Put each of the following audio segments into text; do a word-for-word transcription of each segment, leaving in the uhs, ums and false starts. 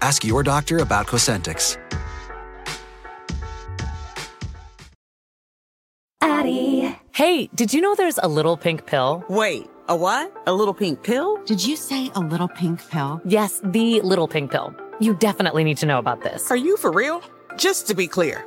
Ask your doctor about Cosentyx. Addyi. Hey, did you know there's a little pink pill? Wait, a what? A little pink pill? Did you say a little pink pill? Yes, the little pink pill. You definitely need to know about this. Are you for real? Just to be clear,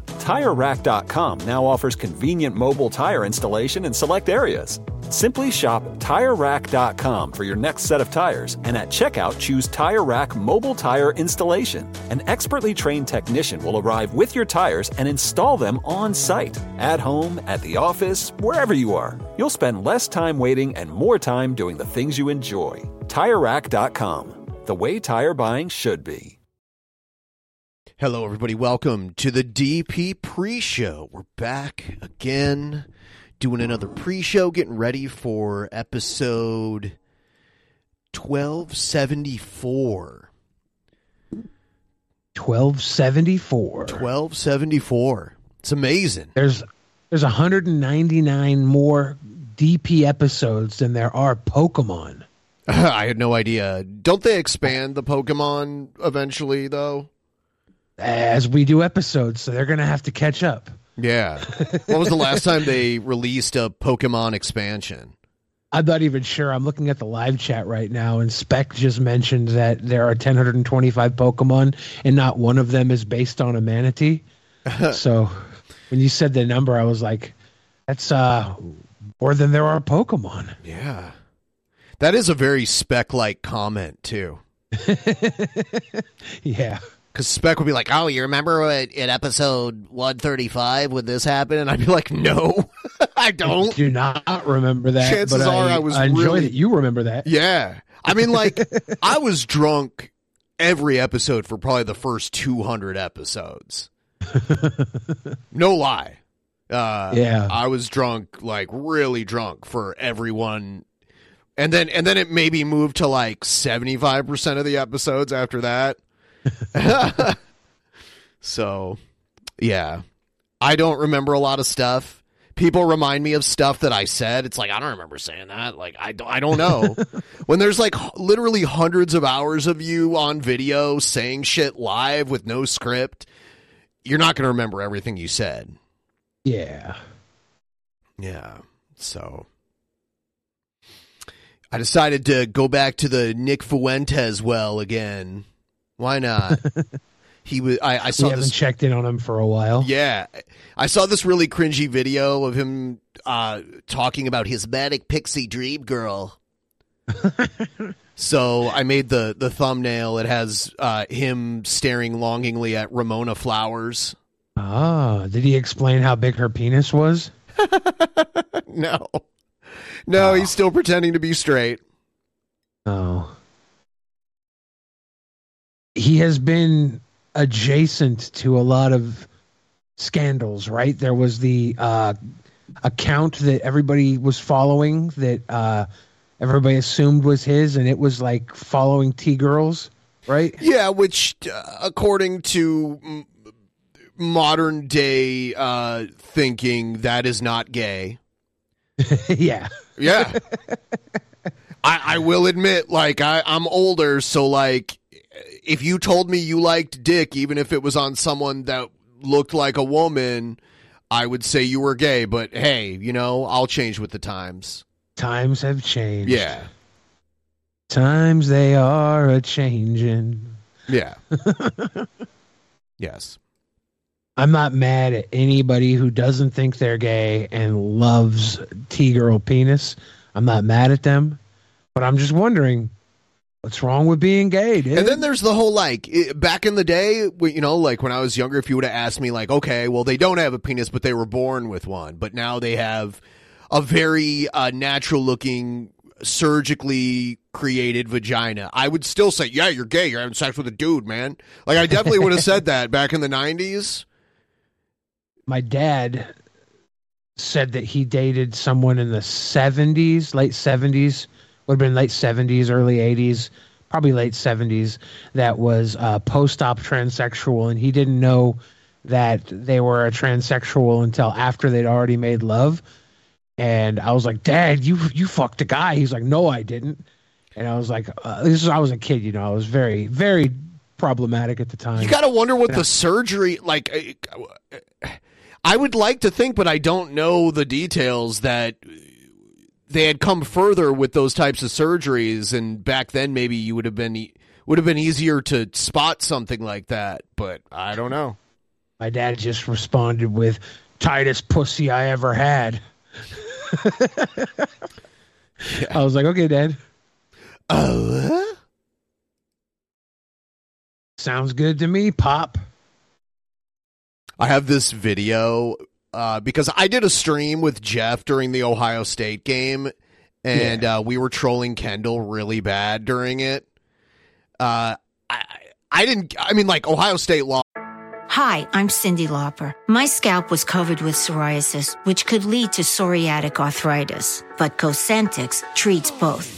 Tire Rack dot com now offers convenient mobile tire installation in select areas. Simply shop Tire Rack dot com for your next set of tires, and at checkout choose Tire Rack Mobile Tire Installation. An expertly trained technician will arrive with your tires and install them on site, at home, at the office, wherever you are. You'll spend less time waiting and more time doing the things you enjoy. Tire Rack dot com, the way tire buying should be. Hello, everybody. Welcome to the D P pre-show. We're back again, doing another pre-show, getting ready for episode twelve seventy-four. twelve seventy-four. twelve seventy-four. It's amazing. There's there's one hundred ninety-nine more D P episodes than there are Pokemon. I had no idea. Don't they expand the Pokemon eventually, though? As we do episodes, so they're going to have to catch up. Yeah. When was the last time they released a Pokemon expansion? I'm not even sure. I'm looking at the live chat right now, and Spec just mentioned that there are one thousand one hundred twenty-five Pokemon, and not one of them is based on a manatee. So when you said the number, I was like, that's uh, more than there are Pokemon. Yeah. That is a very Spec-like comment, too. Yeah. Because Spec would be like, oh, you remember at, at episode one thirty-five when this happened? And I'd be like, no, I don't. I do not remember that. Chances but are I, I was I enjoy really... that you remember that. Yeah. I mean, like, I was drunk every episode for probably the first two hundred episodes. No lie. Uh, yeah. I was drunk, like, really drunk for everyone. And then, and then it maybe moved to, like, seventy-five percent of the episodes after that. So, yeah, I don't remember a lot of stuff. People remind me of stuff that I said. It's like, I don't remember saying that. Like, I don't, I don't know. When there's like h- literally hundreds of hours of you on video saying shit live with no script, you're not going to remember everything you said. Yeah. Yeah. So I decided to go back to the Nick Fuentes well again. Why not? He was. I, I saw. We haven't this, checked in on him for a while. Yeah, I saw this really cringy video of him uh, talking about his manic pixie dream girl. So I made the the thumbnail. It has uh, him staring longingly at Ramona Flowers. Ah, did he explain how big her penis was? no, no, oh. He's still pretending to be straight. Oh. He has been adjacent to a lot of scandals, right? There was the uh, account that everybody was following that uh, everybody assumed was his, and it was like following T-girls. right? Yeah, which uh, according to m- modern day uh, thinking, that is not gay. yeah. Yeah. I, I will admit, like, I, I'm older, so, like, if you told me you liked dick, even if it was on someone that looked like a woman, I would say you were gay. But, hey, you know, I'll change with the times. Times have changed. Yeah. Times they are a-changing. Yeah. Yes. I'm not mad at anybody who doesn't think they're gay and loves T-girl penis. I'm not mad at them. But I'm just wondering, what's wrong with being gay, dude? And then there's the whole, like, it, back in the day, we, you know, like when I was younger, if you would have asked me, like, okay, well, they don't have a penis, but they were born with one. But now they have a very uh, natural-looking, surgically created vagina. I would still say, yeah, you're gay. You're having sex with a dude, man. Like, I definitely would have said that back in the nineties. My dad said that he dated someone in the seventies, late seventies. Would have been late seventies, early eighties, probably late seventies, that was uh, post-op transsexual, and he didn't know that they were a transsexual until after they'd already made love. And I was like, Dad, you you fucked a guy. He's like, no, I didn't. And I was like, uh, this is, I was a kid, you know, I was very, very problematic at the time. You got to wonder what and the I, surgery, like, I would like to think, but I don't know the details that... They had come further with those types of surgeries, and back then maybe you would have been would have been easier to spot something like that. But I don't know. My dad just responded with "tightest pussy I ever had." Yeah. I was like, "Okay, Dad." Oh, uh, sounds good to me, Pop. I have this video. Uh, because I did a stream with Jeff during the Ohio State game, and yeah. uh, we were trolling Kendall really bad during it. Uh, I, I didn't, I mean, like, Ohio State law. Hi, I'm Cyndi Lauper. My scalp was covered with psoriasis, which could lead to psoriatic arthritis, but Cosentyx treats both.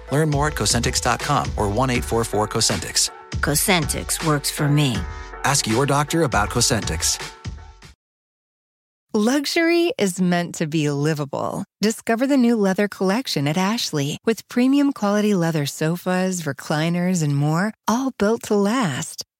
Learn more at Cosentyx dot com or one eight four four Cosentyx. Cosentyx works for me. Ask your doctor about Cosentyx. Luxury is meant to be livable. Discover the new leather collection at Ashley with premium quality leather sofas, recliners, and more, all built to last.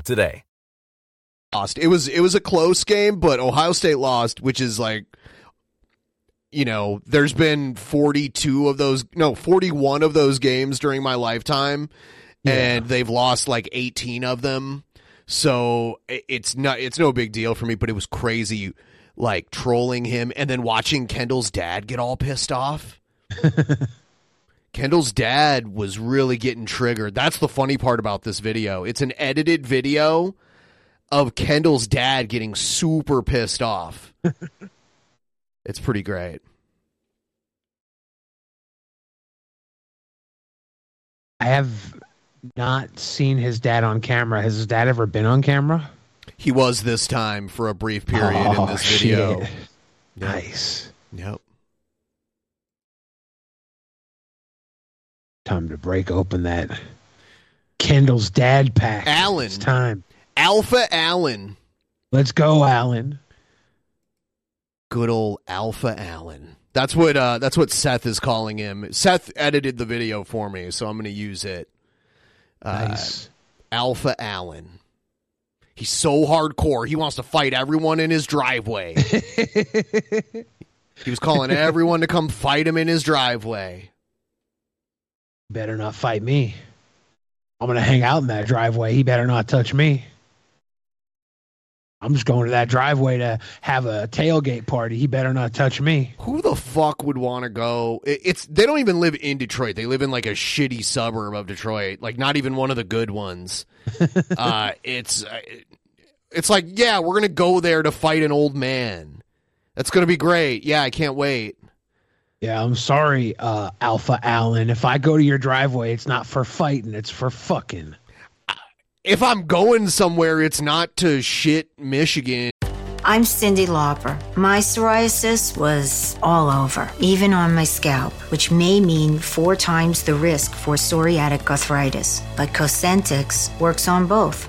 Today lost it was it was a close game, but Ohio State lost, which is like, you know, there's been forty-two of those, no, forty-one of those games during my lifetime, yeah. And they've lost like eighteen of them, so it's not it's no big deal for me. But it was crazy, like, trolling him and then watching Kendall's dad get all pissed off. Kendall's dad was really getting triggered. That's the funny part about this video. It's an edited video of Kendall's dad getting super pissed off. It's pretty great. I have not seen his dad on camera. Has his dad ever been on camera? He was this time for a brief period oh, in this video. Shit. Yep. Nice. Yep. time to break open that Kendall's dad pack. Alan. It's time. Alpha Alan. Let's go, Alan. Good old Alpha Alan. That's what uh, that's what Seth is calling him. Seth edited the video for me, so I'm going to use it. Uh, nice. Alpha Alan. He's so hardcore. He wants to fight everyone in his driveway. He was calling everyone to come fight him in his driveway. Better not fight me. I'm going to hang out in that driveway. He better not touch me. I'm just going to that driveway to have a tailgate party. He better not touch me. Who the fuck would want to go? It's they don't even live in Detroit. They live in like a shitty suburb of Detroit. Like not even one of the good ones. uh, it's it's like, yeah, we're going to go there to fight an old man. That's going to be great. Yeah, I can't wait. Yeah, I'm sorry, uh, Alpha Alan. If I go to your driveway, it's not for fighting. It's for fucking. If I'm going somewhere, it's not to shit Michigan. I'm Cyndi Lauper. My psoriasis was all over, even on my scalp, which may mean four times the risk for psoriatic arthritis. But Cosentyx works on both.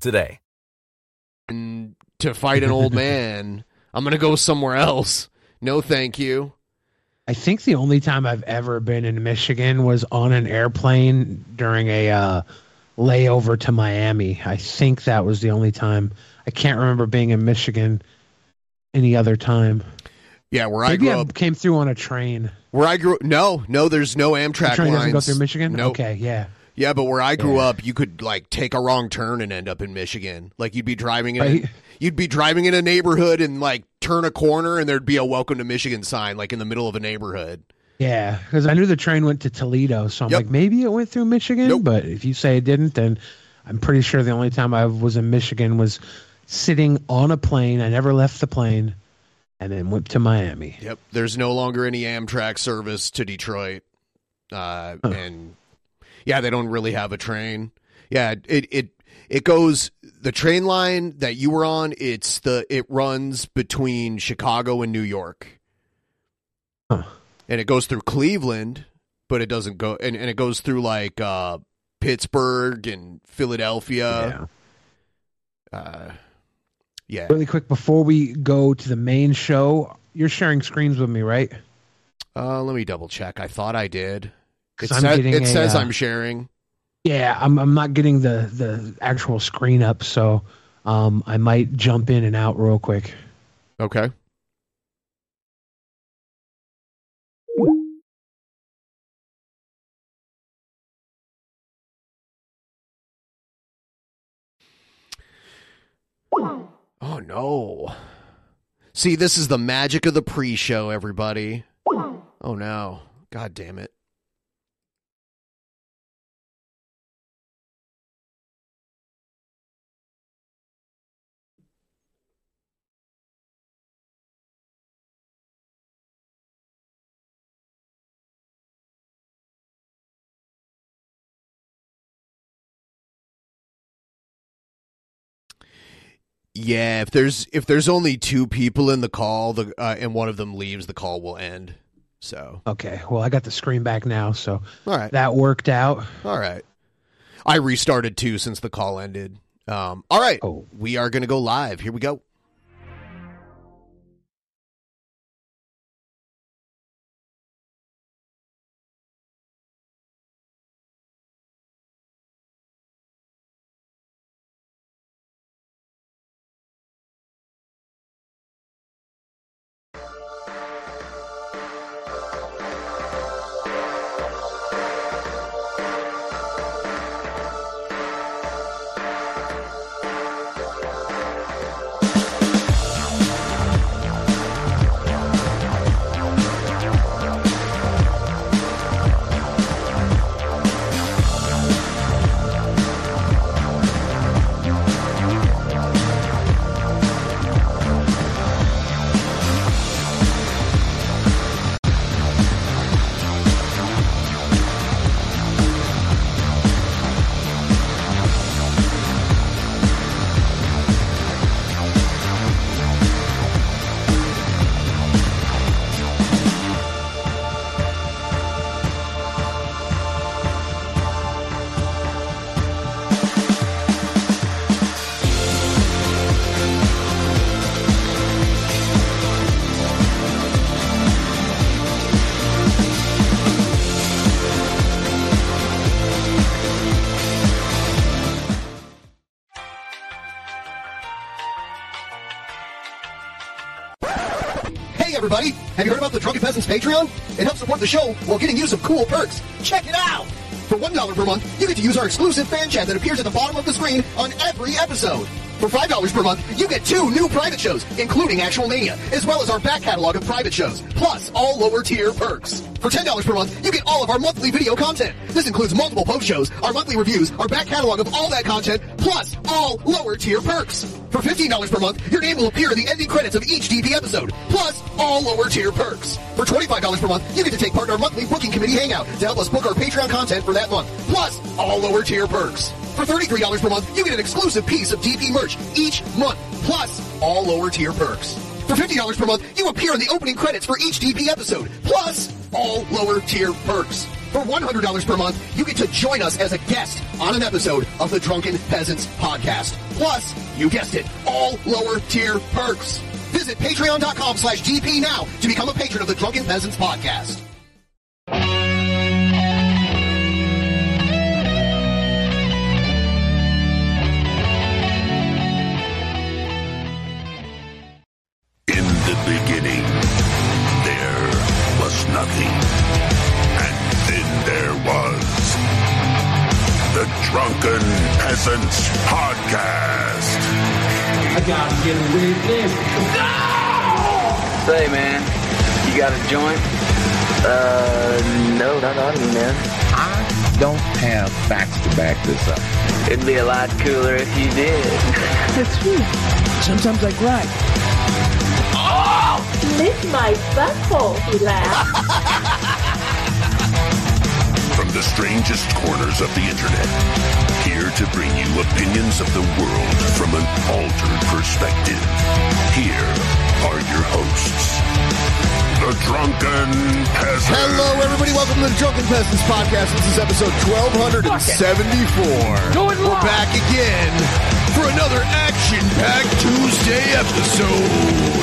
Today, and to fight an old man, I'm gonna go somewhere else. No, thank you. I think the only time I've ever been in Michigan was on an airplane during a uh, layover to Miami. I think that was the only time. I can't remember being in Michigan any other time. Yeah, where Maybe I grew I up, came through on a train. Where I grew, no, no, there's no Amtrak. The train lines doesn't go through Michigan. Nope. Okay, yeah. Yeah, but where I grew yeah. up, you could like take a wrong turn and end up in Michigan. Like you'd be driving in, right. you'd be driving in a neighborhood and like turn a corner, and there'd be a "Welcome to Michigan" sign like in the middle of a neighborhood. Yeah, because I knew the train went to Toledo, so I'm yep. like, maybe it went through Michigan. Nope. But if you say it didn't, then I'm pretty sure the only time I was in Michigan was sitting on a plane. I never left the plane, and then went to Miami. Yep, there's no longer any Amtrak service to Detroit, uh, huh. and. Yeah, they don't really have a train. Yeah, it, it it goes the train line that you were on. It's the it runs between Chicago and New York, huh. and it goes through Cleveland, but it doesn't go and, and it goes through like uh, Pittsburgh and Philadelphia. Yeah. Uh, yeah. Really quick before we go to the main show, you're sharing screens with me, right? Uh, let me double check. I thought I did. It, says, it a, says I'm sharing. Yeah, I'm I'm not getting the, the actual screen up, so um, I might jump in and out real quick. Okay. Oh, no. See, this is the magic of the pre-show, everybody. Oh, no. God damn it. Yeah, if there's if there's only two people in the call, the uh, and one of them leaves, the call will end. So okay, well, I got the screen back now, so all right, that worked out. All right, I restarted too since the call ended. Um, all right, oh. we are gonna go live. Here we go. Peasants Patreon. It helps support the show while getting you some cool perks. Check it out! For one dollar per month, you get to use our exclusive fan chat that appears at the bottom of the screen on every episode. For five dollars per month, you get two new private shows, including Actual Mania, as well as our back catalog of private shows, plus all lower-tier perks. For ten dollars per month, you get all of our monthly video content. This includes multiple post shows, our monthly reviews, our back catalog of all that content, plus all lower-tier perks. For fifteen dollars per month, your name will appear in the ending credits of each D P episode, plus all lower-tier perks. For twenty-five dollars per month, you get to take part in our monthly booking committee hangout to help us book our Patreon content for that month, plus all lower-tier perks. For thirty-three dollars per month, you get an exclusive piece of D P merch each month, plus all lower-tier perks. For fifty dollars per month, you appear in the opening credits for each D P episode, plus all lower-tier perks. For one hundred dollars per month, you get to join us as a guest on an episode of the Drunken Peasants podcast. Plus, you guessed it, all lower-tier perks. Visit patreon.com slash DP now to become a patron of the Drunken Peasants podcast. Beginning, there was nothing, and then there was the Drunken Peasants Podcast. I gotta get away with this. No! Say, man, you got a joint? Uh, no, not on me, man. I don't have facts to back this up. It'd be a lot cooler if you did. That's true. Sometimes I cry. Lick my butthole, he laughed. From the strangest corners of the internet, here to bring you opinions of the world from an altered perspective. Here are your hosts, the Drunken Peasants. Hello, everybody. Welcome to the Drunken Peasants Podcast. This is episode twelve seventy-four. We're back again for another action-packed Tuesday episode.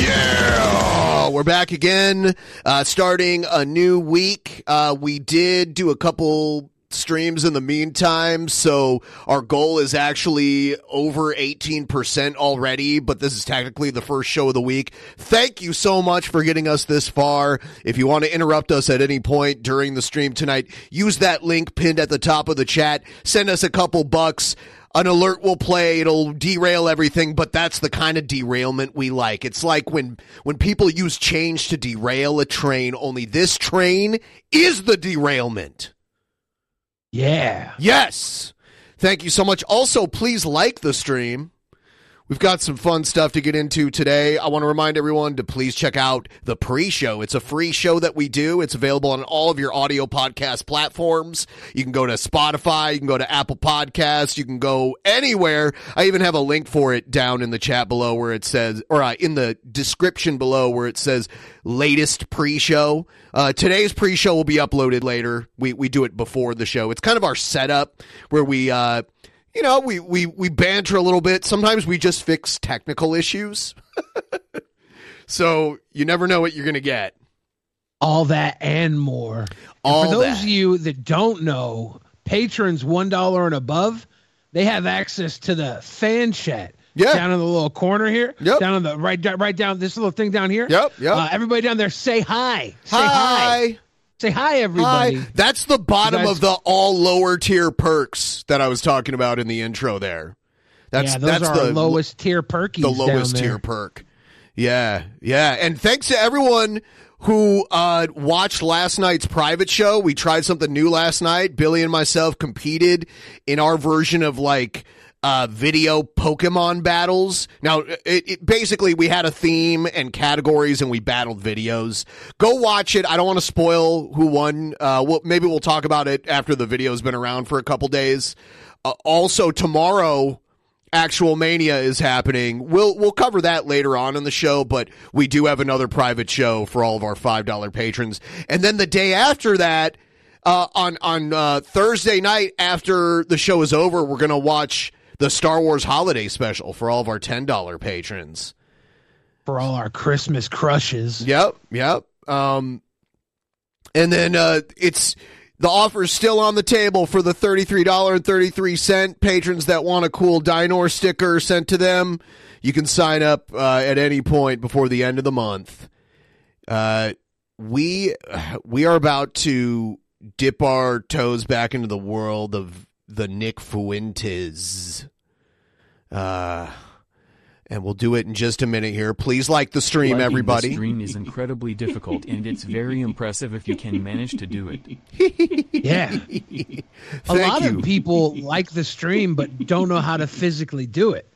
Yeah, we're back again, uh, starting a new week. Uh, we did do a couple streams in the meantime, so our goal is actually over eighteen percent already, but this is technically the first show of the week. Thank you so much for getting us this far. If you want to interrupt us at any point during the stream tonight, use that link pinned at the top of the chat. Send us a couple bucks. An alert will play, it'll derail everything, but that's the kind of derailment we like. It's like when when people use change to derail a train, only this train is the derailment. Yeah. Yes. Thank you so much. Also, please like the stream. We've got some fun stuff to get into today. I want to remind everyone to please check out the pre-show. It's a free show that we do. It's available on all of your audio podcast platforms. You can go to Spotify. You can go to Apple Podcasts. You can go anywhere. I even have a link for it down in the chat below where it says, or uh, in the description below where it says latest pre-show. Uh, today's pre-show will be uploaded later. We, we do it before the show. It's kind of our setup where we... Uh, You know, we, we, we banter a little bit. Sometimes we just fix technical issues. So you never know what you're going to get. All that and more. All and for those that. of you that don't know, patrons one dollar and above, they have access to the fan chat. Yeah. Down in the little corner here. Yep. Down on the right, right down this little thing down here. Yep. Yep. Uh, everybody down there, say hi. Say hi. hi. Say hi, everybody. Hi. That's the bottom guys- of the all lower tier perks that I was talking about in the intro there. That's yeah, those that's are the lowest tier perkies. The lowest down there. tier perk. Yeah, yeah. And thanks to everyone who uh, watched last night's private show. We tried something new last night. Billy and myself competed in our version of like uh, video Pokemon battles. Now, it, it, basically, we had a theme and categories, and we battled videos. Go watch it. I don't want to spoil who won. Uh, we'll, maybe we'll talk about it after the video's been around for a couple days. Uh, also, tomorrow, Actual Mania is happening. We'll we'll cover that later on in the show, but we do have another private show for all of our five dollar patrons. And then the day after that, uh, on, on uh, Thursday night after the show is over, we're going to watch the Star Wars Holiday Special for all of our ten dollar patrons. For all our Christmas crushes. Yep, yep. Um, and then uh, it's the offer is still on the table for the thirty-three dollars and thirty-three cents patrons that want a cool Dynor sticker sent to them. You can sign up uh, at any point before the end of the month. Uh, we we are about to dip our toes back into the world of the Nick Fuentes. Uh, and we'll do it in just a minute here. Please like the stream, Liking everybody. The stream is incredibly difficult, and it's very impressive if you can manage to do it. Yeah. A lot you. of people like the stream, but don't know how to physically do it.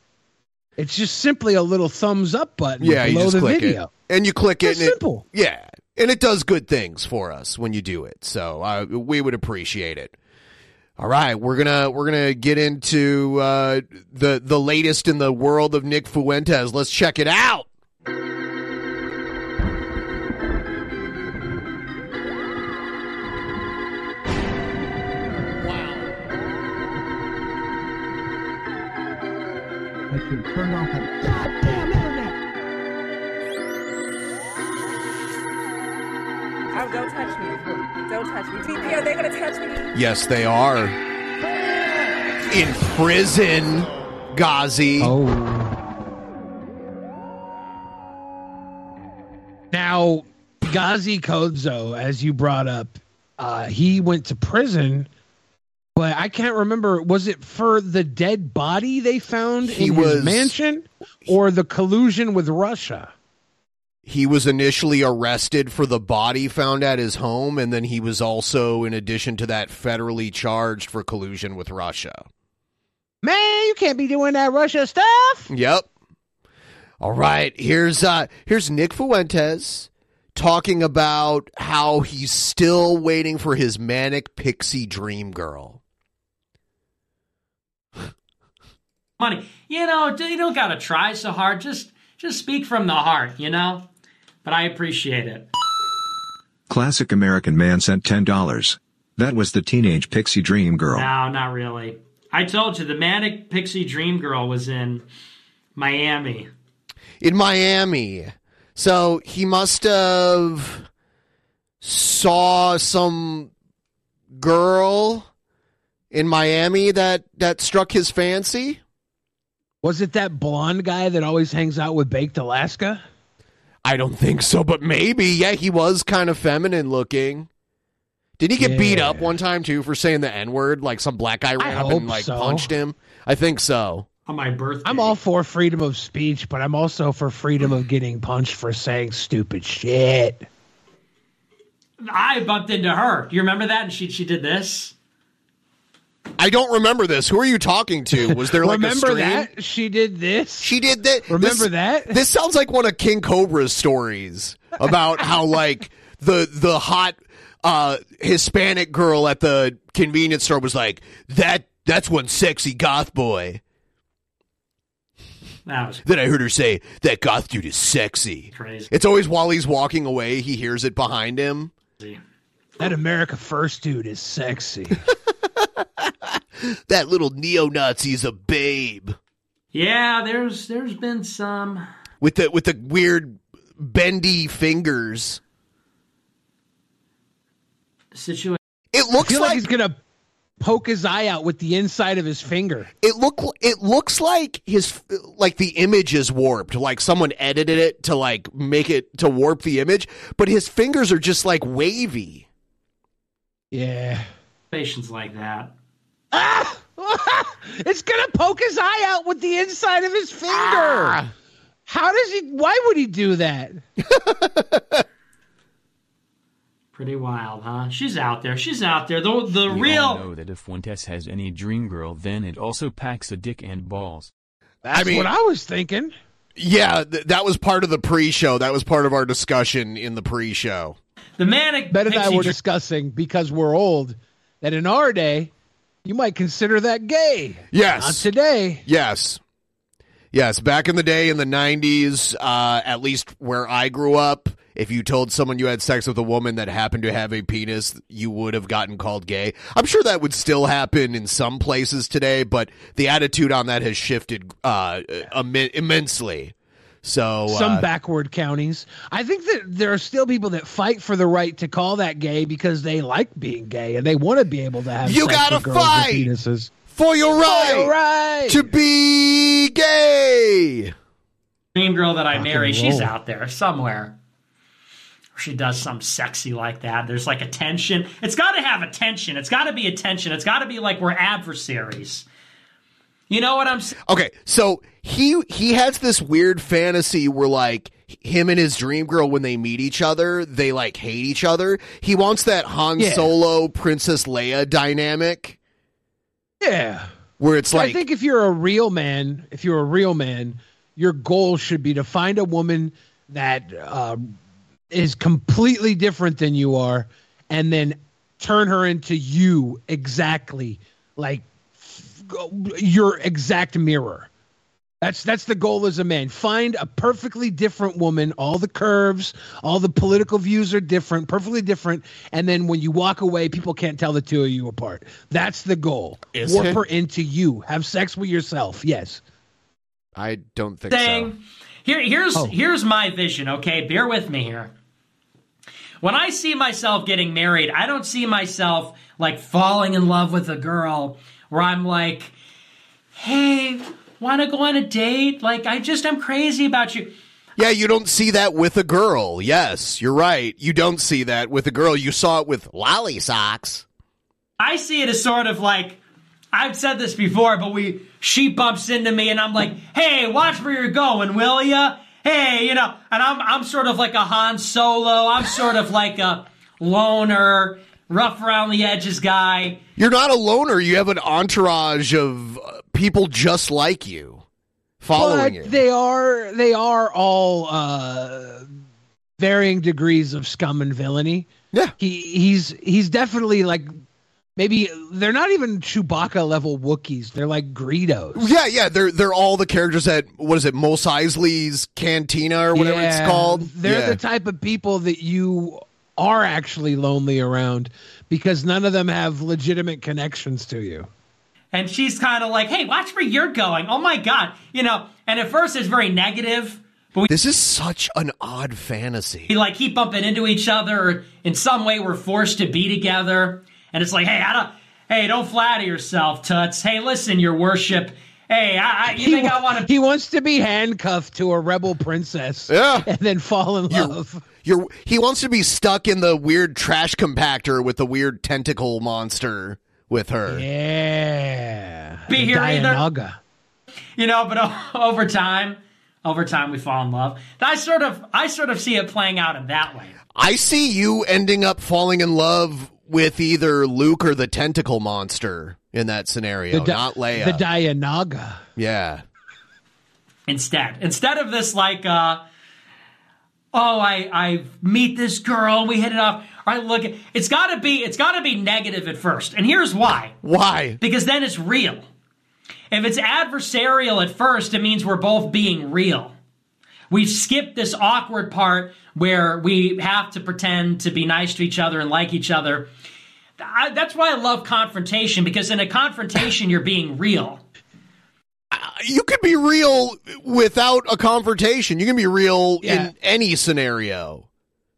It's just simply a little thumbs up button yeah, below you just the click video. It. And you click it. It's simple. It, yeah. And it does good things for us when you do it. So uh, we would appreciate it. All right, we're gonna we're gonna get into uh, the the latest in the world of Nick Fuentes. Let's check it out. Wow! I should turn off the goddamn internet. Oh, don't touch me. Don't touch me. T P, are they going to touch me? Yes, they are. In prison, Ghazi. Oh. Now, Ghazi Kodzo, as you brought up, uh, he went to prison, but I can't remember. Was it for the dead body they found he in was, his mansion or the collusion with Russia? He was initially arrested for the body found at his home, and then he was also, in addition to that, federally charged for collusion with Russia. Man, you can't be doing that Russia stuff. Yep. All right, here's uh, here's Nick Fuentes talking about how he's still waiting for his manic pixie dream girl. Money, you know, you don't gotta try so hard. Just, just speak from the heart, you know. But I appreciate it. Classic American man sent ten dollars. That was the teenage pixie dream girl. No, not really. I told you, the manic pixie dream girl was in Miami. In Miami. So he must have saw some girl in Miami that, that struck his fancy. Was it that blonde guy that always hangs out with Baked Alaska? I don't think so, but maybe. Yeah, he was kind of feminine looking. Did he get yeah. beat up one time, too, for saying the N-word? Like some black guy ran I up and like so. punched him? I think so. On my birthday. I'm all for freedom of speech, but I'm also for freedom of getting punched for saying stupid shit. I bumped into her. Do you remember that? And she she did this. I don't remember this. Who are you talking to? Was there like remember a stream? That? She did this? She did that. Remember this, that? This sounds like one of King Cobra's stories about how like the the hot uh, Hispanic girl at the convenience store was like, that that's one sexy goth boy. That was then I heard her say, that goth dude is sexy. Crazy. It's always while he's walking away, he hears it behind him. That America First dude is sexy. That little neo-Nazi's a babe. Yeah, there's there's been some with the with the weird bendy fingers situation. It looks I feel like, like he's gonna poke his eye out with the inside of his finger. It look it looks like his like the image is warped. Like someone edited it to like make it to warp the image, but his fingers are just like wavy. Yeah. Like that. Ah! It's gonna poke his eye out with the inside of his finger. Ah! How does he? Why would he do that? Pretty wild, huh? She's out there. She's out there. The the we real. All know that if Fuentes has any dream girl, then it also packs a dick and balls. That's I mean, what I was thinking. Yeah, th- that was part of the pre-show. That was part of our discussion in the pre-show. The manic. Ben and I were dr- discussing because we're old. That in our day, you might consider that gay. Yes. Not today. Yes. Yes. Back in the day, in the nineties, uh, at least where I grew up, if you told someone you had sex with a woman that happened to have a penis, you would have gotten called gay. I'm sure that would still happen in some places today, but the attitude on that has shifted uh, Im- immensely. So some uh, backward counties. I think that there are still people that fight for the right to call that gay because they like being gay and they want to be able to have. You gotta fight for your right, for your right to be gay. Dream girl that I marry, she's out there somewhere. she does something sexy like that. There's like a tension. It's got to have a tension. It's got to be a tension. It's got to be like we're adversaries. You know what I'm saying? Okay, so he he has this weird fantasy where like him and his dream girl, when they meet each other, they like hate each other. He wants that Han yeah. Solo Princess Leia dynamic. Yeah, where it's so like I think if you're a real man, if you're a real man, your goal should be to find a woman that uh, is completely different than you are, and then turn her into you exactly, like your exact mirror. That's that's the goal as a man. Find a perfectly different woman. All the curves, all the political views are different, perfectly different. And then when you walk away, people can't tell the two of you apart. That's the goal. Is Warp it? her into you. Have sex with yourself. Yes. I don't think Dang. so. Here, here's oh. here's my vision. Okay, bear with me here. When I see myself getting married, I don't see myself like falling in love with a girl where I'm like, hey, want to go on a date? Like, I just, I'm crazy about you. Yeah, you don't see that with a girl. Yes, you're right. You don't see that with a girl. You saw it with lolly socks. I see it as sort of like, I've said this before, but we she bumps into me and I'm like, hey, watch where you're going, will ya? Hey, you know, and I'm I'm sort of like a Han Solo. I'm sort of like a loner, rough around the edges guy. You're not a loner. You have an entourage of people just like you, following but you. They are they are all uh, varying degrees of scum and villainy. Yeah, he he's he's definitely like. Maybe they're not even Chewbacca level Wookiees. They're like Greedos. Yeah, yeah. They're they're all the characters at what is it, Mos Eisley's Cantina or whatever yeah, it's called. They're yeah. the type of people that you are actually lonely around because none of them have legitimate connections to you. And she's kind of like, "Hey, watch where you're going. Oh my god, you know." And at first, it's very negative. But we, this is such an odd fantasy. We like keep bumping into each other. In some way, we're forced to be together. And it's like, hey, I don't, hey, don't flatter yourself, Toots. Hey, listen, your worship. Hey, I, I you he think w- I want to? He wants to be handcuffed to a rebel princess, yeah. and then fall in love. You're, you're, he wants to be stuck in the weird trash compactor with the weird tentacle monster with her. Yeah, be here Dianaga. either. You know, but o- over time, over time, we fall in love. I sort of, I sort of see it playing out in that way. I see you ending up falling in love with either Luke or the tentacle monster in that scenario, di- not Leia. The Dianaga. Yeah. Instead. Instead of this, like, uh, oh, I, I meet this girl, we hit it off. I look at, it's gotta be, it's gotta be negative at first. And here's why. Why? Because then it's real. If it's adversarial at first, it means we're both being real. We've skipped this awkward part where we have to pretend to be nice to each other and like each other. I, that's why I love confrontation, because in a confrontation, you're being real. You can be real without a confrontation. You can be real yeah. in any scenario.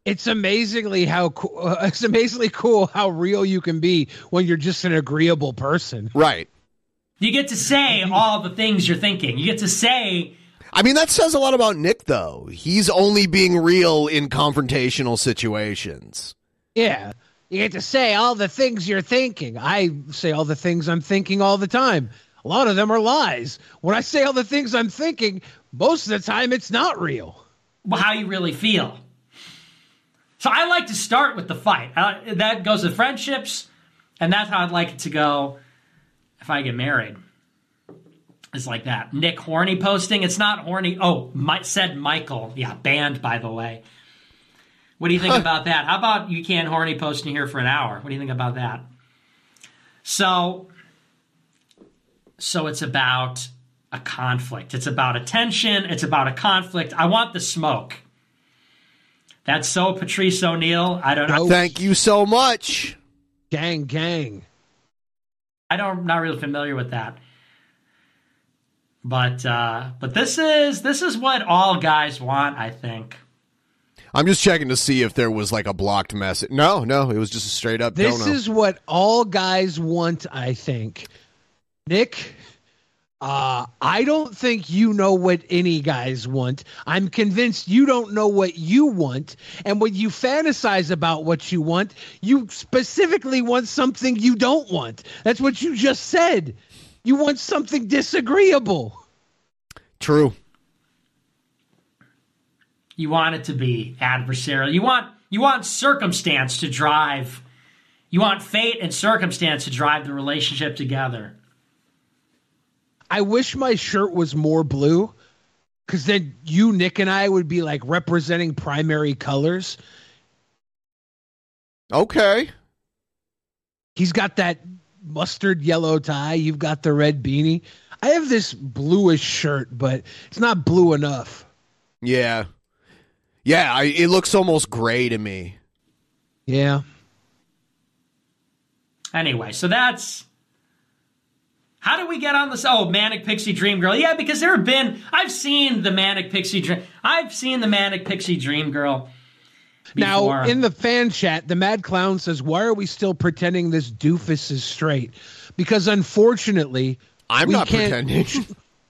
It's amazingly how co- it's amazingly cool how real you can be when you're just an agreeable person. Right. You get to say all the things you're thinking. You get to say... I mean, that says a lot about Nick, though. He's only being real in confrontational situations. Yeah. You get to say all the things you're thinking. I say all the things I'm thinking all the time. A lot of them are lies. When I say all the things I'm thinking, most of the time it's not real. Well, how you really feel. So I like to start with the fight. Uh, that goes with friendships, and that's how I'd like it to go if I get married. It's like that. Nick horny posting. It's not horny. Oh, my, said Michael. Yeah, banned, by the way. What do you think huh. about that? How about you can't horny post in here for an hour? What do you think about that? So, so it's about a conflict. It's about a tension. It's about a conflict. I want the smoke. That's so Patrice O'Neill. I don't know. No, thank you so much. Gang, gang. I don't, I'm not really familiar with that. But uh, but this is this is what all guys want, I think. I'm just checking to see if there was like a blocked message. No, no, it was just a straight up. This is what all guys want, I think. Nick, Uh, I don't think you know what any guys want. I'm convinced you don't know what you want. And when you fantasize about what you want, you specifically want something you don't want. That's what you just said. You want something disagreeable. True. You want it to be adversarial. You want you want circumstance to drive. You want fate and circumstance to drive the relationship together. I wish my shirt was more blue, because then you, Nick, and I would be like representing primary colors. Okay. He's got that mustard yellow tie. You've got the red beanie. I have this bluish shirt, but it's not blue enough. Yeah. Yeah, I, it looks almost gray to me. Yeah. Anyway, so that's... How do we get on this? Oh, Manic Pixie Dream Girl. Yeah, because there have been, I've seen the Manic Pixie Dream. I've seen the Manic Pixie Dream Girl before. Now, in the fan chat, the Mad Clown says, why are we still pretending this doofus is straight? Because unfortunately, I'm not pretending.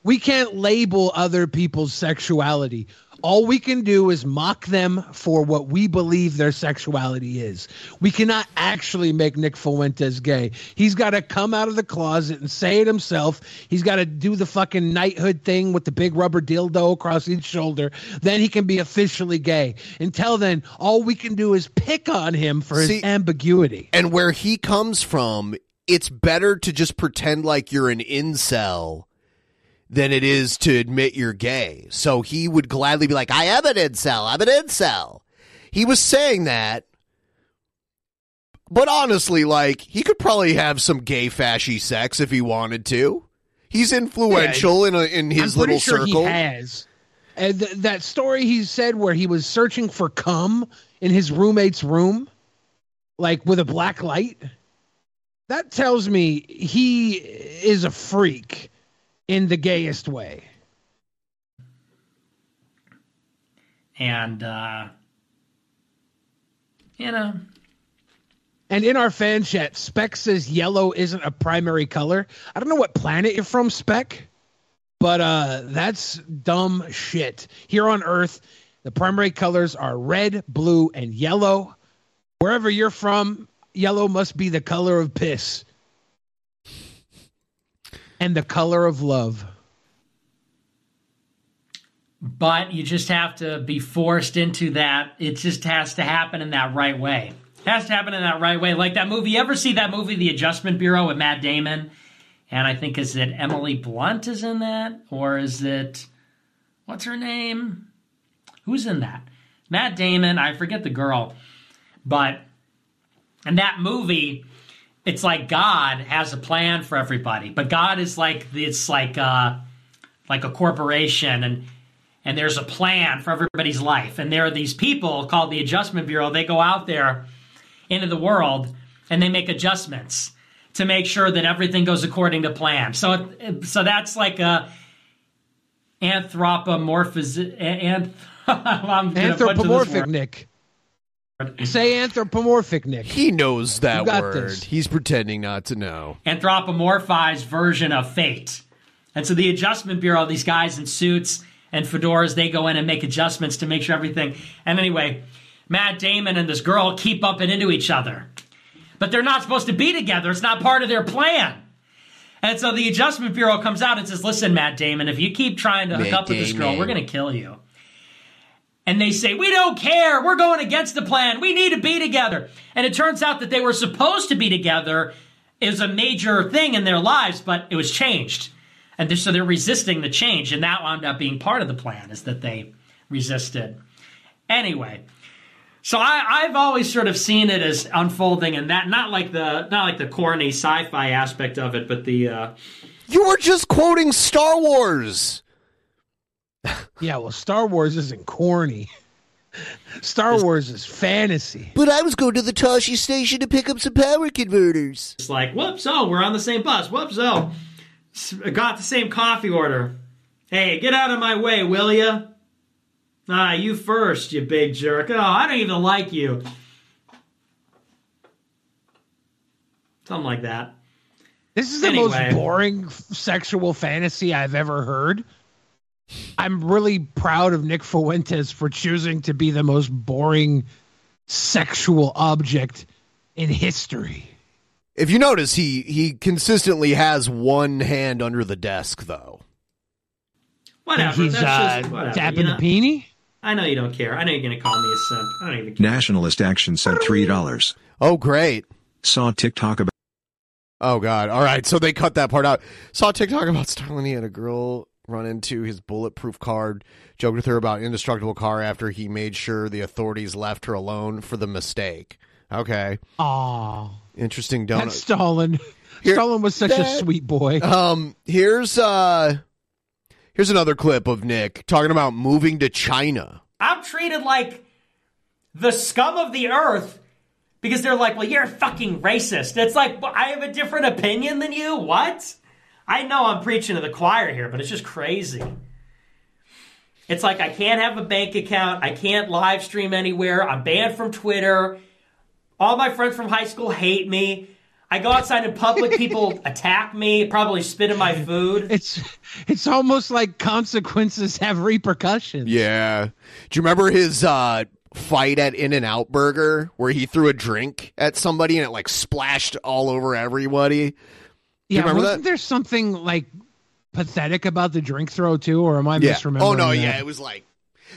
We can't label other people's sexuality. All we can do is mock them for what we believe their sexuality is. We cannot actually make Nick Fuentes gay. He's got to come out of the closet and say it himself. He's got to do the fucking knighthood thing with the big rubber dildo across each shoulder. Then he can be officially gay. Until then, all we can do is pick on him for his See, ambiguity. And where he comes from, it's better to just pretend like you're an incel than it is to admit you're gay. So he would gladly be like, I am an incel, I'm an incel. He was saying that, but honestly, like, he could probably have some gay fashy sex if he wanted to. He's influential yeah, in a, in his I'm little sure circle. He has. And th- that story he said where he was searching for cum in his roommate's room, like with a black light, that tells me he is a freak. In the gayest way. And, uh, you know. And in our fan chat, Spec says yellow isn't a primary color. I don't know what planet you're from, Spec, but uh, that's dumb shit. Here on Earth, the primary colors are red, blue, and yellow. Wherever you're from, yellow must be the color of piss. And the color of love. But you just have to be forced into that. It just has to happen in that right way. It has to happen in that right way. Like that movie. You ever see that movie, The Adjustment Bureau, with Matt Damon? And I think, is it Emily Blunt is in that? Or is it, what's her name? Who's in that? Matt Damon. I forget the girl. But in that movie... It's like God has a plan for everybody, but God is like, it's like a, like a corporation, and and there's a plan for everybody's life. And there are these people called the Adjustment Bureau. They go out there into the world and they make adjustments to make sure that everything goes according to plan. So so that's like a anthropomorphiz anth- anthropomorphic, Nick. Say anthropomorphic, Nick. He knows that word. This. He's pretending not to know. Anthropomorphized version of fate. And so the Adjustment Bureau, these guys in suits and fedoras, they go in and make adjustments to make sure everything. And anyway, Matt Damon and this girl keep bumping into each other. But they're not supposed to be together. It's not part of their plan. And so the Adjustment Bureau comes out and says, listen, Matt Damon, if you keep trying to Matt hook up Damon. with this girl, we're going to kill you. And they say, we don't care. We're going against the plan. We need to be together. And it turns out that they were supposed to be together is a major thing in their lives, but it was changed. And they're, so they're resisting the change. And that wound up being part of the plan, is that they resisted. Anyway, so I, I've always sort of seen it as unfolding, and that not like the not like the corny sci-fi aspect of it, but the uh... you were just quoting Star Wars. Yeah, well, Star Wars isn't corny. Star it's, Wars is fantasy. But I was going to the Toshi station to pick up some power converters. It's like, whoops, oh, we're on the same bus. Whoops, oh, I got the same coffee order. Hey, get out of my way, will ya? Ah, you first, you big jerk. Oh, I don't even like you. Something like that. This is the anyway. most boring sexual fantasy I've ever heard. I'm really proud of Nick Fuentes for choosing to be the most boring sexual object in history. If you notice, he, he consistently has one hand under the desk, though. Whatever. He's uh, just, whatever. tapping the peenie? I know you don't care. I know you're going to call me a simp. I don't even care. Nationalist Action sent three dollars. Oh, great. Saw TikTok about... Oh, God. All right, so they cut that part out. Saw TikTok about styling. He had a girl run into his bulletproof car, joked with her about indestructible car after he made sure the authorities left her alone for the mistake. Okay. Aww. Interesting donut. That's Stalin. Here, Stalin was such that, a sweet boy. Um, here's uh, here's another clip of Nick talking about moving to China. I'm treated like the scum of the earth because they're like, well, you're fucking racist. It's like, I have a different opinion than you? What? I know I'm preaching to the choir here, but it's just crazy. It's like I can't have a bank account. I can't live stream anywhere. I'm banned from Twitter. All my friends from high school hate me. I go outside in public, people attack me, probably spit in my food. It's it's almost like consequences have repercussions. Yeah. Do you remember his uh, fight at In-N-Out Burger where he threw a drink at somebody and it like splashed all over everybody? Do yeah, you remember wasn't that? There something like pathetic about the drink throw too, or am I yeah. misremembering? Oh no, that? yeah, it was like.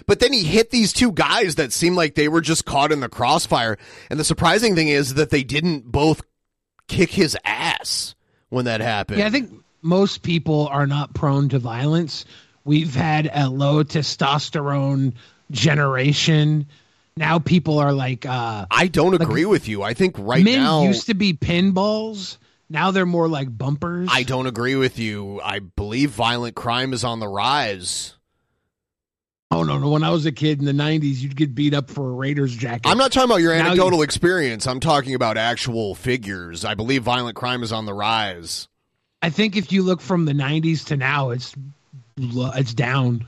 But then he hit these two guys that seemed like they were just caught in the crossfire. And the surprising thing is that they didn't both kick his ass when that happened. Yeah, I think most people are not prone to violence. We've had a low testosterone generation. Now people are like... Uh, I don't like, agree with you. I think right men now... Men used to be pinballs. Now they're more like bumpers. I don't agree with you. I believe violent crime is on the rise. Oh, no, no. When I was a kid in the nineties, you'd get beat up for a Raiders jacket. I'm not talking about your anecdotal you... experience. I'm talking about actual figures. I believe violent crime is on the rise. I think if you look from the nineties to now, it's it's down.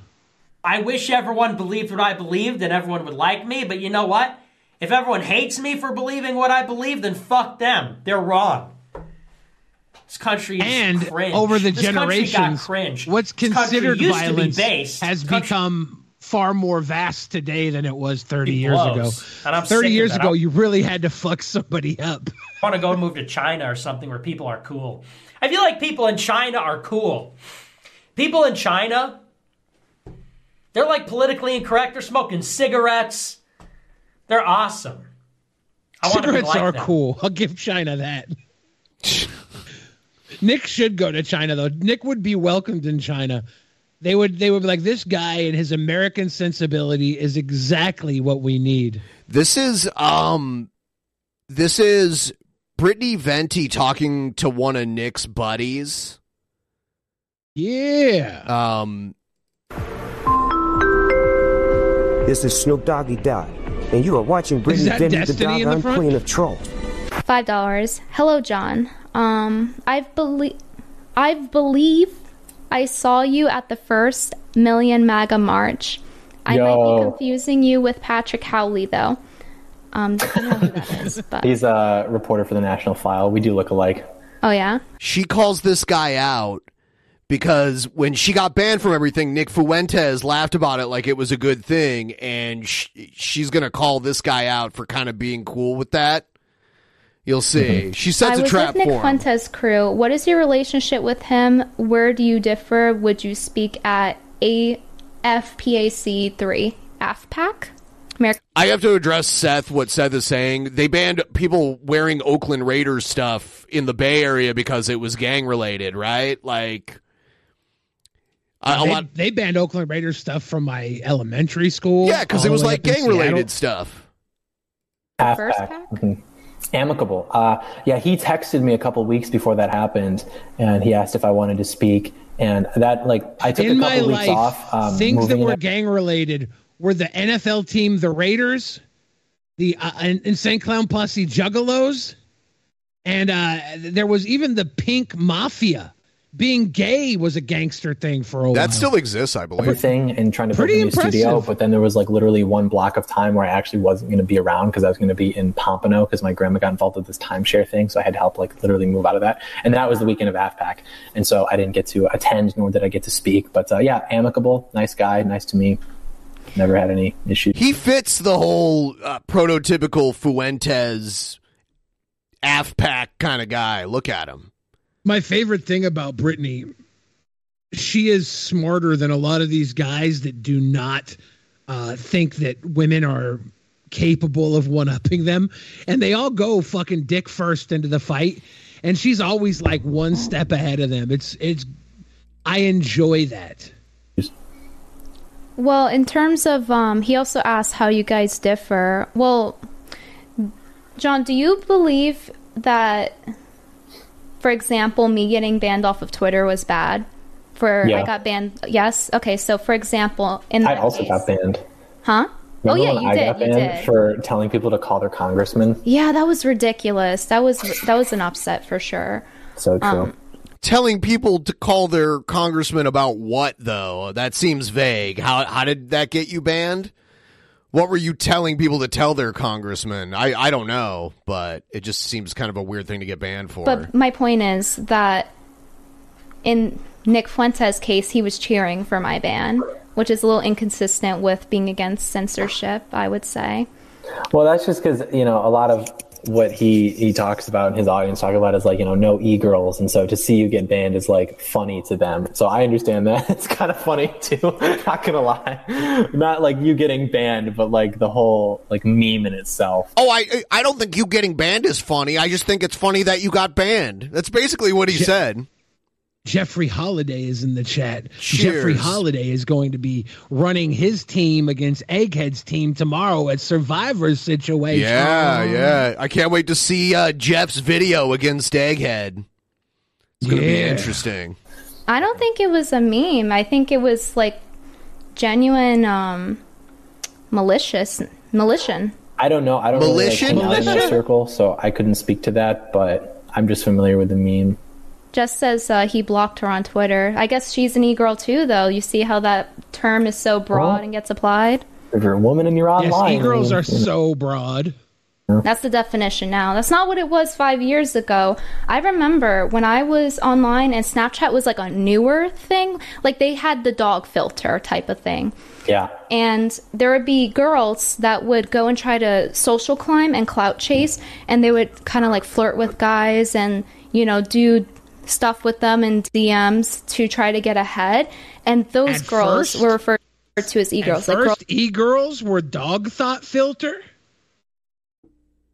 I wish everyone believed what I believed and everyone would like me, but you know what? If everyone hates me for believing what I believe, then fuck them. They're wrong. This country is and cringe. Over the this generations, got what's considered violence be has country... become... far more vast today than it was thirty years ago. And I'm thirty years ago, you really had to fuck somebody up. I want to go move to China or something where people are cool. I feel like people in China are cool. People in China, they're like politically incorrect. They're smoking cigarettes. They're awesome. I cigarettes want to be like are them. Cool. I'll give China that. Nick should go to China, though. Nick would be welcomed in China. They would they would be like, this guy and his American sensibility is exactly what we need. This is um this is Brittany Venti talking to one of Nick's buddies. Yeah. Um This is Snoop Doggy Dogg, and you are watching Brittany Venti, the doggone queen of troll. Five dollars. Hello, John. Um I believe I believe I saw you at the first Million MAGA March. I Yo. might be confusing you with Patrick Howley, though. Um, I don't know who that is, but. He's a reporter for the National File. We do look alike. Oh, yeah? She calls this guy out because when she got banned from everything, Nick Fuentes laughed about it like it was a good thing, and sh- she's going to call this guy out for kind of being cool with that. You'll see. She sets a trap for him. I was with Nick Fuentes' crew. What is your relationship with him? Where do you differ? Would you speak at A F PAC three? A F PAC? America- I have to address Seth, what Seth is saying. They banned people wearing Oakland Raiders stuff in the Bay Area because it was gang-related, right? Like... Uh, they, a lot- they banned Oakland Raiders stuff from my elementary school. Yeah, because it was like gang-related stuff. A F PAC? First pack? Mm-hmm. Amicable. Uh, yeah, he texted me a couple weeks before that happened, and he asked if I wanted to speak. And that, like, I took in a couple my weeks life, off. Um, things that were out. gang-related were the N F L team, the Raiders, the uh, Insane Clown Posse Juggalos, and uh, there was even the Pink Mafia. being gay was a gangster thing for a while. That still exists, I believe. Everything and trying to build a new studio, but then there was like literally one block of time where I actually wasn't going to be around because I was going to be in Pompano because my grandma got involved with this timeshare thing, so I had to help like literally move out of that. And that was the weekend of A F PAC, and so I didn't get to attend, nor did I get to speak. But uh, yeah, amicable, nice guy, nice to me. Never had any issues. He fits the whole uh, prototypical Fuentes A F PAC kind of guy. Look at him. My favorite thing about Brittany, she is smarter than a lot of these guys that do not uh, think that women are capable of one-upping them. And they all go fucking dick first into the fight. And she's always like one step ahead of them. It's it's. I enjoy that. Well, in terms of, um, he also asked how you guys differ. Well, John, do you believe that, for example, me getting banned off of Twitter was bad? For yeah. I got banned. Yes. Okay. So, for example, in that I also case, got banned. Huh? Remember oh yeah, you I did. Got banned you did for telling people to call their congressman. Yeah, that was ridiculous. That was that was an upset for sure. So true. Um, Telling people to call their congressman about what, though? That seems vague. How how did that get you banned? What were you telling people to tell their congressman? I, I don't know, but it just seems kind of a weird thing to get banned for. But my point is that in Nick Fuentes' case, he was cheering for my ban, which is a little inconsistent with being against censorship, I would say. Well, that's just because, you know, a lot of what he, he talks about and his audience talk about is like, you know, no e-girls. And so to see you get banned is like funny to them. So I understand that. It's kind of funny too. Not going to lie. Not like you getting banned, but like the whole like meme in itself. Oh, I, I don't think you getting banned is funny. I just think it's funny that you got banned. That's basically what he Je- said. Jeffrey Holiday is in the chat. Cheers. Jeffrey Holiday is going to be running his team against Egghead's team tomorrow at Survivor Situation. Yeah, oh. yeah. I can't wait to see uh, Jeff's video against Egghead. It's going to yeah. be interesting. I don't think it was a meme. I think it was like genuine um, malicious. Malician. I don't know. I don't Malician? really like hang out in that circle, so I couldn't speak to that, but I'm just familiar with the meme. Just says uh, he blocked her on Twitter. I guess she's an e-girl too, though. You see how that term is so broad well, and gets applied? If you're a woman and you're online. Yes, e-girls I mean, are you know. so broad. That's the definition now. That's not what it was five years ago. I remember when I was online and Snapchat was like a newer thing. Like they had the dog filter type of thing. Yeah. And there would be girls that would go and try to social climb and clout chase. And they would kind of like flirt with guys and, you know, do stuff with them in D Ms to try to get ahead, and those at girls first, were referred to as e-girls. At like first, girl- e-girls were dog thought filter.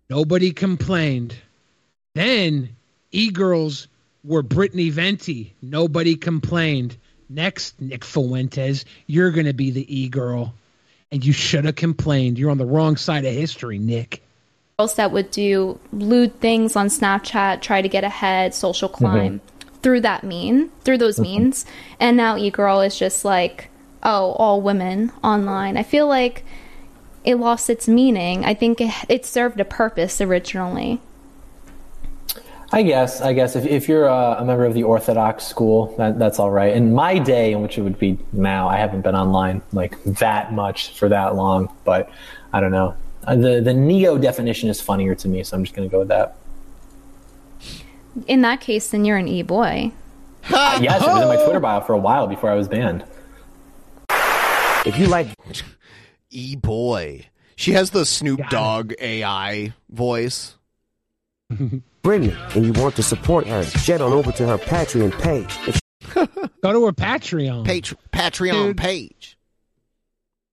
Nobody complained. Then e-girls were Brittany Venti. Nobody complained. Next, Nick Fuentes, you're going to be the e-girl, and you should have complained. You're on the wrong side of history, Nick. Girls that would do lewd things on Snapchat, try to get ahead, social climb mm-hmm. through that mean, through those mm-hmm. means. And now e-girl is just like, oh, all women online. I feel like it lost its meaning. I think it, it served a purpose originally. I guess, I guess if, if you're a, a member of the Orthodox school, that, that's all right. In my day, in which it would be now, I haven't been online like that much for that long, but I don't know. The the neo definition is funnier to me, so I'm just going to go with that. In that case, then you're an e-boy. uh, yes, it was in my Twitter bio for a while before I was banned. If you like e-boy, she has the Snoop Dogg A I voice. Brittany, and you want to support her, jet on over to her Patreon page. If- go to her Patreon. Page, Patreon Dude. page.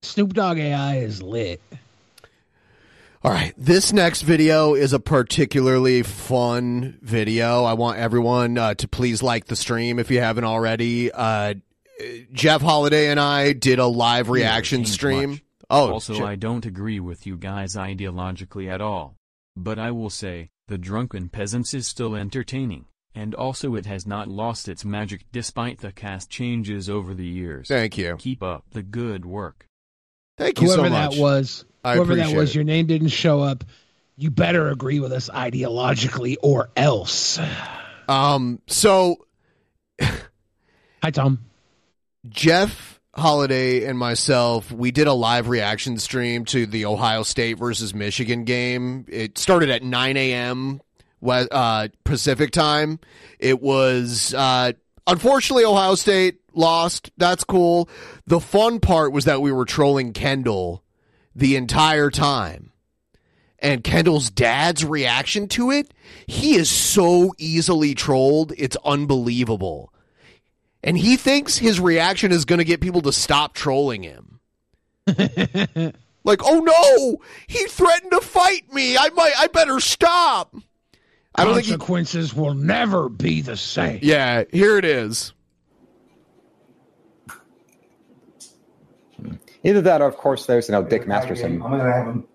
Snoop Dogg A I is lit. All right, this next video is a particularly fun video. I want everyone uh, to please like the stream if you haven't already. Uh, Jeff Holiday and I did a live reaction stream. Much. Oh, also, Jeff. I don't agree with you guys ideologically at all. But I will say, The Drunken Peasants is still entertaining, and also it has not lost its magic despite the cast changes over the years. Thank you. Keep up the good work. Thank you Whoever so much. Whoever that was. Whoever that was, it. Your name didn't show up. You better agree with us ideologically or else. Um, so Hi, Tom. Jeff Holiday and myself, we did a live reaction stream to the Ohio State versus Michigan game. It started at nine a.m. Uh, Pacific time. It was, uh, unfortunately, Ohio State lost. That's cool. The fun part was that we were trolling Kendall the entire time. And Kendall's dad's reaction to it, he is so easily trolled, it's unbelievable. And he thinks his reaction is going to get people to stop trolling him. Like, oh no, he threatened to fight me. I might, I better stop. I don't Consequences think he... will never be the same. Yeah, here it is. Either that or, of course, there's, you know, Dick Masterson. I'm going to have him.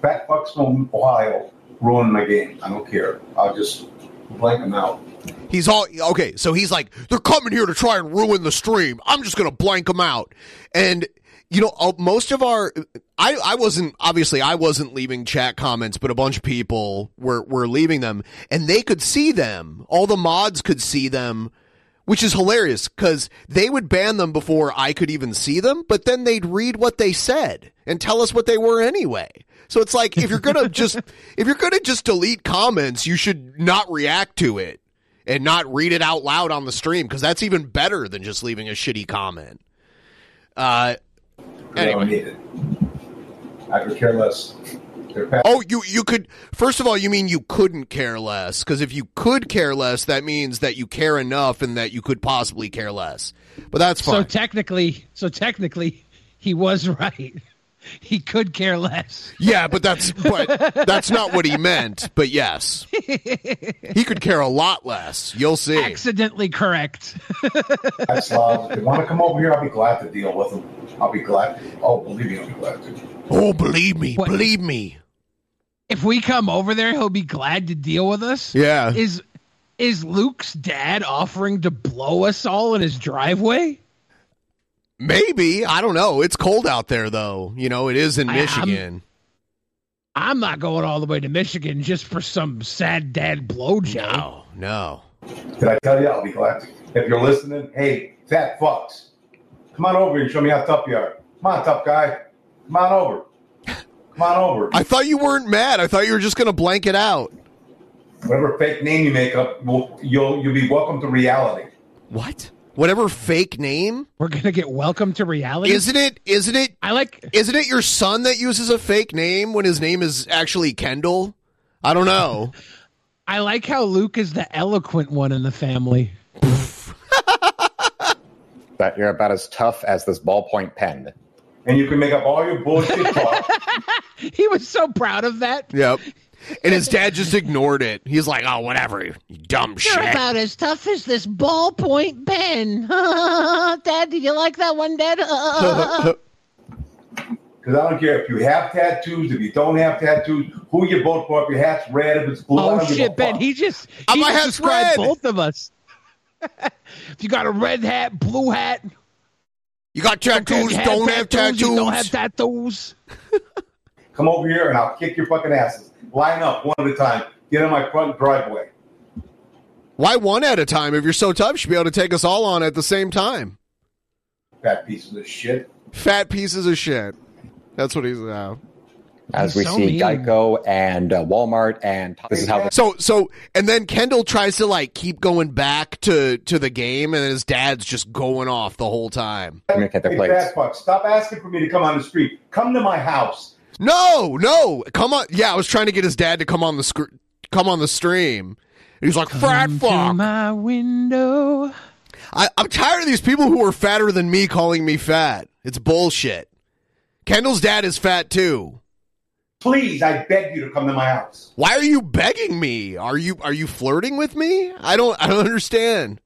Fat fucks from Ohio ruin my game. I don't care. I'll just blank them out. He's all, okay, so he's like, they're coming here to try and ruin the stream. I'm just going to blank them out. And, you know, most of our, I, I wasn't, obviously, I wasn't leaving chat comments, but a bunch of people were, were leaving them. And they could see them. All the mods could see them, which is hilarious because they would ban them before I could even see them. But then they'd read what they said and tell us what they were anyway. So it's like, if you're going to just if you're going to just delete comments, you should not react to it and not read it out loud on the stream, because that's even better than just leaving a shitty comment. Uh, anyway, I could care less. Oh, you, you could. First of all, you mean you couldn't care less, because if you could care less, that means that you care enough and that you could possibly care less. But that's fine. So technically, so technically, he was right. He could care less. Yeah, but that's but that's not what he meant. But yes, he could care a lot less. You'll see. Accidentally correct. That's love. If they want to come over here, I'll be glad to deal with them. I'll be glad. Oh, believe me, I'll be glad to. Oh, believe me, what? Believe me. If we come over there, he'll be glad to deal with us. Yeah. Is is Luke's dad offering to blow us all in his driveway? Maybe. I don't know. It's cold out there, though. You know, it is in I, Michigan. I'm, I'm not going all the way to Michigan just for some sad dad blowjob. No, no. Did I tell you? I'll be glad to. If you're listening, hey, fat fucks, come on over and show me how tough you are. Come on, tough guy. Come on over. Come on over. I thought you weren't mad. I thought you were just going to blank it out. Whatever fake name you make up, you'll, you'll, you'll be welcome to reality. What? Whatever fake name, we're gonna get welcome to reality. Isn't it? Isn't it? I like. Isn't it your son that uses a fake name when his name is actually Kendall? I don't know. I like how Luke is the eloquent one in the family. But you're about as tough as this ballpoint pen, and you can make up all your bullshit talk. He was so proud of that. Yep. And his dad just ignored it. He's like, oh, whatever, you dumb You're shit. You're about as tough as this ballpoint pen. Dad, did you like that one, Dad? Because I don't care if you have tattoos, if you don't have tattoos, who you vote for, if your hat's red, if it's blue. Oh, shit, Ben, he just, he just hat's described red. Both of us. If you got a red hat, blue hat. You got tattoos, you don't have tattoos. You don't have tattoos. Come over here and I'll kick your fucking asses. Line up one at a time. Get in my front driveway. Why one at a time? If you're so tough, you should be able to take us all on at the same time. Fat pieces of shit. Fat pieces of shit. That's what he's about. As we so see mean. Geico and uh, Walmart and this is how so so and then Kendall tries to like keep going back to, to the game and his dad's just going off the whole time. Hey, fat fuck, stop asking for me to come on the street. Come to my house. No, no, come on. Yeah, I was trying to get his dad to come on the sc- come on the stream. And he's like, fat fuck. My window. I, I'm tired of these people who are fatter than me calling me fat. It's bullshit. Kendall's dad is fat, too. Please, I beg you to come to my house. Why are you begging me? Are you are you flirting with me? I don't I don't understand.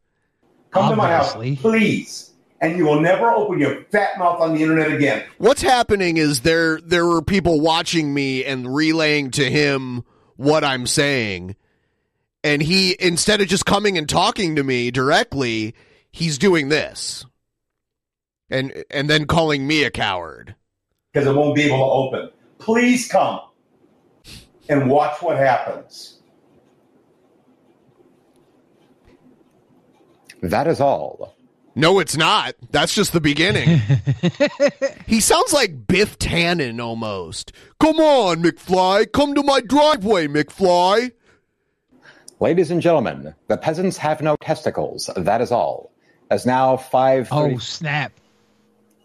Come Obviously. to my house, please. And you will never open your fat mouth on the internet again. What's happening is there there were people watching me and relaying to him what I'm saying. And he, instead of just coming and talking to me directly, he's doing this. And and then calling me a coward. Because it won't be able to open. Please come and watch what happens. That is all. No, it's not. That's just the beginning. He sounds like Biff Tannen almost. Come on, McFly. Come to my driveway, McFly. Ladies and gentlemen, the peasants have no testicles. That is all. As now five. Oh, snap.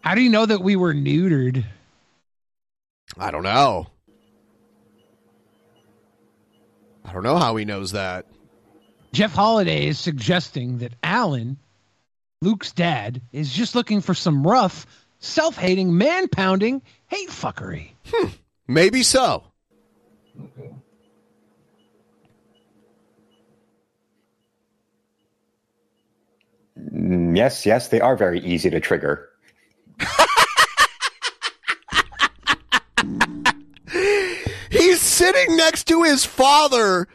How do you know that we were neutered? I don't know. I don't know how he knows that. Jeff Holiday is suggesting that Alan, Luke's dad, is just looking for some rough, self-hating, man-pounding hate fuckery. Hmm, maybe so. Okay. Yes, yes, they are very easy to trigger. He's sitting next to his father,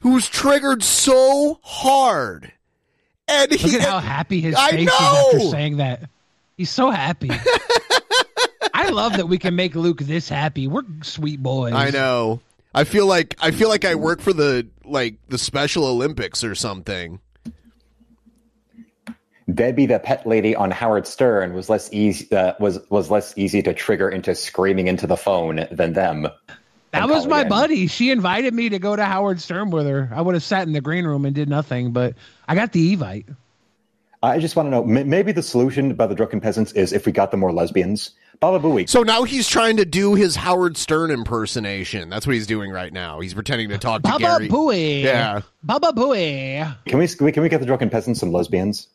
who's triggered so hard. And Look he, at how happy his I face know. is after saying that. He's so happy. I love that we can make Luke this happy. We're sweet boys. I know. I feel like I feel like I work for the like the Special Olympics or something. Debbie, the pet lady on Howard Stern, was less easy uh, was was less easy to trigger into screaming into the phone than them. That was my buddy. She invited me to go to Howard Stern with her. I would have sat in the green room and did nothing, but I got the Evite. I just want to know, m- maybe the solution by the drunken peasants is if we got them more lesbians. Baba Booey. So now he's trying to do his Howard Stern impersonation. That's what he's doing right now. He's pretending to talk to Baba Gary. Baba Booey. Yeah. Baba Booey. Can we, can we get the drunken peasants some lesbians?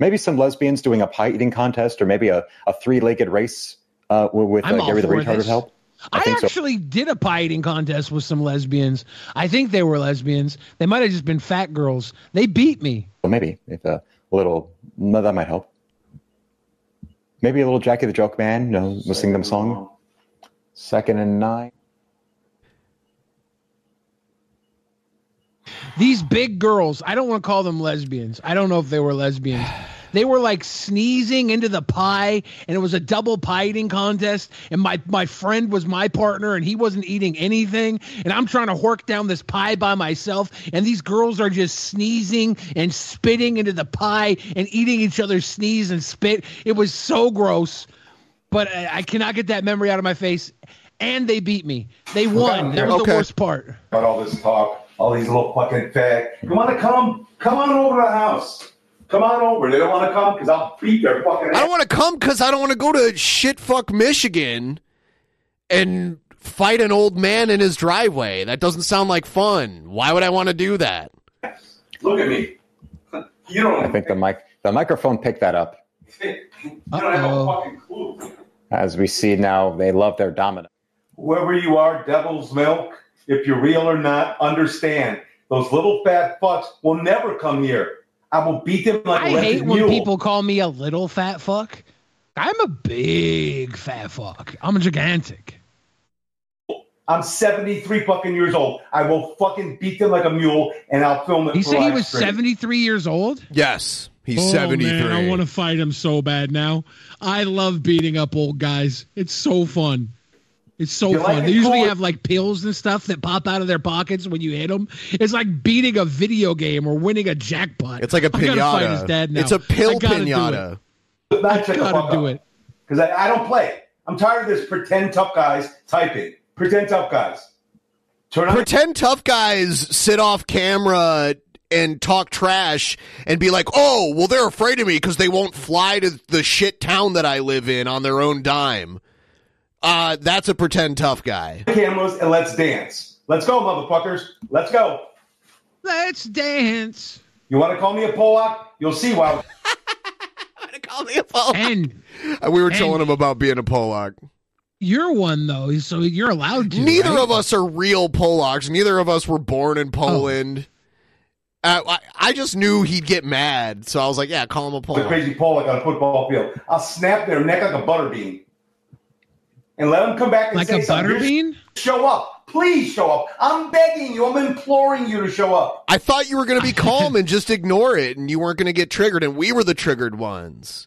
Maybe some lesbians doing a pie eating contest or maybe a, a three-legged race uh, with uh, Gary the Retarded help. I, I actually so. did a pie eating contest with some lesbians. I think they were lesbians. They might have just been fat girls. They beat me. Well, maybe if a little no, that might help. Maybe a little Jackie the Joke Man. You know, we'll sing them a song. Second and nine. These big girls. I don't want to call them lesbians. I don't know if they were lesbians. They were like sneezing into the pie, and it was a double pie eating contest. And my, my friend was my partner, and he wasn't eating anything. And I'm trying to hork down this pie by myself. And these girls are just sneezing and spitting into the pie and eating each other's sneeze and spit. It was so gross, but I, I cannot get that memory out of my face. And they beat me. They won. Okay. That was okay. The worst part. About all this talk, all these little fucking fag. You want to come? Come on over to the house. Come on over. They don't want to come because I'll beat their fucking ass. I don't want to come because I don't want to go to shit fuck Michigan and fight an old man in his driveway. That doesn't sound like fun. Why would I want to do that? Look at me. You don't. I think the mic, the microphone picked that up. You don't have a fucking clue. As we see now, they love their dominance. Whoever you are, devil's milk, if you're real or not, understand. Those little fat fucks will never come here. I will beat them like I a hate when mule. People call me a little fat fuck. I'm a big fat fuck. I'm a gigantic. I'm seventy-three fucking years old. I will fucking beat them like a mule, and I'll film it. He said he was straight. seventy-three years old? Yes, he's oh, seventy-three. Man, I want to fight him so bad now. I love beating up old guys. It's so fun. It's so You're fun. Like they usually cool. have like pills and stuff that pop out of their pockets when you hit them. It's like beating a video game or winning a jackpot. It's like a pinata. I gotta fight his dad now. It's a pill pinata. I gotta pinata. do it. I gotta do it. Because I, I don't play. I'm tired of this pretend tough guys typing. Pretend tough guys. Turn on pretend tough guys sit off camera and talk trash and be like, oh, well, they're afraid of me because they won't fly to the shit town that I live in on their own dime. Uh, that's a pretend tough guy. Cameras and let's dance. Let's go, motherfuckers. Let's go. Let's dance. You want to call me a Polak? You'll see why. Want to call me a Polak? And, we were and telling him about being a Polak. You're one, though, so you're allowed to. Neither right? of us are real Polacks. Neither of us were born in Poland. Oh. Uh, I, I just knew he'd get mad, so I was like, yeah, call him a Polak. The crazy Polak on a football field. I'll snap their neck like a butterbean. And let them come back and like say something. Like a butterbean? Show up. Please show up. I'm begging you. I'm imploring you to show up. I thought you were going to be calm and just ignore it, and you weren't going to get triggered, and we were the triggered ones.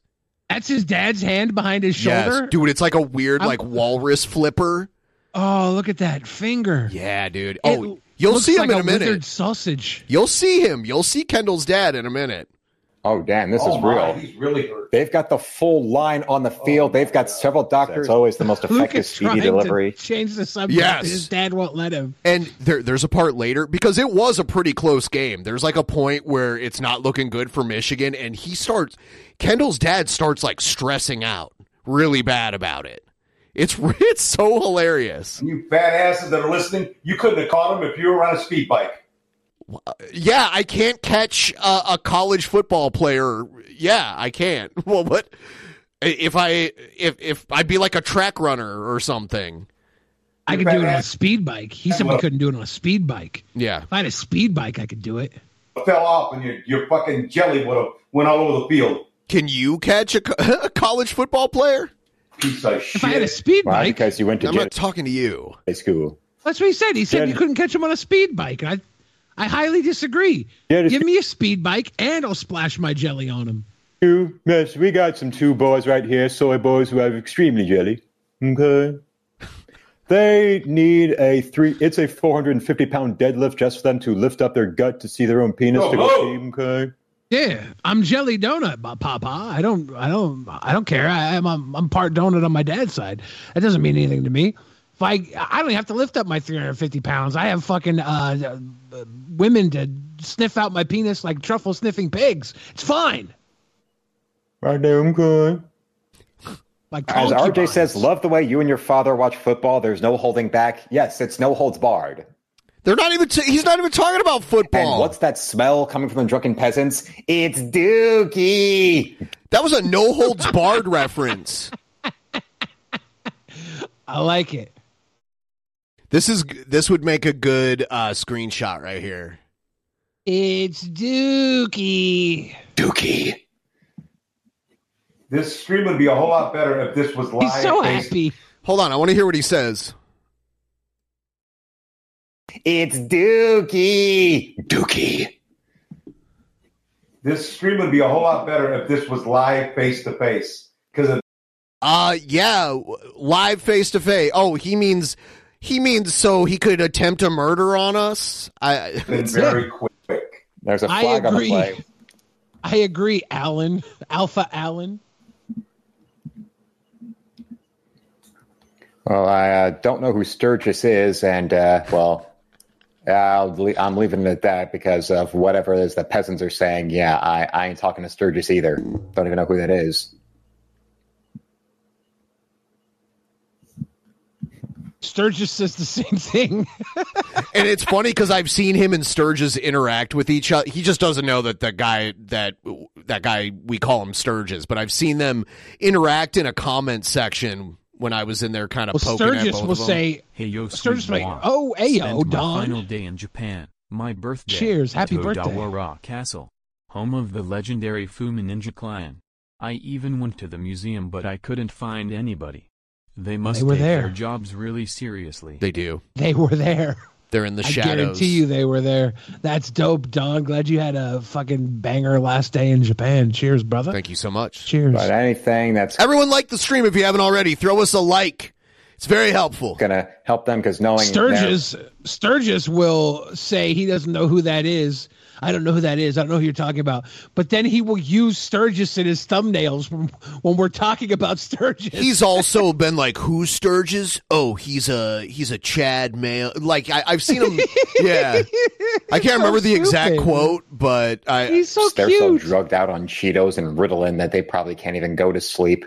That's his dad's hand behind his shoulder? Yes, dude, it's like a weird I'm... like walrus flipper. Oh, look at that finger. Yeah, dude. Oh, it you'll see him like in a, a minute. Sausage. You'll see him. You'll see Kendall's dad in a minute. Oh, damn, this oh is my, real. He's really hurt. They've got the full line on the field. Oh, They've got God. several doctors. It's always the most effective speedy delivery. Change the subject. Yes. His dad won't let him. And there, there's a part later, because it was a pretty close game. There's like a point where it's not looking good for Michigan, and he starts, Kendall's dad starts like stressing out really bad about it. It's it's so hilarious. And you fat asses that are listening, you couldn't have caught him if you were on a speed bike. Yeah, I can't catch a, a college football player. Yeah, I can't. Well, but if I if if I'd be like a track runner or something, I could do it on a speed bike. He said we couldn't do it on a speed bike. Yeah, if I had a speed bike, I could do it. Fell off, and your your fucking jelly would have went all over the field. Can you catch a, a college football player? Piece of shit. If I had a speed well, bike, because you went to. I'm not talking to you. High school. That's what he said. He said Jen- you couldn't catch him on a speed bike. I. I highly disagree. Yeah, give me a speed bike, and I'll splash my jelly on him. You, miss, we got some two boys right here, soy boys who have extremely jelly. Okay. They need a three. It's a four hundred fifty pound deadlift just for them to lift up their gut to see their own penis oh, to go oh. see. Okay. Yeah, I'm jelly donut, Papa. I don't, I don't, I don't care. I, I'm, I'm part donut on my dad's side. That doesn't mean anything to me. If I, I don't have to lift up my three hundred fifty pounds. I have fucking uh, uh, women to sniff out my penis like truffle sniffing pigs. It's fine. Right now, I'm good. Like As R J says, love the way you and your father watch football. There's no holding back. Yes, it's no holds barred. They're not even. T- he's not even talking about football. And what's that smell coming from the drunken peasants? It's Dookie. That was a no holds barred reference. I like it. This is this would make a good uh, screenshot right here. It's Dookie. Dookie. This stream would be a whole lot better if this was live. He's so happy. Hold on, I want to hear what he says. It's Dookie. Dookie. This stream would be a whole lot better if this was live face to face, because of. Uh, yeah, live face to face. Oh, he means, he means so he could attempt a murder on us. I very it. quick. There's a flag on the play. I agree, Alan. Alpha Alan. Well, I uh, don't know who Sturgis is, and uh, well, I'll le- I'm leaving it at that because of whatever it is the peasants are saying. Yeah, I, I ain't talking to Sturgis either. Don't even know who that is. Sturgis says the same thing. And it's funny because I've seen him and Sturgis interact with each other. He just doesn't know that the guy that that guy we call him Sturgis, but I've seen them interact in a comment section when I was in there kind of well, poking Sturgis at both will of them. Say, hey, yo, Sturgis will say, oh, ayo, Don. Final day in Japan, my birthday. Cheers, happy birthday. Todawara Castle, home of the legendary Fuma Ninja clan. I even went to the museum, but I couldn't find anybody. They must they were take there. their jobs really seriously. They do. They were there. They're in the I shadows. I guarantee you they were there. That's dope, Don. Glad you had a fucking banger last day in Japan. Cheers, brother. Thank you so much. Cheers. But anything that's... Everyone like the stream if you haven't already. Throw us a like. It's very helpful. It's going to help them because knowing... Sturgis, Sturgis will say he doesn't know who that is. I don't know who that is. I don't know who you're talking about. But then he will use Sturgis in his thumbnails when, when we're talking about Sturgis. He's also been like, who's Sturgis? Oh, he's a he's a Chad male. Like, I, I've seen him. Yeah. I can't so remember the stupid. exact quote, but I, he's so they're cute. So drugged out on Cheetos and Ritalin that they probably can't even go to sleep.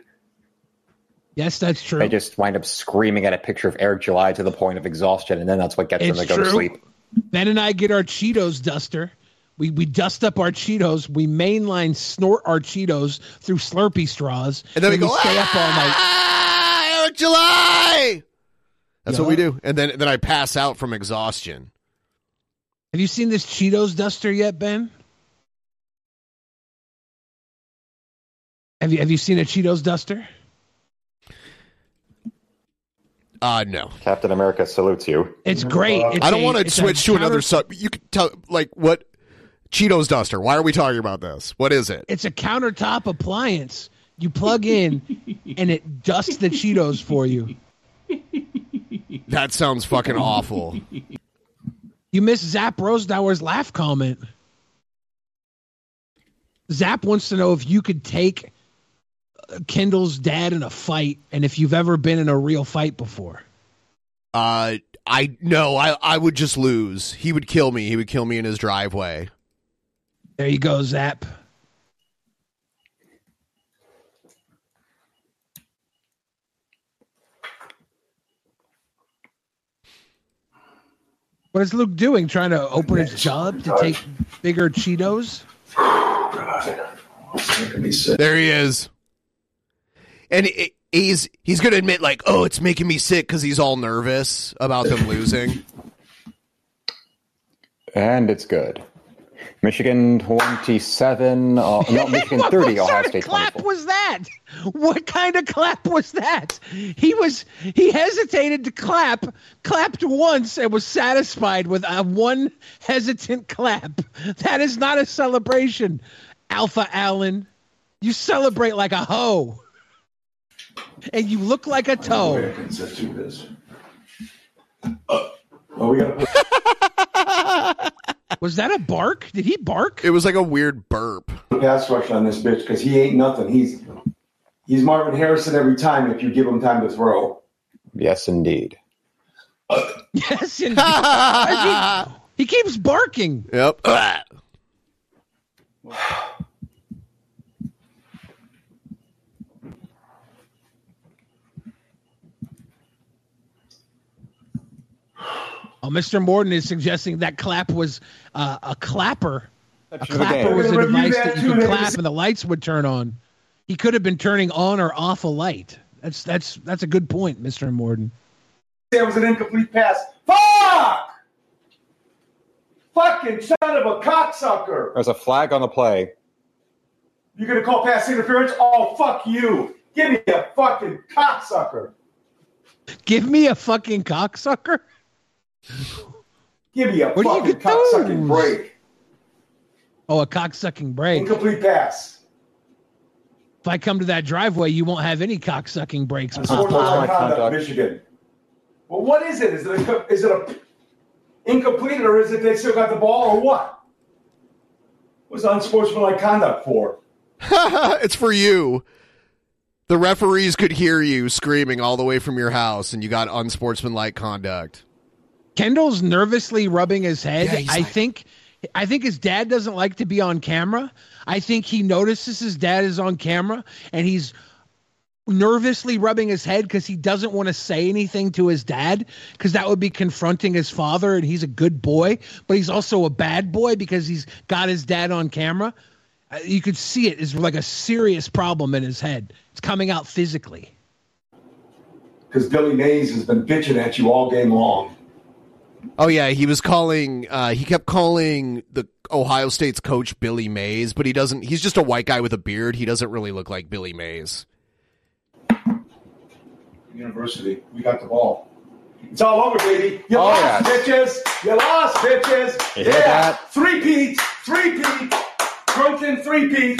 Yes, that's true. They just wind up screaming at a picture of Eric July to the point of exhaustion, and then that's what gets it's them to true. go to sleep. Ben and I get our Cheetos duster. We we dust up our Cheetos. We mainline snort our Cheetos through Slurpee straws. And then and we go, we stay ah, up all night. Ah, Eric July! That's yeah. what we do. And then, then I pass out from exhaustion. Have you seen this Cheetos duster yet, Ben? Have you have you seen a Cheetos duster? Uh, no. Captain America salutes you. It's great. It's I don't a, want to switch to counter- another sub. You can tell, like, what... Cheetos duster. Why are we talking about this? What is it? It's a countertop appliance. You plug in and it dusts the Cheetos for you. That sounds fucking awful. You missed Zap Rosenauer's laugh comment. Zap wants to know if you could take Kendall's dad in a fight, and if you've ever been in a real fight before. Uh, I no, I I would just lose. He would kill me. He would kill me in his driveway. There you go, Zap. What is Luke doing? Trying to open his job to take bigger Cheetos? There he is. And it, he's he's going to admit, like, oh, it's making me sick, because he's all nervous about them losing. And it's good. Michigan twenty-seven, uh, not Michigan thirty, Ohio State twenty-four. What kind of clap was that? What kind of clap was that? He was he hesitated to clap, clapped once, and was satisfied with a one hesitant clap. That is not a celebration, Alpha Allen. You celebrate like a hoe, and you look like a toe. Oh, we got. Was that a bark? Did he bark? It was like a weird burp. Pass rush on this bitch because he ain't nothing. He's he's Marvin Harrison every time if you give him time to throw. Yes, indeed. Uh, yes, indeed. I mean, he keeps barking. Yep. Oh, Mister Morden is suggesting that clap was uh, a clapper. That's a clapper was a device that, that you could clap and the lights would turn on. He could have been turning on or off a light. That's that's that's a good point, Mister Morden. There was an incomplete pass. Fuck! Fucking son of a cocksucker! There's a flag on the play. You're gonna call pass interference? Oh, fuck you! Give me a fucking cocksucker! Give me a fucking cocksucker? Give me a what fucking cocksucking break. Oh, a cocksucking break. Incomplete pass. If I come to that driveway, you won't have any cocksucking breaks. That's not my conduct, Michigan. Well, what is it? Is it a, is it a incomplete, or is it they still got the ball, or what? What's unsportsmanlike conduct for? It's for you. The referees could hear you screaming all the way from your house, and you got unsportsmanlike conduct. Kendall's nervously rubbing his head. Yeah, I like, think I think his dad doesn't like to be on camera. I think he notices his dad is on camera, and he's nervously rubbing his head because he doesn't want to say anything to his dad, because that would be confronting his father, and he's a good boy, but he's also a bad boy because he's got his dad on camera. You could see it is like a serious problem in his head. It's coming out physically. Because Billy Mays has been bitching at you all game long. Oh, yeah, he was calling, uh, he kept calling the Ohio State's coach Billy Mays, but he doesn't, he's just a white guy with a beard. He doesn't really look like Billy Mays. University, we got the ball. It's all over, baby. You oh, lost, yes. bitches. You lost, bitches. You yeah. hear that? Three-peat, three-peat, drunken three-peat.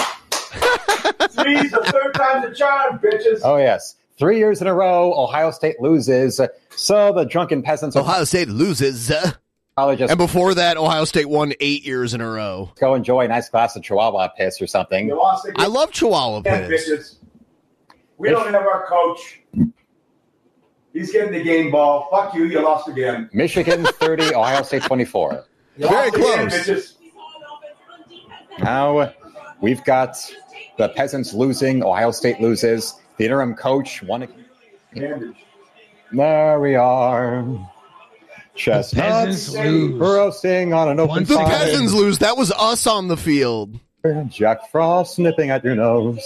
Three's the third time's the charm, bitches. Oh, yes. Three years in a row, Ohio State loses. So the drunken peasants... Ohio State loses. Just, and before that, Ohio State won eight years in a row. Go enjoy a nice glass of Chihuahua piss or something. I love Chihuahua piss. Bitches. We Mich- don't have our coach. He's getting the game ball. Fuck you, you lost again. Michigan thirty, Ohio State twenty-four. You Very close. Again, now we've got the peasants losing, Ohio State loses. The interim coach won it. There we are. Chestnuts roasting on an open fire. The peasants lose. That was us on the field. Jack Frost nipping at your nose.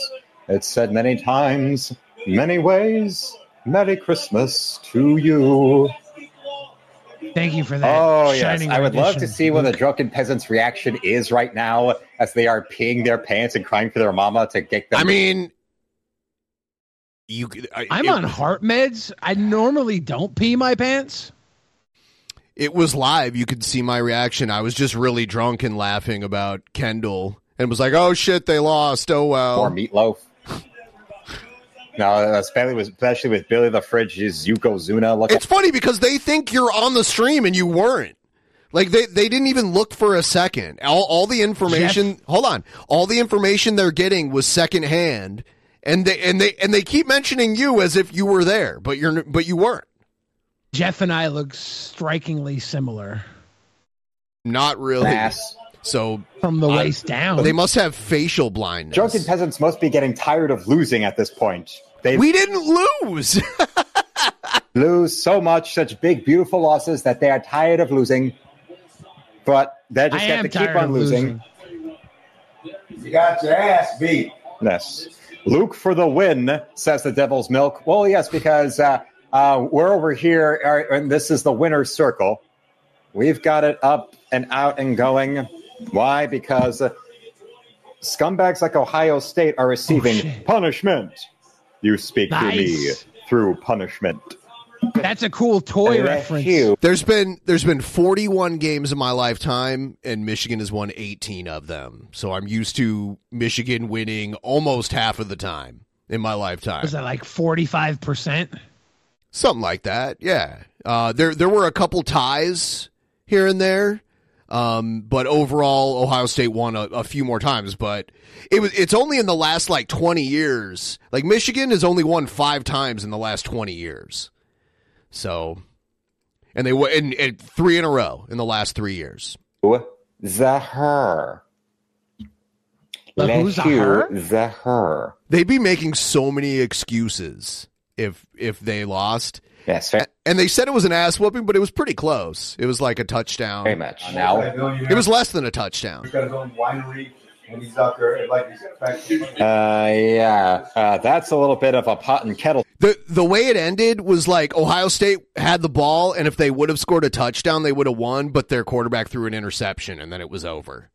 It's said many times, many ways. Merry Christmas to you. Thank you for that. Oh, yes. I would love to see what the drunken peasants' reaction is right now as they are peeing their pants and crying for their mama to get them. I mean... You, I, I'm it, on heart meds. I normally don't pee my pants. It was live. You could see my reaction. I was just really drunk and laughing about Kendall and was like, oh, shit, they lost. Oh, well. Or meatloaf. No, especially with, especially with Billy the Fridge, is Yukozuna. Look, it's funny because they think you're on the stream and you weren't. Like, they, they didn't even look for a second. All, all the information, Jeff. hold on, all the information they're getting was secondhand, and they and they and they keep mentioning you as if you were there, but you're but you weren't. Jeff and I look strikingly similar. Not really. Bass. So from the waist I, down, they must have facial blindness. Drunken peasants must be getting tired of losing at this point. They've we didn't lose. lose so much, such big, beautiful losses that they are tired of losing. But they just I have to keep on losing. losing. You got your ass beat. Yes. Luke for the win, says the Devil's Milk. Well, yes, because uh, uh, we're over here, and this is the winner's circle. We've got it up and out and going. Why? Because uh, scumbags like Ohio State are receiving oh, punishment. You speak nice. to me through punishment. That's a cool toy and reference. There's been there's been forty-one games in my lifetime, and Michigan has won eighteen of them. So I'm used to Michigan winning almost half of the time in my lifetime. Was that like forty-five percent? Something like that, yeah. Uh, there there were a couple ties here and there, um, but overall Ohio State won a, a few more times. But it was it's only in the last like twenty years. Like Michigan has only won five times in the last twenty years. So, and they went and three in a row in the last three years. The her. The who's the her? The her. They'd be making so many excuses if if they lost. Yes, fair. And they said it was an ass whooping, but it was pretty close. It was like a touchdown. Very much. Now it was less than a touchdown. He's got his own winery. Andy Zucker, like uh, yeah, uh, that's a little bit of a pot and kettle. The the way it ended was like Ohio State had the ball, and if they would have scored a touchdown, they would have won, but their quarterback threw an interception, and then it was over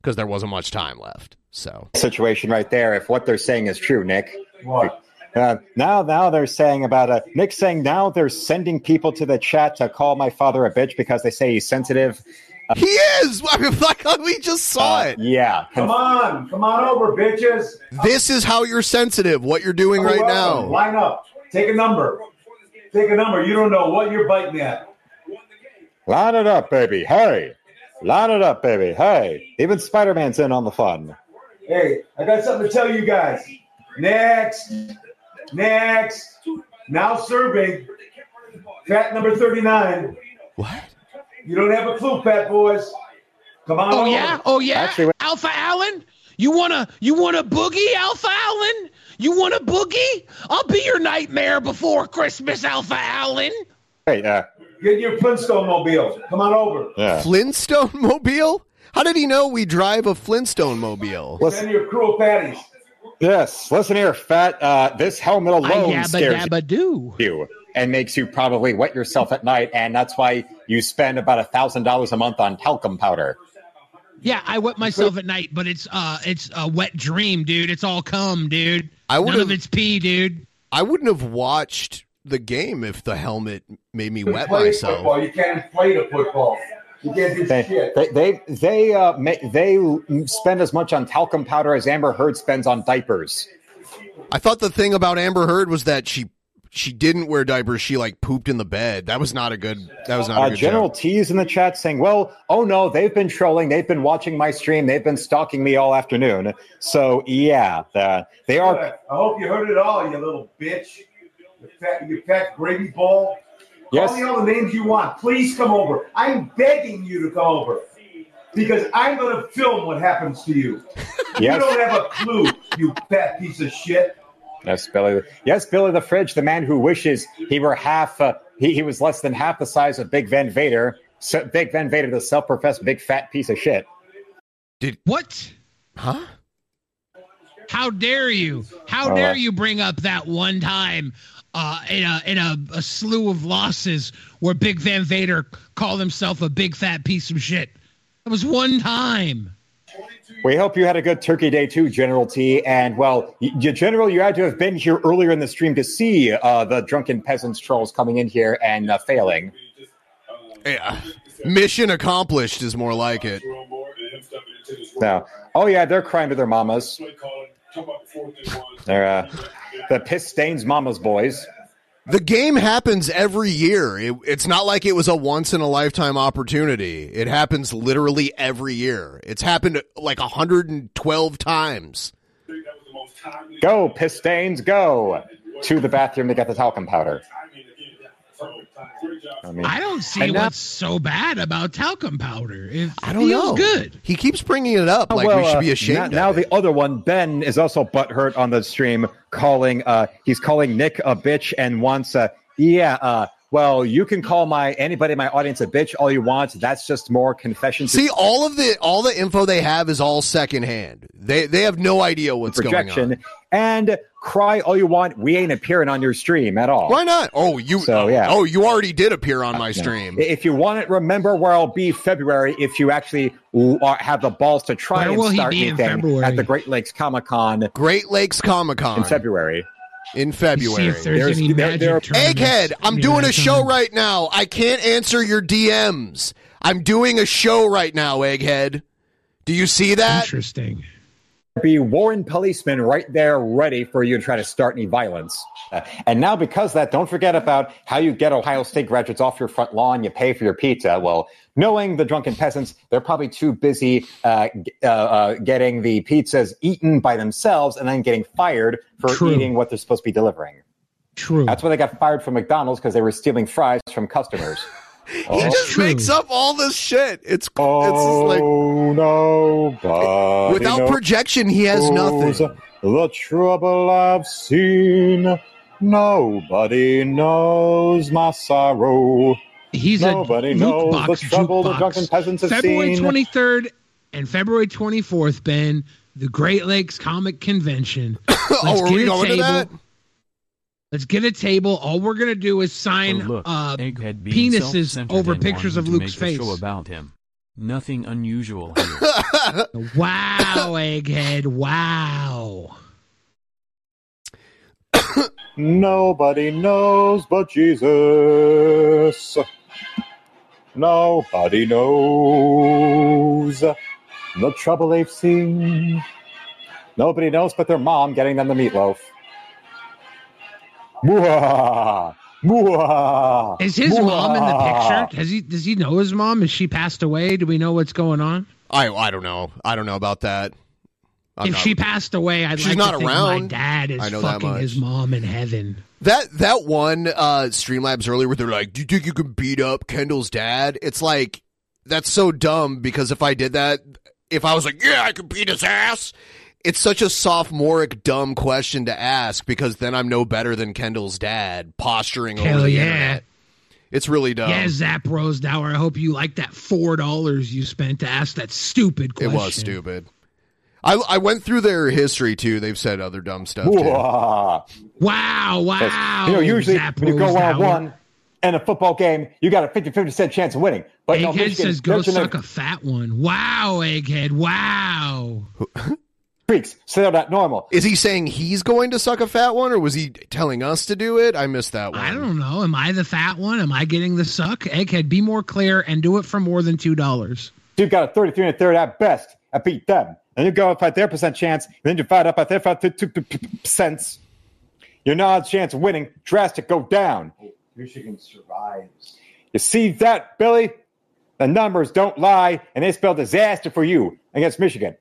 because there wasn't much time left. So situation right there, if what they're saying is true, Nick. What? Uh, now, now they're saying about uh, Nick saying now they're sending people to the chat to call my father a bitch because they say he's sensitive. Uh, he is! I mean, like, we just saw uh, it. Yeah. Come on. Come on over, bitches. This is how you're sensitive, what you're doing oh, right well, now. Line up. Take a number. Take a number. You don't know what you're biting at. Line it up, baby. Hey. Line it up, baby. Hey. Even Spider-Man's in on the fun. Hey, I got something to tell you guys. Next. Next. Now serving. Fat number thirty-nine. What? You don't have a clue, fat boys. Come on. Oh over. yeah, oh yeah. Actually, Alpha Allen, you wanna you wanna boogie, Alpha Allen? You wanna boogie? I'll be your nightmare before Christmas, Alpha Allen. Hey, uh, get your Flintstone mobile. Come on over. Yeah. Flintstone mobile? How did he know we drive a Flintstone mobile? Listen to your cruel patties. Yes, listen here, fat. Uh, this helmet alone yabba scares dabba do. you. And makes you probably wet yourself at night, and that's why you spend about a thousand dollars a month on talcum powder. Yeah, I wet myself at night, but it's uh, it's a wet dream, dude. It's all cum, dude. I None of it's pee, dude. I wouldn't have watched the game if the helmet made me wet myself. Football. You can't play the football. You can't do they, shit. They they they, uh, may, they spend as much on talcum powder as Amber Heard spends on diapers. I thought the thing about Amber Heard was that she. She didn't wear diapers. She like pooped in the bed. That was not a good. That was not uh, a good. General T's in the chat saying, "Well, oh no, they've been trolling. They've been watching my stream. They've been stalking me all afternoon." So yeah, uh, they are. Right. I hope you heard it all, you little bitch. You fat, you fat gravy ball. Yes. Call me all the names you want. Please come over. I'm begging you to come over because I'm going to film what happens to you. Yes. You don't have a clue, you fat piece of shit. Yes, Billy. Yes, Billy the Fridge, the man who wishes he were half. Uh, he he was less than half the size of Big Van Vader. So Big Van Vader, the self-professed big fat piece of shit. Did what? Huh? How dare you? How oh, dare uh, you bring up that one time uh, in a in a, a slew of losses where Big Van Vader called himself a big fat piece of shit? That was one time. We hope you had a good turkey day, too, General T. And, well, you, General, you had to have been here earlier in the stream to see uh, the drunken peasants trolls coming in here and uh, failing. Yeah. Mission accomplished is more like it. No. Oh, yeah, they're crying to their mamas. They're uh, the piss stains mamas boys. The game happens every year. It, it's not like it was a once-in-a-lifetime opportunity. It happens literally every year. It's happened like one hundred twelve times. Go, piss stains, go. To the bathroom to get the talcum powder. I, mean, I don't see what's so bad about talcum powder. It I don't feels know. Good. He keeps bringing it up like well, we should be ashamed. Uh, now, now of it. The other one, Ben, is also butthurt on the stream, calling. Uh, he's calling Nick a bitch and wants. Uh, yeah. Uh, well, you can call my anybody in my audience a bitch all you want. That's just more confessions. See, all of the all the info they have is all secondhand. They they have no idea what's going on. And cry all you want. We ain't appearing on your stream at all. Why not? Oh, you. So, yeah. Oh, you already did appear on my stream. If you want it, remember where I'll be February. If you actually have the balls to try where and start anything at the Great Lakes Comic Con. Great Lakes Comic Con in February. In February. There's there's, any there, there are Egghead, I'm yeah, doing a show right now. I can't answer your D Ms. I'm doing a show right now, Egghead. Do you see that? Interesting. Be Warren policemen right there ready for you to try to start any violence. Uh, and now because of that, don't forget about how you get Ohio State graduates off your front lawn, you pay for your pizza. Well, knowing the drunken peasants, they're probably too busy uh, uh, uh, getting the pizzas eaten by themselves and then getting fired for True. Eating what they're supposed to be delivering. True. That's why they got fired from McDonald's, because they were stealing fries from customers. He oh, just true. Makes up all this shit. It's oh, it's like no, without projection, he has nothing. The trouble I've seen, nobody knows my sorrow. He's nobody a knows box, the trouble the drunken peasants have February seen. February twenty-third and February twenty-fourth, Ben, the Great Lakes Comic Convention. Oh, are we going to that? Let's get a table. All we're going to do is sign oh, look, uh, penises over pictures of Luke's face. About him. Nothing unusual here. Wow, Egghead. Wow. Nobody knows but Jesus. Nobody knows the trouble they've seen. Nobody knows but their mom getting them the meatloaf. Mwah, mwah, is his mwah. Mom in the picture? Has he? Does he know his mom? Has she passed away? Do we know what's going on? I I don't know. I don't know about that. I'm if not, she passed away, I'd she's like not to think around. My dad is fucking his mom in heaven. That that one uh, Streamlabs earlier where they're like, "Do you think you can beat up Kendall's dad?" It's like that's so dumb, because if I did that, if I was like, "Yeah, I can beat his ass." It's such a sophomoric, dumb question to ask, because then I'm no better than Kendall's dad, posturing Hell over the yeah. internet. It's really dumb. Yeah, Zap Rosedauer, I hope you like that four dollars you spent to ask that stupid question. It was stupid. I, I went through their history, too. They've said other dumb stuff, too. Wow, wow. You know, usually Zap when you go on one and a football game, you got a fifty-fifty cent chance of winning. But Egghead no, Michigan, says, go suck a fat one. Wow, Egghead, wow. Freaks, so they're not normal. Is he saying he's going to suck a fat one, or was he telling us to do it? I missed that one. I don't know. Am I the fat one? Am I getting the suck? Egghead, be more clear and do it for more than two dollars. You've got a thirty-three and a third at best. I beat them. And you go up by their percent chance, and then you find up by their five percent. Your odds chance of winning drastic go down. Michigan survives. You see that, Billy? The numbers don't lie, and they spell disaster for you against Michigan.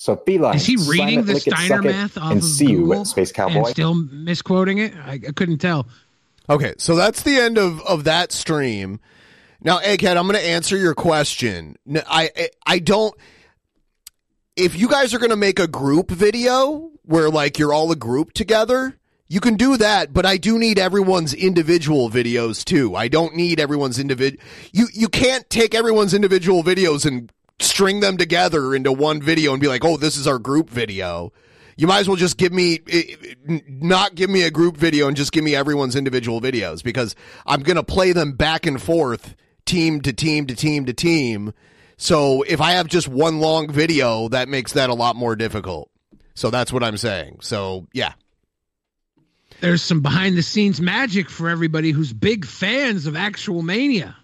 So Beeline, is he reading it, the Steiner it, math off and of see Google you, Space Cowboy. And still misquoting it? I, I couldn't tell. Okay, so that's the end of, of that stream. Now, Egghead, I'm going to answer your question. I, I, I don't... If you guys are going to make a group video where, like, you're all a group together, you can do that, but I do need everyone's individual videos, too. I don't need everyone's individual... You, you can't take everyone's individual videos and string them together into one video and be like, oh, this is our group video. You might as well just give me, not give me a group video and just give me everyone's individual videos, because I'm going to play them back and forth, team to team to team to team. So if I have just one long video, that makes that a lot more difficult. So that's what I'm saying. So, yeah. There's some behind the scenes magic for everybody who's big fans of Actual Mania.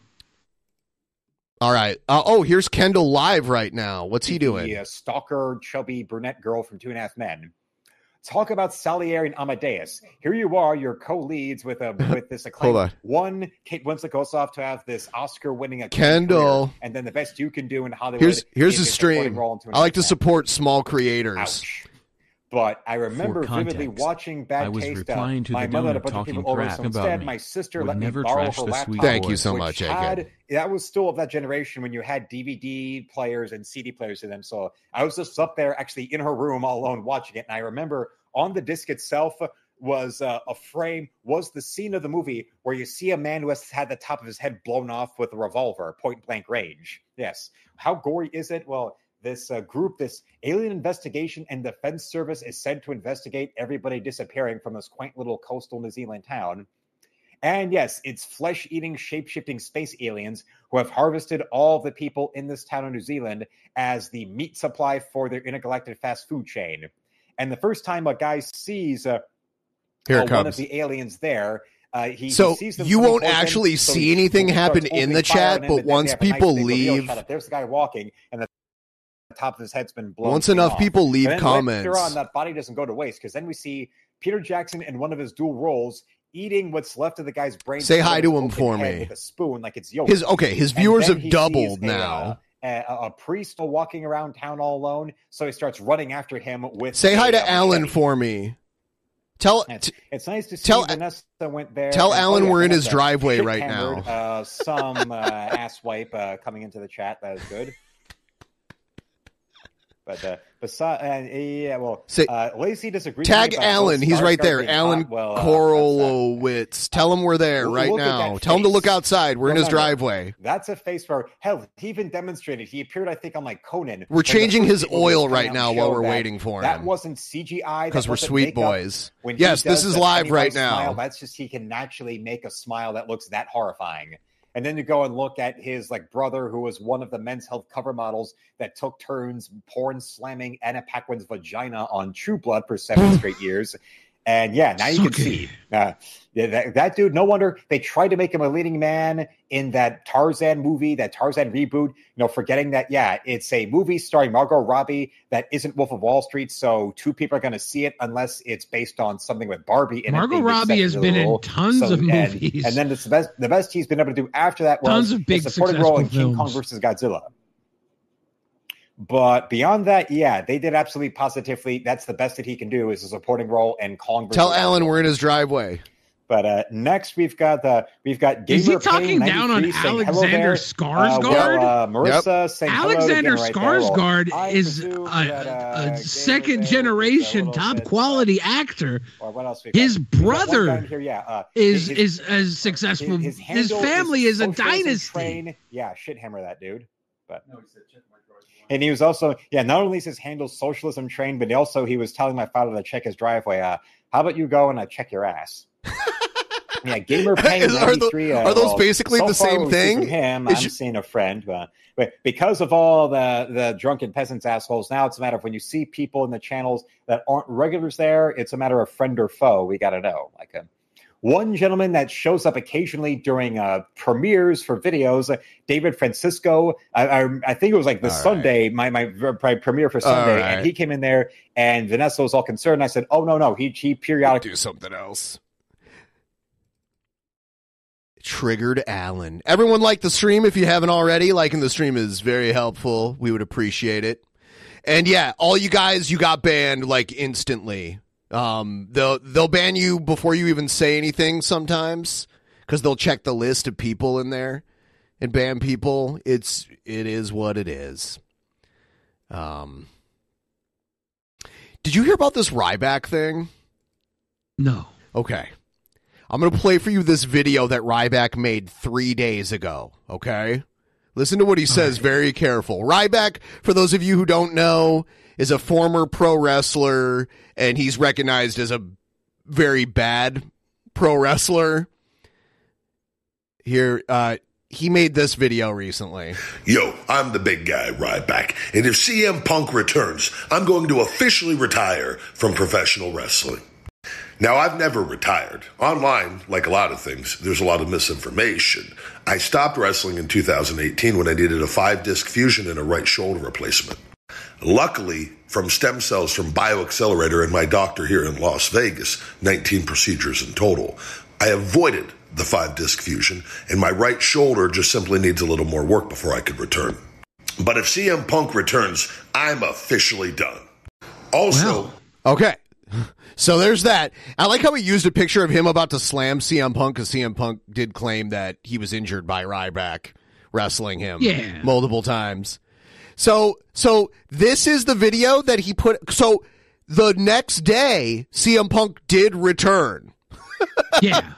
All right. Uh, oh, here's Kendall live right now. What's he doing? The uh, stalker, chubby brunette girl from Two and a Half Men. Talk about Salieri and Amadeus. Here you are, your co-leads with a with this acclaim. One, Kate Winslet goes off to have this Oscar-winning acclaim Kendall, career, and then the best you can do in Hollywood. Here's here's a stream. Role into I like to support small creators. Ouch. But I remember context, vividly watching Bad Taste Out. My mother had a bunch of people over, so instead my sister let me borrow her laptop. Thank you so much, Egghead. That was still of that generation when you had D V D players and C D players in them. So I was just up there actually in her room all alone watching it. And I remember on the disc itself was uh, a frame, was the scene of the movie where you see a man who has had the top of his head blown off with a revolver, point blank range. Yes. How gory is it? Well, this uh, group, this alien investigation and defense service is sent to investigate everybody disappearing from this quaint little coastal New Zealand town. And yes, it's flesh-eating, shape-shifting space aliens who have harvested all the people in this town of New Zealand as the meat supply for their intergalactic fast food chain. And the first time a guy sees uh, Here uh, one of the aliens there, uh, he, so he sees them. You won't actually so see anything happen in the chat, but and once people nice leave... Go, there's the guy walking, and the top of his head's been blown. Once enough off. People leave and then comments. Later on, that body doesn't go to waste, because then we see Peter Jackson in one of his dual roles eating what's left of the guy's brain. Say hi to him for me. With a spoon, like it's yolk. His okay, his viewers have doubled now. A, a, a priest walking around town all alone, so he starts running after him with. Say hi to Alan for me. Tell it's, it's nice to see tell, Vanessa went there. Tell Alan we're in his driveway right now. Uh, some uh, asswipe uh, coming into the chat. That is good. But uh, besides, uh, yeah, well, Say, uh, Lacey disagrees. Tag Alan. He's right there. Alan well, uh, Korolowitz. Tell him we're there right now. Tell him to look outside. We're no, in his no, driveway. That's a face for hell. He even demonstrated. He appeared, I think, on like Conan. We're changing his oil right now while we're that, waiting for him. That wasn't C G I. Because we're sweet boys. Yes, this is live right now. Smile, that's just he can naturally make a smile that looks that horrifying. And then you go and look at his like brother, who was one of the men's health cover models that took turns porn slamming Anna Paquin's vagina on True Blood for seven straight years. And yeah, now you can see uh, that, that dude. No wonder they tried to make him a leading man in that Tarzan movie, that Tarzan reboot. You know, forgetting that yeah, it's a movie starring Margot Robbie that isn't Wolf of Wall Street, so two people are going to see it unless it's based on something with Barbie. And Margot Robbie has been in tons so, of and, movies, and then it's the best the best he's been able to do after that was tons of big supporting role in King Kong versus Godzilla. But beyond that, yeah, they did absolutely positively. That's the best that he can do is a supporting role and Kong. Tell Alan we're in his driveway. But uh, next we've got the uh, we've got Gamer. Is he talking down on Alexander Skarsgård? Uh, well, uh, Marissa yep. saying Alexander right Skarsgård there. Well, is a, that, uh, a second generation top bit, quality uh, actor. Or what else his got. brother here, yeah, uh, is his, is as successful. His, his, his family is, is a dynasty. Train. Yeah, shithammer that dude. But no, he said shithammer. And he was also, yeah, not only is his handle socialism trained, but also he was telling my father to check his driveway. Uh, how about you go and uh, check your ass? Yeah, Gamer Payne is, are, the, uh, are those well, basically so the same thing? Him, I'm you... seeing a friend. But, but because of all the, the drunken peasants assholes, now it's a matter of when you see people in the channels that aren't regulars there, it's a matter of friend or foe. We got to know. Like a, one gentleman that shows up occasionally during uh, premieres for videos, uh, David Francisco. I, I, I think it was like the all Sunday, right. my, my my premiere for Sunday, right. And he came in there, and Vanessa was all concerned. I said, "Oh no, no, he he periodically do something else." Triggered Alan. Everyone like the stream if you haven't already. Liking the stream is very helpful. We would appreciate it. And yeah, all you guys, you got banned like instantly. Um, they'll, they'll ban you before you even say anything sometimes, because they'll check the list of people in there and ban people. It's, it is what it is. Um, did you hear about this Ryback thing? No. Okay. I'm going to play for you this video that Ryback made three days ago. Okay. Listen to what he says. All right. Very careful. Ryback, for those of you who don't know, is a former pro wrestler, and he's recognized as a very bad pro wrestler. Here, uh, he made this video recently. Yo, I'm the big guy, Ryback, and if C M Punk returns, I'm going to officially retire from professional wrestling. Now, I've never retired. Online, like a lot of things, there's a lot of misinformation. I stopped wrestling in two thousand eighteen when I needed a five-disc fusion and a right shoulder replacement. luckily from stem cells from Bioaccelerator and my doctor here in Las Vegas, nineteen procedures in total. I avoided the five disc fusion, and my right shoulder just simply needs a little more work before I could return. But if C M Punk returns, I'm officially done. Also, wow. Okay. So there's that. I like how he used a picture of him about to slam C M Punk, because C M Punk did claim that he was injured by Ryback wrestling him yeah. multiple times. So, so this is the video that he put. So the next day, C M Punk did return. Yeah.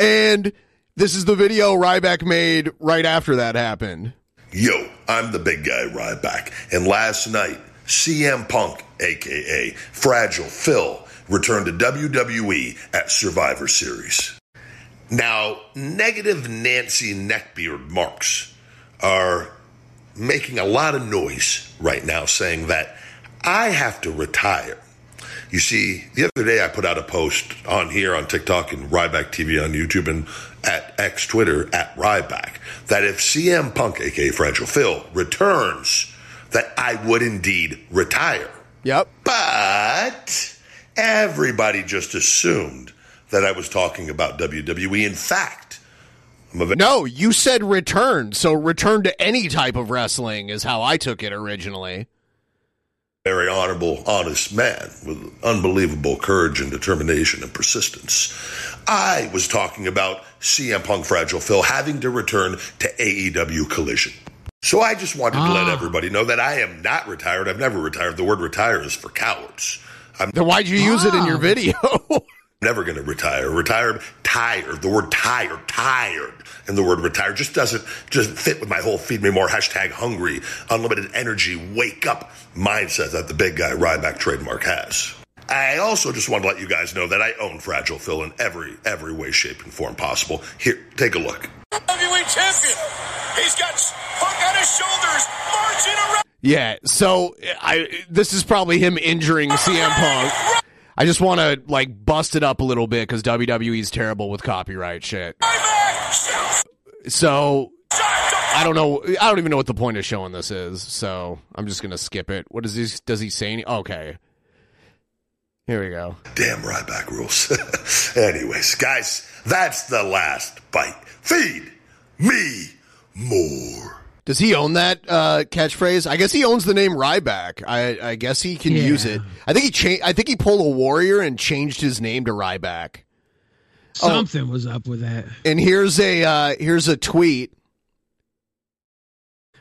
And this is the video Ryback made right after that happened. Yo, I'm the big guy Ryback. And last night, C M Punk, a k a. Fragile Phil, returned to W W E at Survivor Series. Now, negative Nancy neckbeard marks are making a lot of noise right now, saying that I have to retire. You see, the other day I put out a post on here on TikTok and Ryback T V on YouTube and at X Twitter at Ryback that if C M Punk, a k a. Fragile Phil, returns, that I would indeed retire. Yep. But everybody just assumed that I was talking about W W E. In fact, I'm a- no, you said return. So return to any type of wrestling is how I took it originally. Very honorable, honest man with unbelievable courage and determination and persistence. I was talking about C M Punk, Fragile Phil having to return to A E W Collision. So I just wanted ah. to let everybody know that I am not retired. I've never retired. The word retire is for cowards. I'm then why'd you use ah. it in your video? Never going to retire. Retired, tired. The word tired, tired, and the word retire just doesn't just fit with my whole feed me more, hashtag hungry, unlimited energy, wake up mindset that the big guy Ryback trademark has. I also just want to let you guys know that I own Fragile Phil in every, every way, shape, and form possible. Here, take a look. W W E champion. He's got Punk on his shoulders, marching around. Yeah, so I this is probably him injuring C M Punk. I just want to like bust it up a little bit because W W E's terrible with copyright shit. So I don't know. I don't even know what the point of showing this is. So I'm just gonna skip it. What does he? Does he say? Any, okay. Here we go. Damn Ryback rules. Anyways, guys, that's the last bite. Feed me more. Does he own that uh, catchphrase? I guess he owns the name Ryback. I, I guess he can yeah. use it. I think he cha- I think he pulled a Warrior and changed his name to Ryback. Something oh. was up with that. And here's a uh, here's a tweet.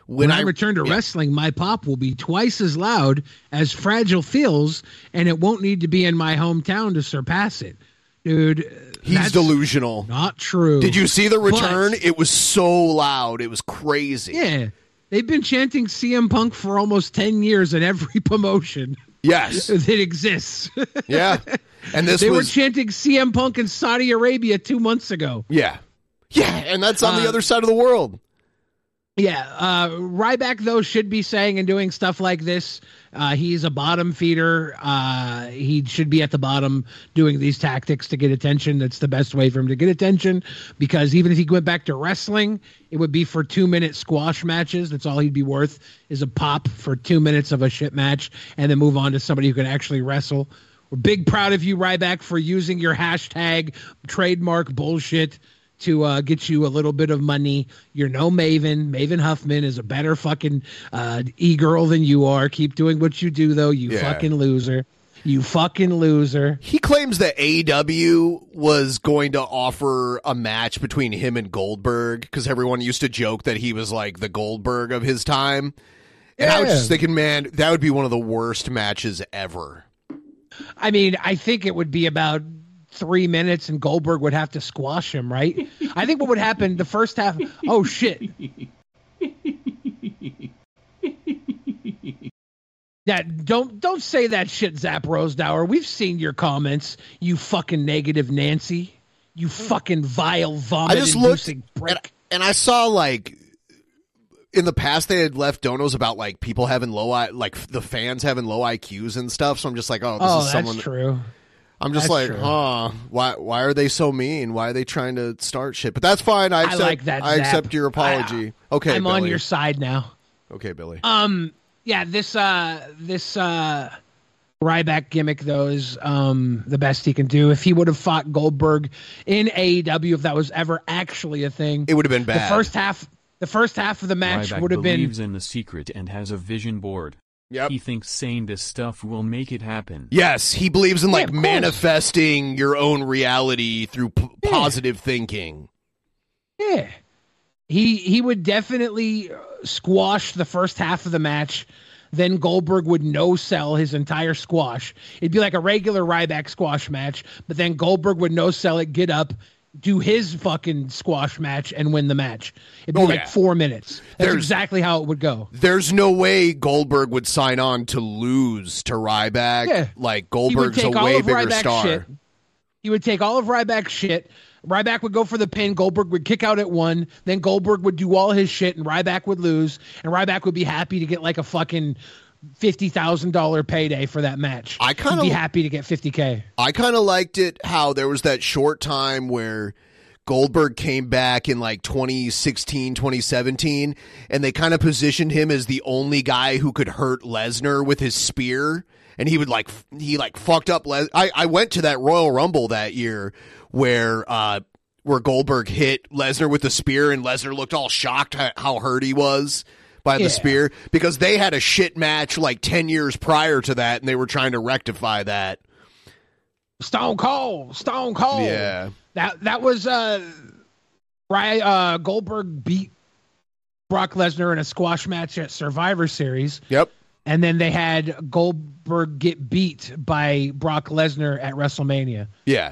When, when I, I return to yeah. wrestling, my pop will be twice as loud as Fragile Phil's, and it won't need to be in my hometown to surpass it. Dude, he's delusional. Not true. Did you see the return? But, it was so loud. It was crazy. Yeah. They've been chanting C M Punk for almost ten years at every promotion. Yes. That exists. Yeah. And this They was, were chanting C M Punk in Saudi Arabia two months ago. Yeah. Yeah. And that's on uh, the other side of the world. Yeah. Uh, Ryback, though, should be saying and doing stuff like this. Uh, he's a bottom feeder. Uh, he should be at the bottom doing these tactics to get attention. That's the best way for him to get attention, because even if he went back to wrestling, it would be for two-minute squash matches. That's all he'd be worth, is a pop for two minutes of a shit match and then move on to somebody who can actually wrestle. We're big proud of you, Ryback, for using your hashtag trademark bullshit to uh, get you a little bit of money. You're no Maven. Maven Huffman is a better fucking uh, e-girl than you are. Keep doing what you do, though, you yeah. fucking loser. You fucking loser. He claims that A E W was going to offer a match between him and Goldberg, because everyone used to joke that he was like the Goldberg of his time. And yeah. I was just thinking, man, that would be one of the worst matches ever. I mean, I think it would be about three minutes and Goldberg would have to squash him, right? I think what would happen the first half, oh shit. That don't don't say that shit, Zap Rosedauer. We've seen your comments, you fucking negative Nancy. You fucking vile vomit. I just looked and, and I saw like in the past they had left donos about like people having low I like the fans having low I Qs and stuff. So I'm just like, oh, this oh, is that's someone true. I'm just that's like, huh, why Why are they so mean? Why are they trying to start shit? But that's fine. I accept, I like that, I accept your apology. I, okay, I'm Billy. On your side now. Okay, Billy. Um, Yeah, this uh, this uh, Ryback gimmick, though, is um, the best he can do. If he would have fought Goldberg in A E W, if that was ever actually a thing, it would have been bad. The first half, the first half of the match would have been. Ryback believes in the secret and has a vision board. Yep. He thinks saying this stuff will make it happen. Yes, he believes in like yeah, manifesting your own reality through p yeah. positive thinking. Yeah. He he would definitely squash the first half of the match, then Goldberg would no-sell his entire squash. It'd be like a regular Ryback squash match, but then Goldberg would no-sell it, get up, do his fucking squash match, and win the match. It'd be oh, like yeah. four minutes. That's there's, exactly how it would go. There's no way Goldberg would sign on to lose to Ryback. Yeah. Like, Goldberg's a way bigger Ryback star. Shit. He would take all of Ryback's shit. Ryback would go for the pin, Goldberg would kick out at one, then Goldberg would do all his shit, and Ryback would lose, and Ryback would be happy to get like a fucking fifty thousand dollar payday for that match. I kind of be happy to get fifty K. I kind of liked it how there was that short time where Goldberg came back in like twenty sixteen, twenty seventeen, and they kind of positioned him as the only guy who could hurt Lesnar with his spear, and he would like, he like fucked up. Les I, I went to that Royal Rumble that year where uh, where Goldberg hit Lesnar with the spear, and Lesnar looked all shocked how hurt he was by the yeah. spear, because they had a shit match like ten years prior to that, and they were trying to rectify that. Stone Cold, Stone Cold. Yeah. That that was uh, Ry uh Goldberg beat Brock Lesnar in a squash match at Survivor Series. Yep. And then they had Goldberg get beat by Brock Lesnar at WrestleMania. Yeah.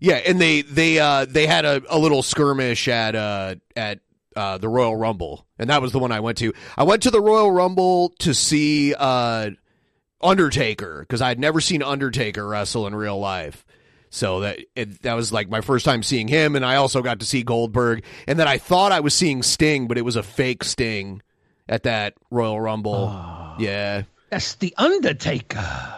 Yeah, and they they uh, they had a, a little skirmish at uh, at uh, the Royal Rumble, and that was the one I went to. I went to the Royal Rumble to see uh, Undertaker, because I had never seen Undertaker wrestle in real life, so that it, that was like my first time seeing him, and I also got to see Goldberg, and then I thought I was seeing Sting, but it was a fake Sting at that Royal Rumble. Oh, yeah, that's the Undertaker.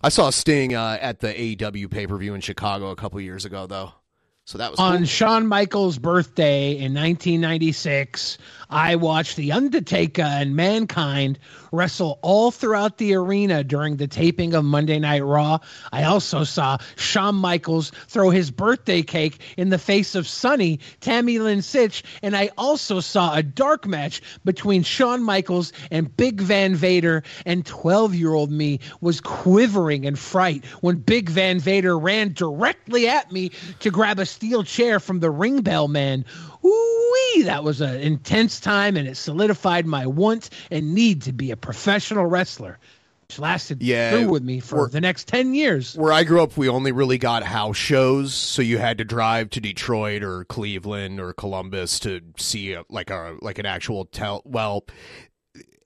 I saw Sting uh, at the A E W pay-per-view in Chicago a couple years ago, though. So that was on cool. Shawn Michaels' birthday in nineteen ninety-six. I watched The Undertaker and Mankind wrestle all throughout the arena during the taping of Monday Night Raw. I also saw Shawn Michaels throw his birthday cake in the face of Sonny, Tammy Lynn Sitch, and I also saw a dark match between Shawn Michaels and Big Van Vader, and twelve-year-old me was quivering in fright when Big Van Vader ran directly at me to grab a steel chair from the ring bell man. Ooh-wee, that was an intense time, and it solidified my want and need to be a professional wrestler, which lasted yeah, through with me for the next ten years. Where I grew up, we only really got house shows, so you had to drive to Detroit or Cleveland or Columbus to see a, like a like an actual tell. Well,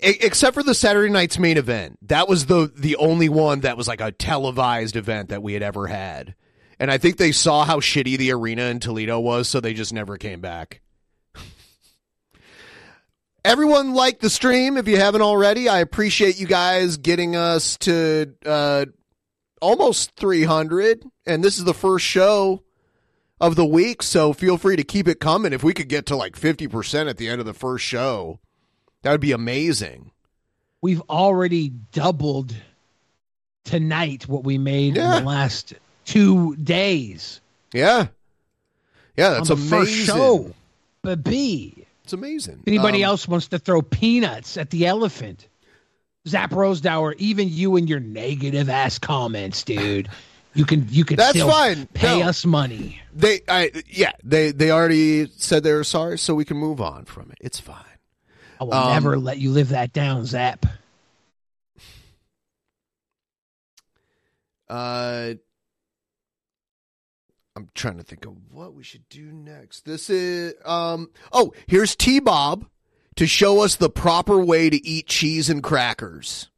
except for the Saturday night's main event, that was the the only one that was like a televised event that we had ever had. And I think they saw how shitty the arena in Toledo was, so they just never came back. Everyone like the stream if you haven't already. I appreciate you guys getting us to uh, almost three hundred. And this is the first show of the week, so feel free to keep it coming. If we could get to like fifty percent at the end of the first show, that would be amazing. We've already doubled tonight what we made yeah. in the last two days. Yeah. Yeah, that's a first show. But B. It's amazing. If anybody um, else wants to throw peanuts at the elephant, Zap Rosedower, even you and your negative ass comments, dude. You can you can that's still fine. Pay no. us money. They I yeah, they they already said they were sorry, so we can move on from it. It's fine. I will um, never let you live that down, Zap. Uh I'm trying to think of what we should do next. This is, um, oh, here's T-Bob to show us the proper way to eat cheese and crackers.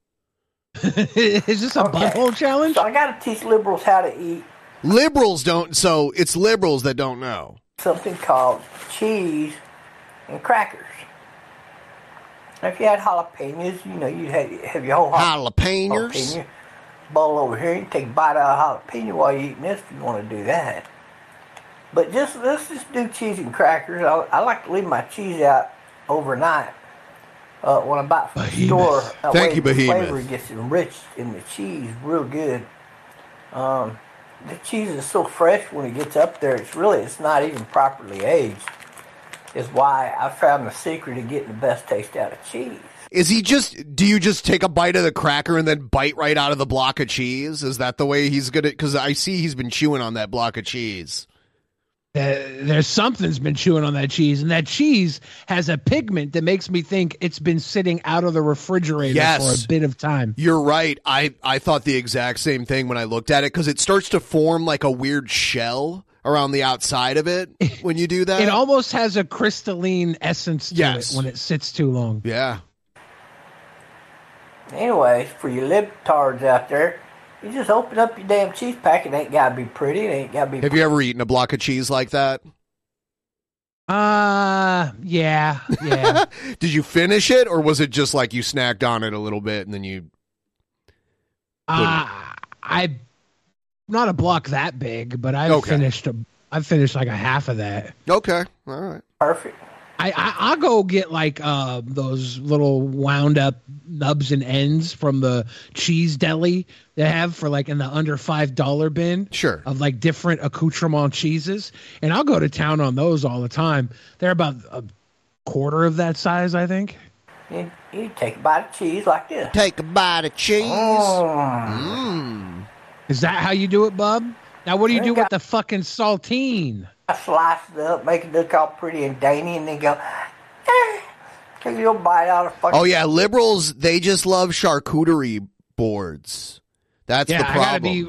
Is this a okay. butthole challenge? So I got to teach liberals how to eat. Liberals don't, so it's liberals that don't know. Something called cheese and crackers. Now, if you had jalapenos, you know, you'd have, have your whole jalapenos. Jalapeno. Bowl over here, you can take a bite out of a jalapeno while you're eating this if you want to do that. But just let's just do cheese and crackers. I, I like to leave my cheese out overnight. Uh, when I'm back from Behemoth. The store, that Thank way you, the flavor gets enriched in the cheese real good. Um, the cheese is so fresh when it gets up there. It's really, it's not even properly aged. Is why I found the secret of getting the best taste out of cheese. Is he just, do you just take a bite of the cracker and then bite right out of the block of cheese? Is that the way he's going to, because I see he's been chewing on that block of cheese. Uh, there's something's been chewing on that cheese, and that cheese has a pigment that makes me think it's been sitting out of the refrigerator yes. for a bit of time. You're right. I, I thought the exact same thing when I looked at it, because it starts to form like a weird shell around the outside of it when you do that. It almost has a crystalline essence to yes. it when it sits too long. Yeah. Anyways, for you libtards out there, you just open up your damn cheese pack. It ain't got to be pretty. It ain't got to be... Have you ever eaten a block of cheese like that? Uh, yeah, yeah. Did you finish it, or was it just like you snacked on it a little bit and then you... Uh, I... Not a block that big, but I've okay. finished a, I've finished like a half of that. Okay, all right. Perfect. I, I, I'll go get like uh, those little wound up nubs and ends from the cheese deli they have for like in the under five dollar bin. Sure. Of like different accoutrement cheeses. And I'll go to town on those all the time. They're about a quarter of that size, I think. You, you take a bite of cheese like this. Take a bite of cheese. Mm. Mm. Is that how you do it, bub? Now, what do you do with the fucking saltine? I slice it up, make it look all pretty and dainty, and then go, eh, take a little bite out of fucking... Oh, yeah, liberals, they just love charcuterie boards. That's yeah, the problem. I gotta be...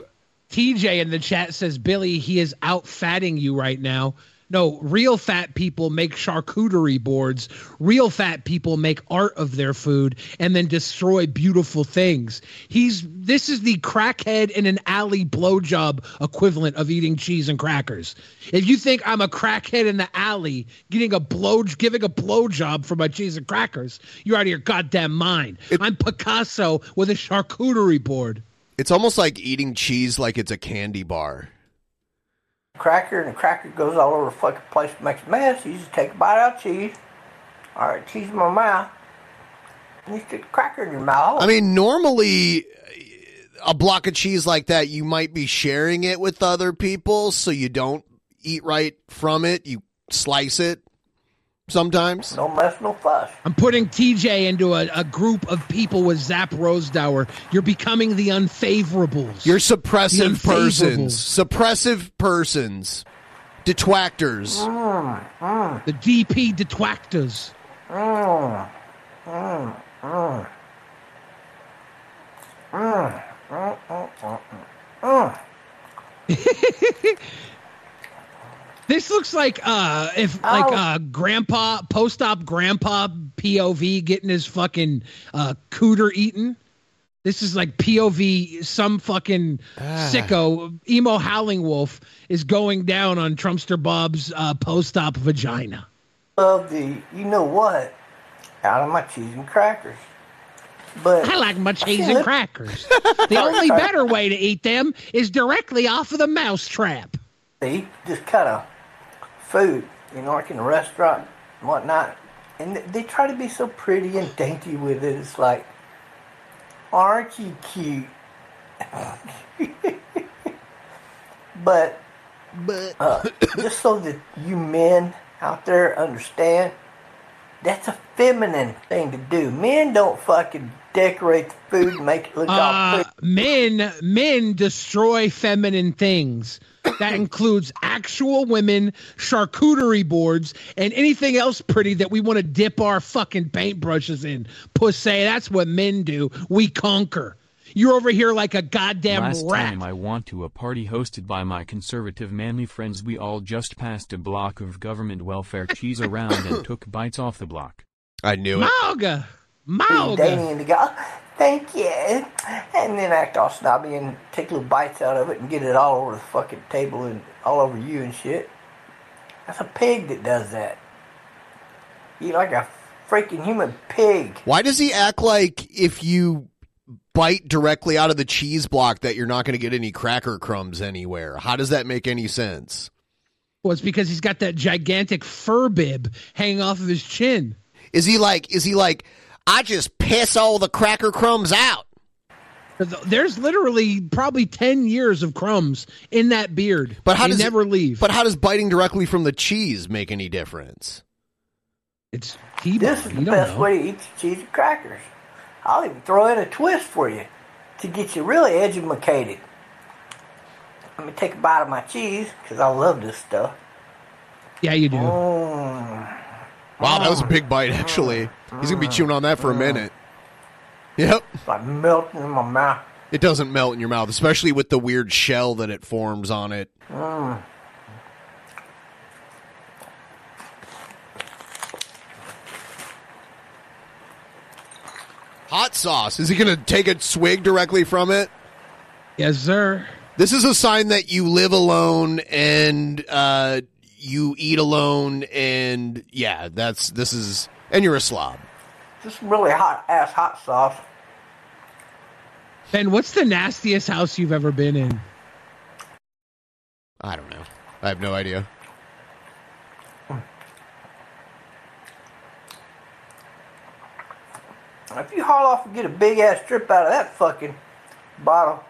T J in the chat says, Billy, he is out-fatting you right now. No, real fat people make charcuterie boards. Real fat people make art of their food and then destroy beautiful things. He's this is the crackhead in an alley blowjob equivalent of eating cheese and crackers. If you think I'm a crackhead in the alley getting a blow, giving a blowjob for my cheese and crackers, you're out of your goddamn mind. It, I'm Picasso with a charcuterie board. It's almost like eating cheese like it's a candy bar. Cracker, and the cracker goes all over the fucking place and makes a mess. You just take a bite out of cheese. All right, cheese in my mouth. And you stick the cracker in your mouth. I mean, normally, a block of cheese like that, you might be sharing it with other people, so you don't eat right from it. You slice it sometimes. No mess, no fuss. I'm putting T J into a, a group of people with Zap Rosedauer. You're becoming the unfavorables. You're suppressive persons. Suppressive persons. Detractors. Mm, mm. The D P detractors. Mm, mm, mm. Mm, mm, mm, mm, mm, mm. This looks like uh, if oh. like uh, grandpa post-op grandpa P O V getting his fucking uh, cooter eaten. This is like P O V. Some fucking ah. sicko emo howling wolf is going down on Trumpster Bob's uh, post-op vagina. Love the you know what out of my cheese and crackers. But I like my cheese and crackers. The only better way to eat them is directly off of the mousetrap. See, just kind of. Food, you know, like in a restaurant and whatnot, and they try to be so pretty and dainty with it. It's like, aren't you cute? but, but uh, just so that you men out there understand, that's a feminine thing to do. Men don't fucking decorate the food and make it look uh, all pretty. Men, men destroy feminine things. That includes actual women, charcuterie boards, and anything else pretty that we want to dip our fucking paintbrushes in. Pussy, that's what men do. We conquer. You're over here like a goddamn rat. Last time I went to a party hosted by my conservative manly friends, we all just passed a block of government welfare cheese around and took bites off the block. I knew it. Mauga! Mauga! Thank you. And then act all snobby and take little bites out of it and get it all over the fucking table and all over you and shit. That's a pig that does that. Eat like a freaking human pig. Why does he act like if you bite directly out of the cheese block that you're not going to get any cracker crumbs anywhere? How does that make any sense? Well, it's because he's got that gigantic fur bib hanging off of his chin. Is he like, is he like... I just piss all the cracker crumbs out. There's literally probably ten years of crumbs in that beard. But how they does never it, leave. But how does biting directly from the cheese make any difference? It's T-bone. This is the best know. way to eat cheese and crackers. I'll even throw in a twist for you to get you really edumacated. Let me take a bite of my cheese because I love this stuff. Yeah, you do. Mm. Wow, that was a big bite, actually. Mm. He's going to be chewing on that for mm. a minute. Yep. It's like melting in my mouth. It doesn't melt in your mouth, especially with the weird shell that it forms on it. Mm. Hot sauce. Is he going to take a swig directly from it? Yes, sir. This is a sign that you live alone and uh, you eat alone, and yeah, that's this is, and you're a slob. This really hot ass hot sauce. Ben, what's the nastiest house you've ever been in? I don't know. I have no idea. If you haul off and get a big ass drip out of that fucking bottle,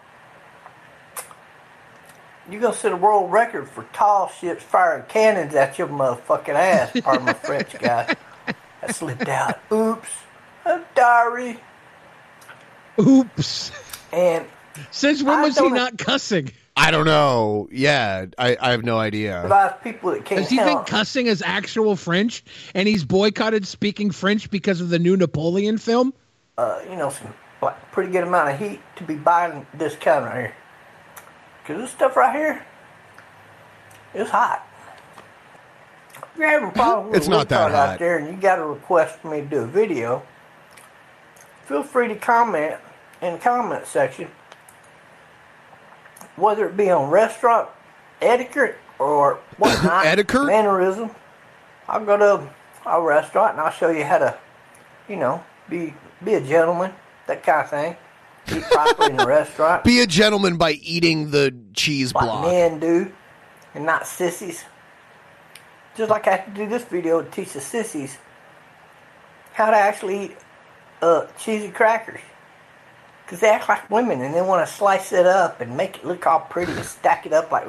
you're gonna set a world record for tall ships firing cannons at your motherfucking ass. Pardon my French, guy. I slipped out. Oops. A diary. Oops. And since when I was he not cussing? I don't know. Yeah, I, I have no idea. About people that can't Does he think cussing is actual French? And he's boycotted speaking French because of the new Napoleon film? Uh, you know, some like, pretty good amount of heat to be buying this kind right here. Because this stuff right here is hot. If you're having a problem with it's not that hot out there and you got a request for me to do a video, feel free to comment in the comment section, whether it be on restaurant etiquette or whatnot, etiquette? mannerism. I'll go to a restaurant and I'll show you how to, you know, be be a gentleman, that kind of thing. Eat properly in the restaurant. Be a gentleman by eating the cheese like block. Like men do, and not sissies. Just like I have to do this video to teach the sissies how to actually eat uh, cheesy crackers. Because they act like women and they want to slice it up and make it look all pretty and stack it up like...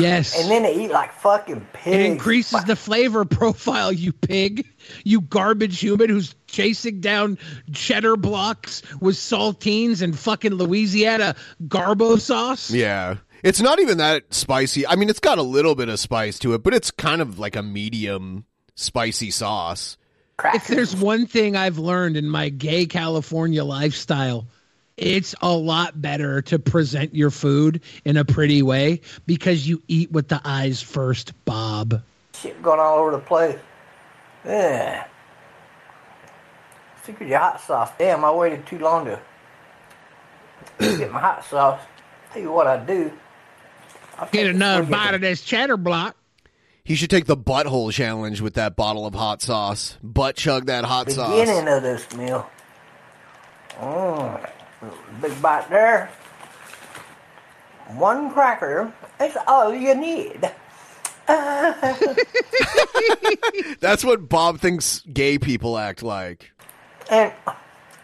Yes. And then they eat like fucking pigs. It increases like, the flavor profile, you pig. You garbage human who's chasing down cheddar blocks with saltines and fucking Louisiana garbo sauce. Yeah. It's not even that spicy. I mean, it's got a little bit of spice to it, but it's kind of like a medium spicy sauce. If there's one thing I've learned in my gay California lifestyle, it's a lot better to present your food in a pretty way because you eat with the eyes first, Bob. Shit going all over the place. Yeah. Stick with your hot sauce. Damn, I waited too long to get my hot sauce. Tell you what I do. I'll get another bite of this cheddar block. He should take the butthole challenge with that bottle of hot sauce. Butt chug that hot Beginning sauce. Beginning of this meal. Mm, big bite there. One cracker is all you need. Uh. That's what Bob thinks gay people act like. And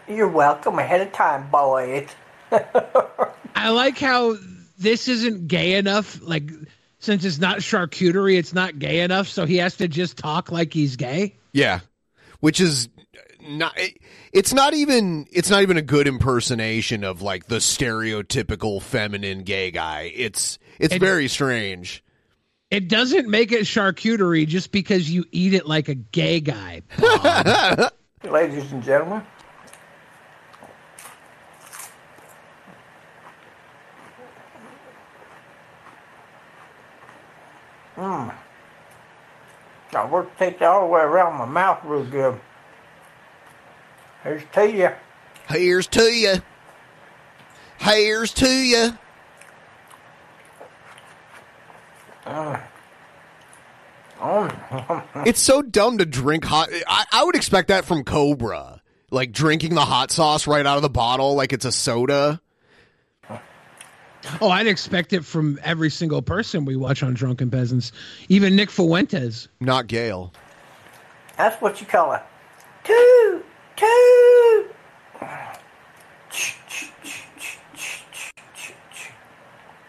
you're welcome ahead of time, boys. I like how this isn't gay enough, like... Since it's not charcuterie, it's not gay enough, so he has to just talk like he's gay. Yeah, which is not. It, it's not even. It's not even a good impersonation of like the stereotypical feminine gay guy. It's it's it, very strange. It doesn't make it charcuterie just because you eat it like a gay guy. Ladies and gentlemen, mmm. I worked it all the way around my mouth real good. Here's to you. Here's to you. Here's to you. Mm. Mm. It's so dumb to drink hot. I, I would expect that from Cobra. Like drinking the hot sauce right out of the bottle like it's a soda. Oh, I'd expect it from every single person we watch on Drunken Peasants. Even Nick Fuentes. Not Gale. That's what you call it. Two, two.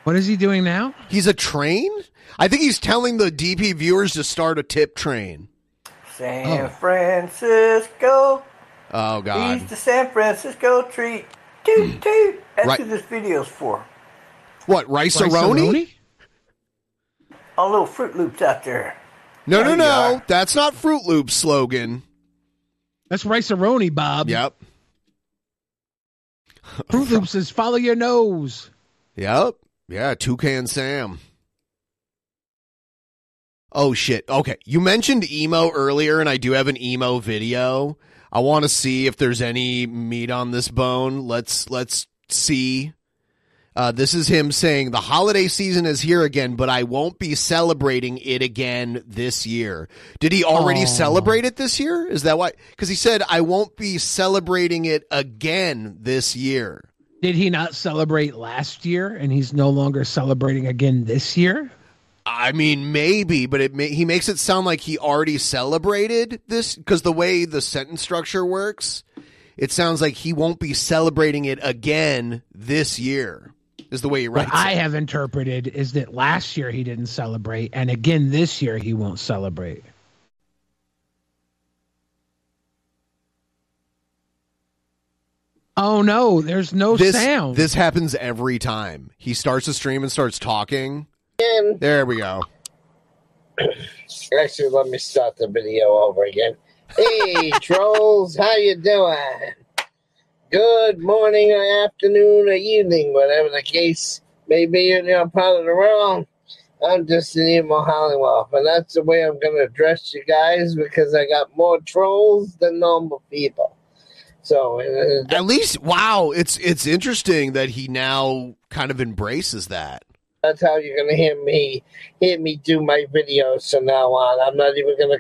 What is he doing now? He's a train? I think he's telling the D P viewers to start a tip train. San oh. Francisco. Oh, God. He's the San Francisco treat. Toot, mm. toot. That's right. Who this video's for. What, Rice-a-Roni? All little Fruit Loops out there. No, there no, no. Are. That's not Fruit Loops slogan. That's Rice-a-Roni, Bob. Yep. Fruit Loops is follow your nose. Yep. Yeah, Toucan Sam. Oh, shit. Okay, you mentioned emo earlier, and I do have an emo video. I want to see if there's any meat on this bone. Let's let's see. Uh, this is him saying, the holiday season is here again, but I won't be celebrating it again this year. Did he already oh. celebrate it this year? Is that why? Because he said, I won't be celebrating it again this year. Did he not celebrate last year, and he's no longer celebrating again this year? I mean, maybe, but it may, he makes it sound like he already celebrated this, because the way the sentence structure works, it sounds like he won't be celebrating it again this year, is the way he writes it. What I have interpreted is that last year he didn't celebrate, and again this year he won't celebrate. Oh, no, there's no this, sound. This happens every time. He starts a stream and starts talking. Um, there we go. Actually, let me start the video over again. Hey, trolls, how you doing? Good morning or afternoon or evening, whatever the case may be in your part of the world. I'm just an emo Hollywood, and that's the way I'm going to address you guys because I got more trolls than normal people. So uh, at least, wow, it's it's interesting that he now kind of embraces that. That's how you're gonna hear me hear me do my videos from now on. I'm not even gonna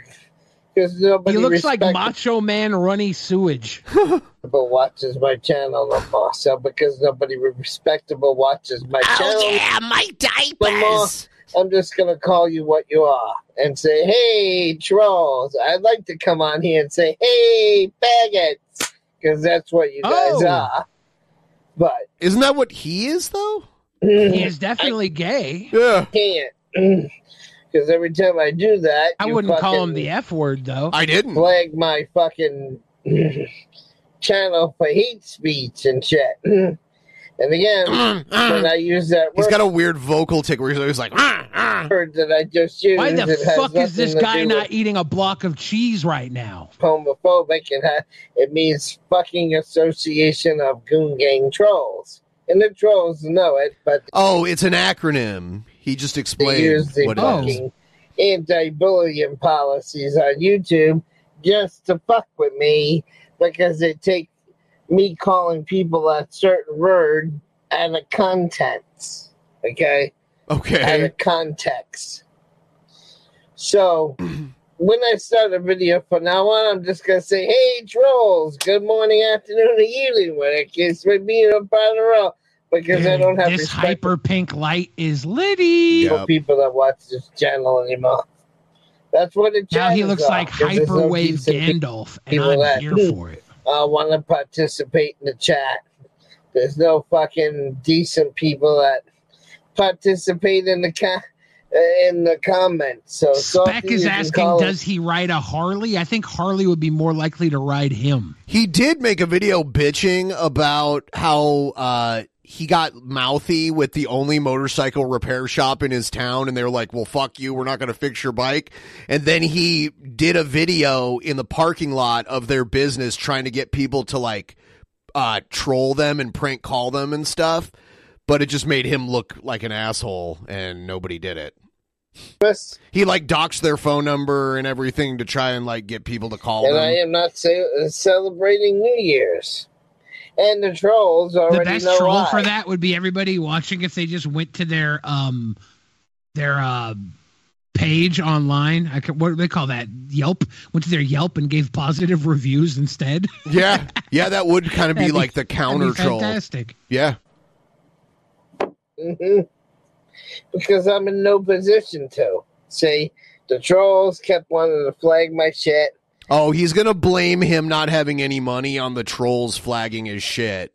because nobody. He looks like Macho Man Runny Sewage. But watches my channel no more, so because nobody respectable watches my oh, channel. Oh yeah, my diapers. More, I'm just gonna call you what you are and say, "Hey trolls!" I'd like to come on here and say, "Hey faggots," because that's what you guys oh. are. But isn't that what he is though? He is definitely I, gay. Yeah. Can't. Because every time I do that, I wouldn't call him the F word, though. I didn't. Flag my fucking channel for hate speech and shit. And again, when I use that word. He's got a weird vocal tick where he's always like, word that I just used. Why the fuck is this guy not eating a block of cheese right now? Homophobic. And it means fucking association of goon gang trolls. And the trolls know it, but oh, it's an acronym. He just explained what it is. Anti-bullying policies on YouTube just to fuck with me because they take me calling people a certain word out of context. Okay. Okay. Out of context. So when I start a video from now on, I'm just going to say, hey, trolls, good morning, afternoon, or evening, when it gets with me in a part of the row. Because dude, I don't have this hyper pink light is litty. For yep. people that watch this channel anymore, that's what it. Now he looks are, like hyperwave no Gandalf, and I'm that, here for it. I want to participate in the chat. There's no fucking decent people that participate in the chat. In the comments, so Spec is asking, does he ride a Harley? I think Harley would be more likely to ride him. He did make a video bitching about how uh, he got mouthy with the only motorcycle repair shop in his town, and they were like, well, fuck you, we're not going to fix your bike. And then he did a video in the parking lot of their business trying to get people to like uh, troll them and prank call them and stuff. But it just made him look like an asshole, and nobody did it. Yes. He, like, doxed their phone number and everything to try and, like, get people to call and them. And I am not ce celebrating New Year's. And the trolls already know the best know troll why. For that would be everybody watching if they just went to their um their uh, page online. I could, what do they call that? Yelp? Went to their Yelp and gave positive reviews instead. Yeah. Yeah, that would kind of be, be, like, the counter-troll. Fantastic. Yeah. Mm-hmm. Because I'm in no position to. See, the trolls kept wanting to flag my shit. Oh, he's going to blame him not having any money on the trolls flagging his shit.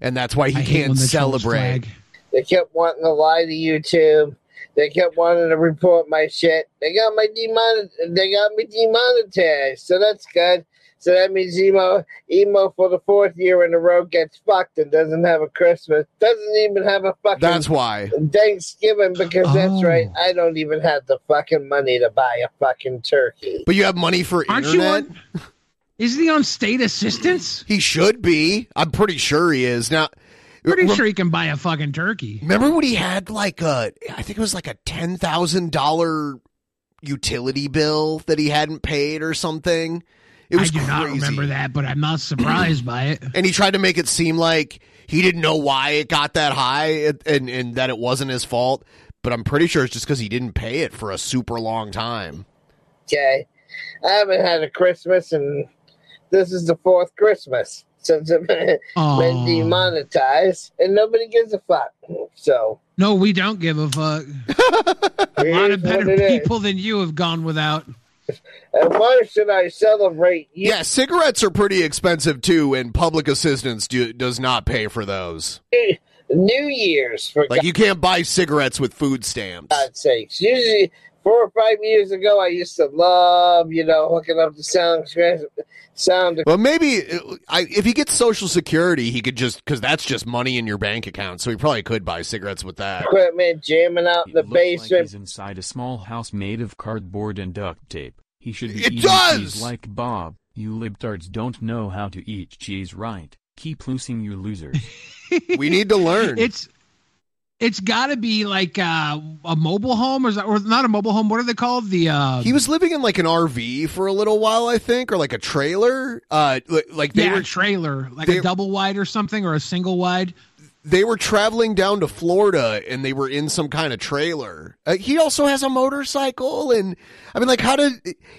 And that's why he I can't celebrate. They kept wanting to lie to YouTube. They kept wanting to report my shit. They got my demonet- They got me demonetized, so that's good. So that means Emo, Emo for the fourth year in a row gets fucked and doesn't have a Christmas. Doesn't even have a fucking that's why. Thanksgiving, because oh. that's right. I don't even have the fucking money to buy a fucking turkey. But you have money for Aren't internet? You on, isn't he on state assistance? He should be. I'm pretty sure he is. Now, pretty re- sure he can buy a fucking turkey. Remember when he had like a, I think it was like a ten thousand dollars utility bill that he hadn't paid or something? It was I do crazy. Not remember that, but I'm not surprised by it. And he tried to make it seem like he didn't know why it got that high and, and that it wasn't his fault. But I'm pretty sure it's just because he didn't pay it for a super long time. Okay. I haven't had a Christmas, and this is the fourth Christmas since I've been, been demonetized, and nobody gives a fuck. So no, we don't give a fuck. A lot of better people is. Than you have gone without. And why should I celebrate you? Yeah, cigarettes are pretty expensive, too, and public assistance do, does not pay for those. New Year's. For like, God- you can't buy cigarettes with food stamps. God's sakes. Usually, four or five years ago, I used to love, you know, hooking up the sound. sound. Well, maybe I, if he gets Social Security, he could just, because that's just money in your bank account, so he probably could buy cigarettes with that. Equipment jamming out in the basement. Like he's inside a small house made of cardboard and duct tape. He should be it eating does. Cheese like Bob. You libtards don't know how to eat cheese right. Keep losing, you losers. We need to learn. It's It's got to be like uh, a mobile home or, or not a mobile home. What are they called? The uh... He was living in like an R V for a little while, I think, or like a trailer. Uh, like they yeah, were, a trailer, like they, a double wide or something or a single wide. They were traveling down to Florida, and they were in some kind of trailer. Uh, he also has a motorcycle, and I mean, like, how did?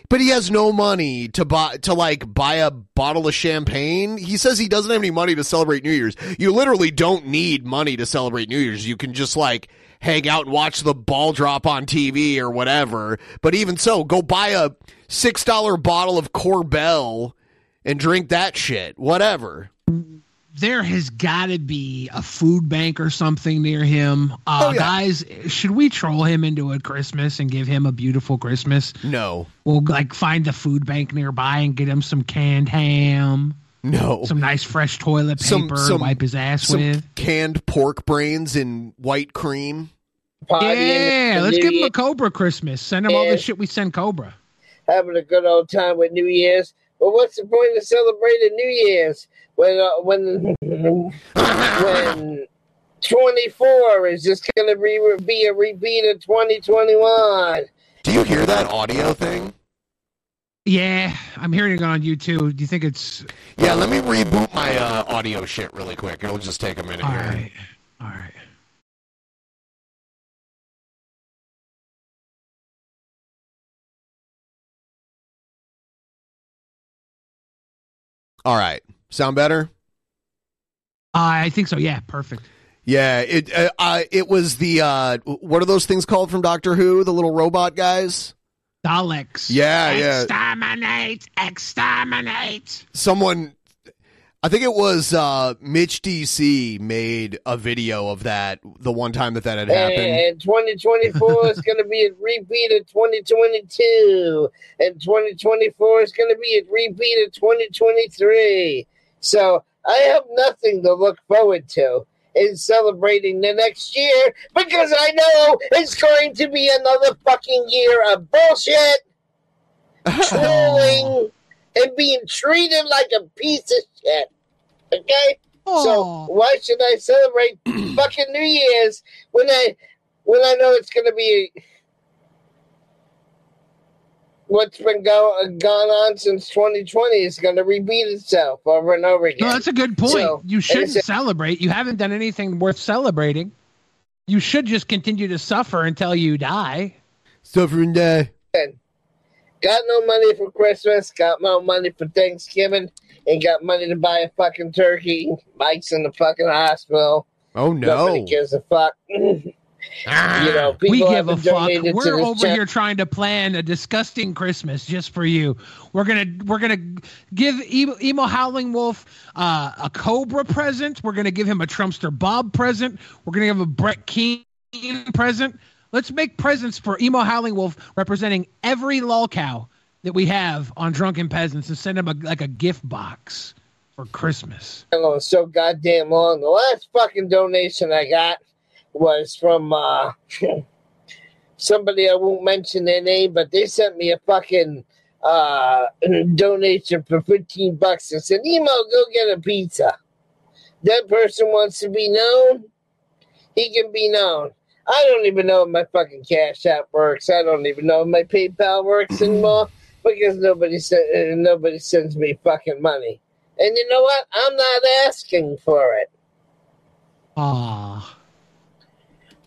But he has no money to buy to like buy a bottle of champagne. He says he doesn't have any money to celebrate New Year's. You literally don't need money to celebrate New Year's. You can just like hang out and watch the ball drop on T V or whatever. But even so, go buy a six dollar bottle of Corbel and drink that shit. Whatever. There has got to be a food bank or something near him. Uh, oh, yeah. Guys, should we troll him into a Christmas and give him a beautiful Christmas? No. We'll like find the food bank nearby and get him some canned ham. No. Some nice fresh toilet paper some, some, to wipe his ass some with. Canned pork brains and white cream. Yeah, let's give him a Cobra Christmas. Send him all the shit we send Cobra. Having a good old time with New Year's. Well, what's the point of celebrating New Year's when uh, when when twenty-four is just going to be, be a repeat of twenty twenty-one? Do you hear that audio thing? Yeah, I'm hearing it on YouTube. Do you think it's... Yeah, let me reboot my uh, audio shit really quick. It'll just take a minute All here. Right. All right. All right. Sound better? Uh, I think so. Yeah. Perfect. Yeah. It uh, uh, it was the, uh, what are those things called from Doctor Who? The little robot guys? Daleks. Yeah. Exterminate, yeah. Exterminate. Exterminate. Someone, I think it was uh, Mitch D C made a video of that the one time that that had happened. And twenty twenty-four is going to be a repeat of twenty twenty-two. And twenty twenty-four is going to be a repeat of twenty twenty-three. So I have nothing to look forward to in celebrating the next year, because I know it's going to be another fucking year of bullshit, trolling, and being treated like a piece of shit. Okay? Aww. So why should I celebrate fucking New Year's when I when I know it's gonna be a, what's been go, gone on since twenty twenty is gonna repeat itself over and over again. No, that's a good point. So, you shouldn't a, celebrate. You haven't done anything worth celebrating. You should just continue to suffer until you die. Suffer and die. And, got no money for Christmas, got no money for Thanksgiving, and got money to buy a fucking turkey. Mike's in the fucking hospital. Oh, no. Nobody gives a fuck. You know, we give a fuck. We're over here trying to plan a disgusting Christmas just for you. We're gonna we're gonna give emo, emo Howling Wolf uh, a Cobra present. We're gonna give him a Trumpster Bob present. We're gonna give him a Brett King present. Let's make presents for Emo Howling Wolf representing every lolcow that we have on Drunken Peasants and send him a, like a gift box for Christmas. Oh, so goddamn long. The last fucking donation I got was from uh, somebody, I won't mention their name, but they sent me a fucking uh, donation for fifteen bucks and said, Emo, go get a pizza. That person wants to be known, he can be known. I don't even know if my fucking Cash App works. I don't even know if my PayPal works anymore because nobody se- nobody sends me fucking money. And you know what? I'm not asking for it. Ah.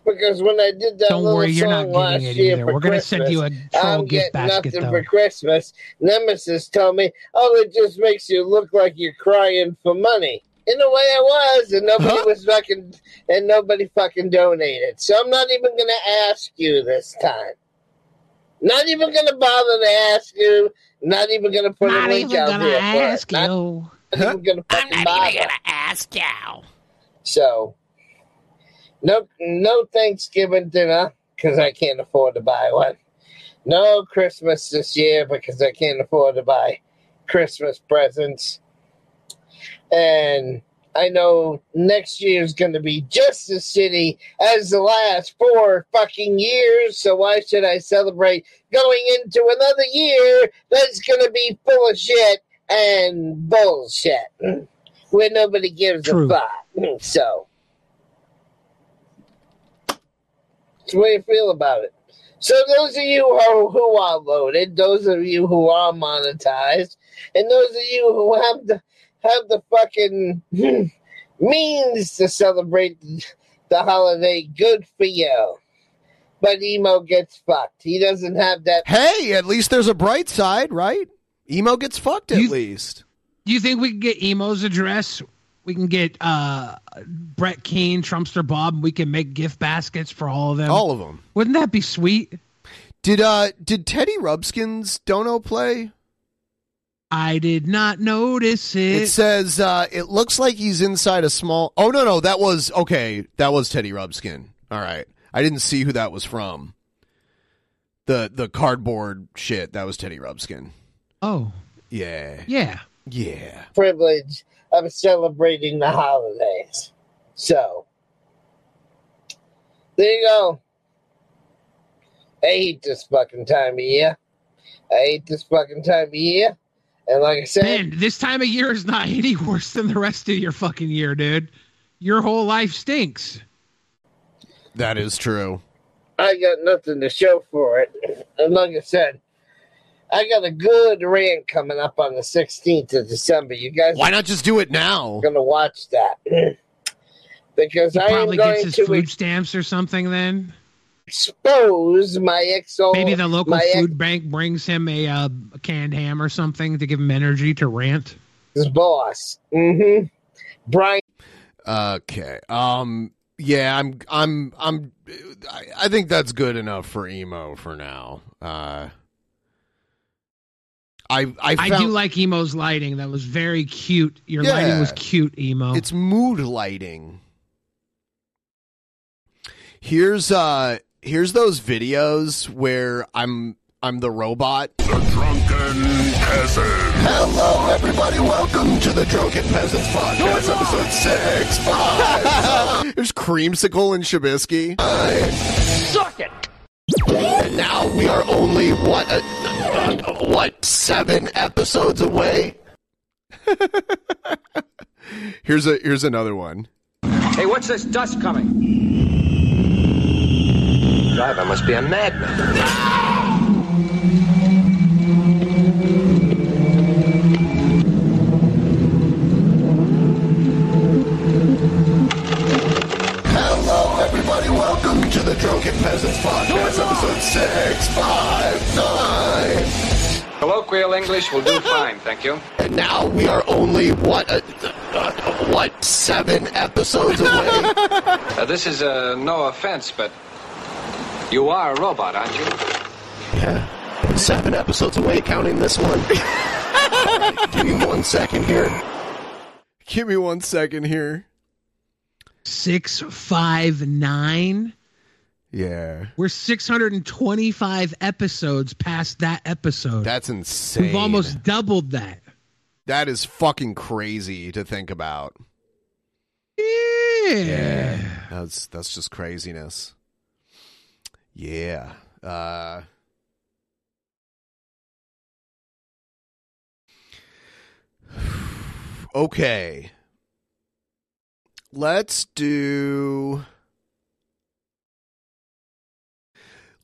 Because when I did that don't little worry, you're song not last it year either. For We're Christmas, gonna send you a troll I'm gift getting basket, nothing though. For Christmas. Nemesis told me, "Oh, it just makes you look like you're crying for money." In a way, I was, and nobody huh? was fucking, and nobody fucking donated. So I'm not even gonna ask you this time. Not even gonna bother to ask you. Not even gonna put not a link out there ask for it. You. Not, not huh? even gonna I'm not bother. even gonna ask you. So, no, no Thanksgiving dinner because I can't afford to buy one. No Christmas this year because I can't afford to buy Christmas presents. And I know next year is going to be just as shitty as the last four fucking years. So why should I celebrate going into another year that's going to be full of shit and bullshit where nobody gives True. a fuck? So that's the way you feel about it. So those of you who, who are loaded, those of you who are monetized, and those of you who have the have the fucking means to celebrate the holiday, good for you. But Emo gets fucked. He doesn't have that. Hey, at least there's a bright side, right? Emo gets fucked at you, least. Do you think we can get Emo's address? We can get uh, Brett Keane, Trumpster Bob. We can make gift baskets for all of them. All of them. Wouldn't that be sweet? Did uh, did Teddy Rubskin's Dono play? I did not notice it. It says, uh, it looks like he's inside a small... Oh, no, no, that was... Okay, that was Teddy Rubskin. All right. I didn't see who that was from. The the cardboard shit, that was Teddy Rubskin. Oh. Yeah. Yeah. Yeah. Privilege of celebrating the holidays. So, there you go. I hate this fucking time of year. I hate this fucking time of year. And like I said, man, this time of year is not any worse than the rest of your fucking year, dude. Your whole life stinks. That is true. I got nothing to show for it. And like I said, I got a good rant coming up on the sixteenth of December. You guys, why not just do it now? Going to watch that because he I probably am going gets his to food ex- stamps or something. Then expose my ex. Maybe the local my food ex- bank brings him a, uh, a canned ham or something to give him energy to rant. His boss, mm-hmm. Brian. Okay. Um. Yeah. I'm. I'm. I'm. I, I think that's good enough for Emo for now. Uh. I. I, found... I do like Emo's lighting. That was very cute. Your yeah. lighting was cute, Emo. It's mood lighting. Here's uh. Here's those videos where I'm I'm the robot. The Drunken Peasants. Hello, everybody. Welcome to the Drunken Peasants podcast, episode six. Five. There's Creamsicle and Shabisky. I suck it. And now we are only what a, uh, what seven episodes away. here's a here's another one. Hey, what's this dust coming? Driver must be a madman. Hello, everybody. Welcome to the Drunken Peasants podcast, episode six, five, nine. Colloquial English will do fine, thank you. And now we are only what, uh, uh, what seven episodes away. uh, this is uh, no offense, but you are a robot, aren't you? Yeah. Seven episodes away, counting this one. Right, give me one second here. Give me one second here. Six, five, nine. Yeah. We're six hundred twenty-five episodes past that episode. That's insane. We've almost doubled that. That is fucking crazy to think about. Yeah. yeah. That's that's just craziness. Yeah. Uh, okay. Let's do...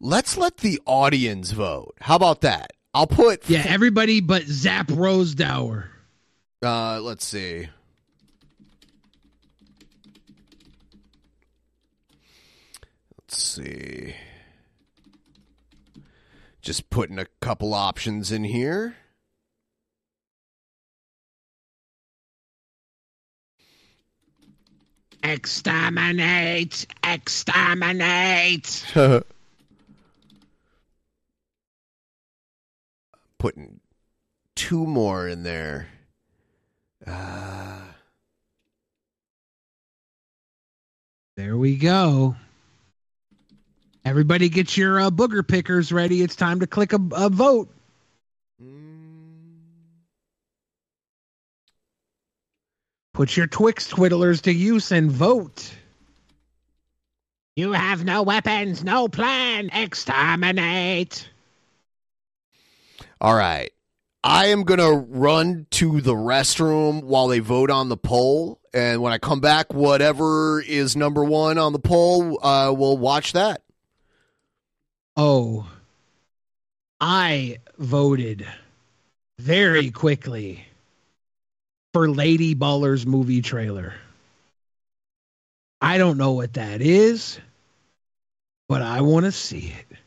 Let's let the audience vote. How about that? I'll put... Yeah, everybody but Zap Rosedower. Uh, let's see. Let's see. Just putting a couple options in here. Exterminate! Exterminate! Putting two more in there. Uh, there we go. Everybody get your uh, booger pickers ready. It's time to click a, a vote. Put your Twix twiddlers to use and vote. You have no weapons, no plan. Exterminate. All right. I am going to run to the restroom while they vote on the poll. And when I come back, whatever is number one on the poll, uh, we'll watch that. Oh, I voted very quickly for Lady Baller's movie trailer. I don't know what that is, but I want to see it.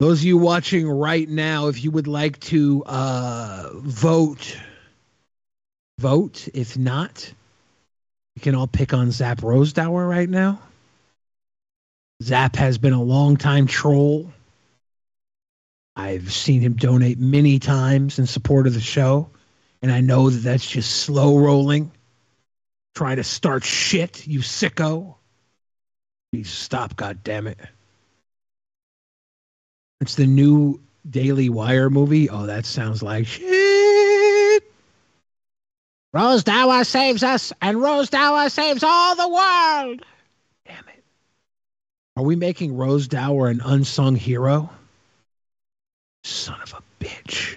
Those of you watching right now, if you would like to uh, vote, vote. If not, you can all pick on Zap Rosedower right now. Zap has been a long-time troll. I've seen him donate many times in support of the show, and I know that that's just slow rolling. Try to start shit, you sicko. Please stop, goddammit. It's the new Daily Wire movie. Oh, that sounds like shit. Rosedower saves us, and Rosedower saves all the world. Damn it. Are we making Rosedower an unsung hero? Son of a bitch.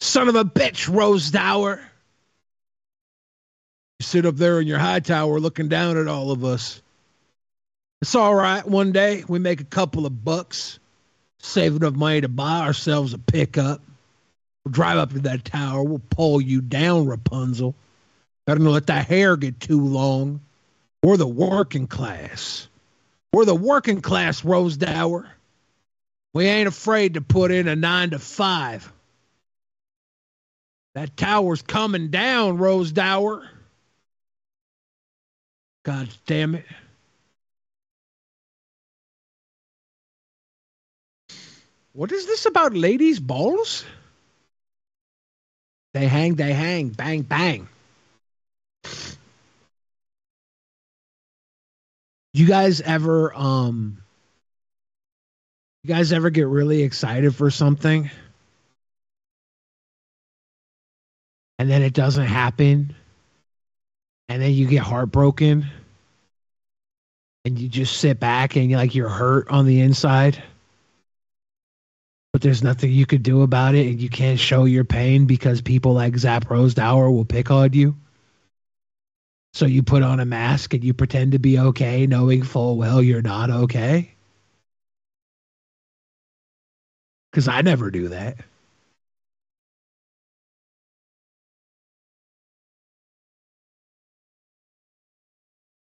Son of a bitch, Rosedower. You sit up there in your high tower looking down at all of us. It's all right. One day we make a couple of bucks. Save enough money to buy ourselves a pickup. We'll drive up to that tower. We'll pull you down, Rapunzel. Gotta let that hair get too long. We're the working class. We're the working class, Rosedower. We ain't afraid to put in a nine to five. That tower's coming down, Rosedower. God damn it. What is this about ladies' balls? They hang, they hang, bang, bang. You guys ever, um, you guys ever get really excited for something? And then it doesn't happen. And then you get heartbroken. And you just sit back and you're like, you're hurt on the inside. But there's nothing you could do about it, and you can't show your pain because people like Zap Rosedower will pick on you. So you put on a mask and you pretend to be okay, knowing full well you're not okay. Because I never do that.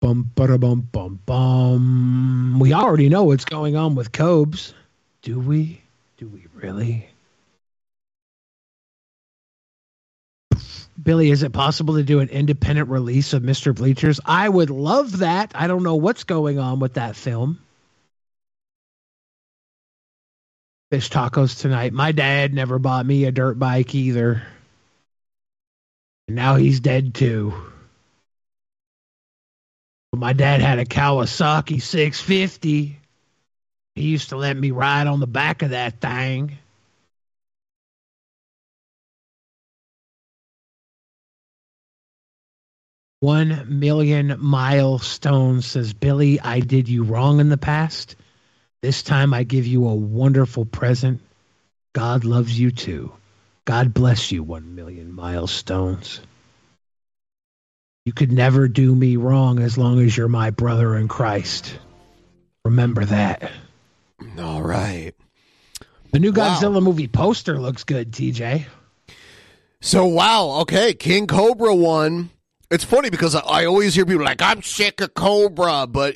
Bum, ba-da-bum, bum, bum. We already know what's going on with Cobes, do we? Do we really? Poof. Billy, is it possible to do an independent release of Mister Bleachers? I would love that. I don't know what's going on with that film. Fish tacos tonight. My dad never bought me a dirt bike either. And now he's dead too. But my dad had a Kawasaki six fifty. He used to let me ride on the back of that thing. One million milestones, says Billy, I did you wrong in the past. This time I give you a wonderful present. God loves you too. God bless you, one million milestones. You could never do me wrong as long as you're my brother in Christ. Remember that. All right. The new Godzilla wow. movie poster looks good, T J. So, wow. Okay. King Cobra won. It's funny because I always hear people like, I'm sick of Cobra, but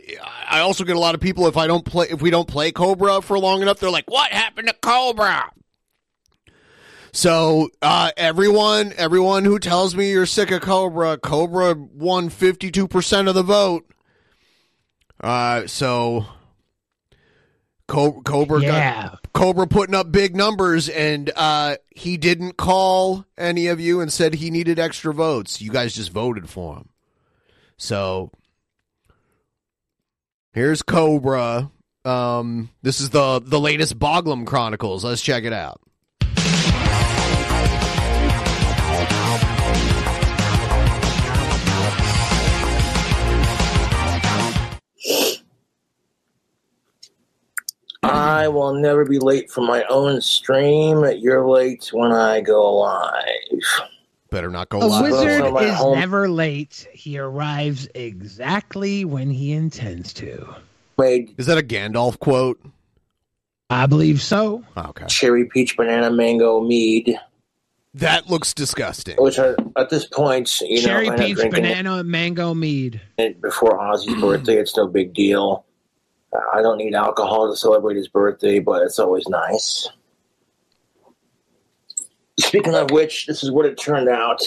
I also get a lot of people if I don't play if we don't play Cobra for long enough, they're like, what happened to Cobra? So uh, everyone everyone who tells me you're sick of Cobra, Cobra won fifty-two percent of the vote. Uh, so Co- Cobra yeah. got, Cobra putting up big numbers, and uh, he didn't call any of you and said he needed extra votes. You guys just voted for him. So here's Cobra. Um, this is the, the latest Boglum Chronicles. Let's check it out. I will never be late for my own stream. You're late when I go live. Better not go live. A wizard is home. Never late. He arrives exactly when he intends to. Wait, is that a Gandalf quote? I believe so. Oh, okay. Cherry, peach, banana, mango, mead. That looks disgusting. Which are, at this point, you cherry, know, cherry, peach, banana, it. mango, mead. Before Ozzy's birthday, it's no big deal. I don't need alcohol to celebrate his birthday, but it's always nice. Speaking of which, this is what it turned out.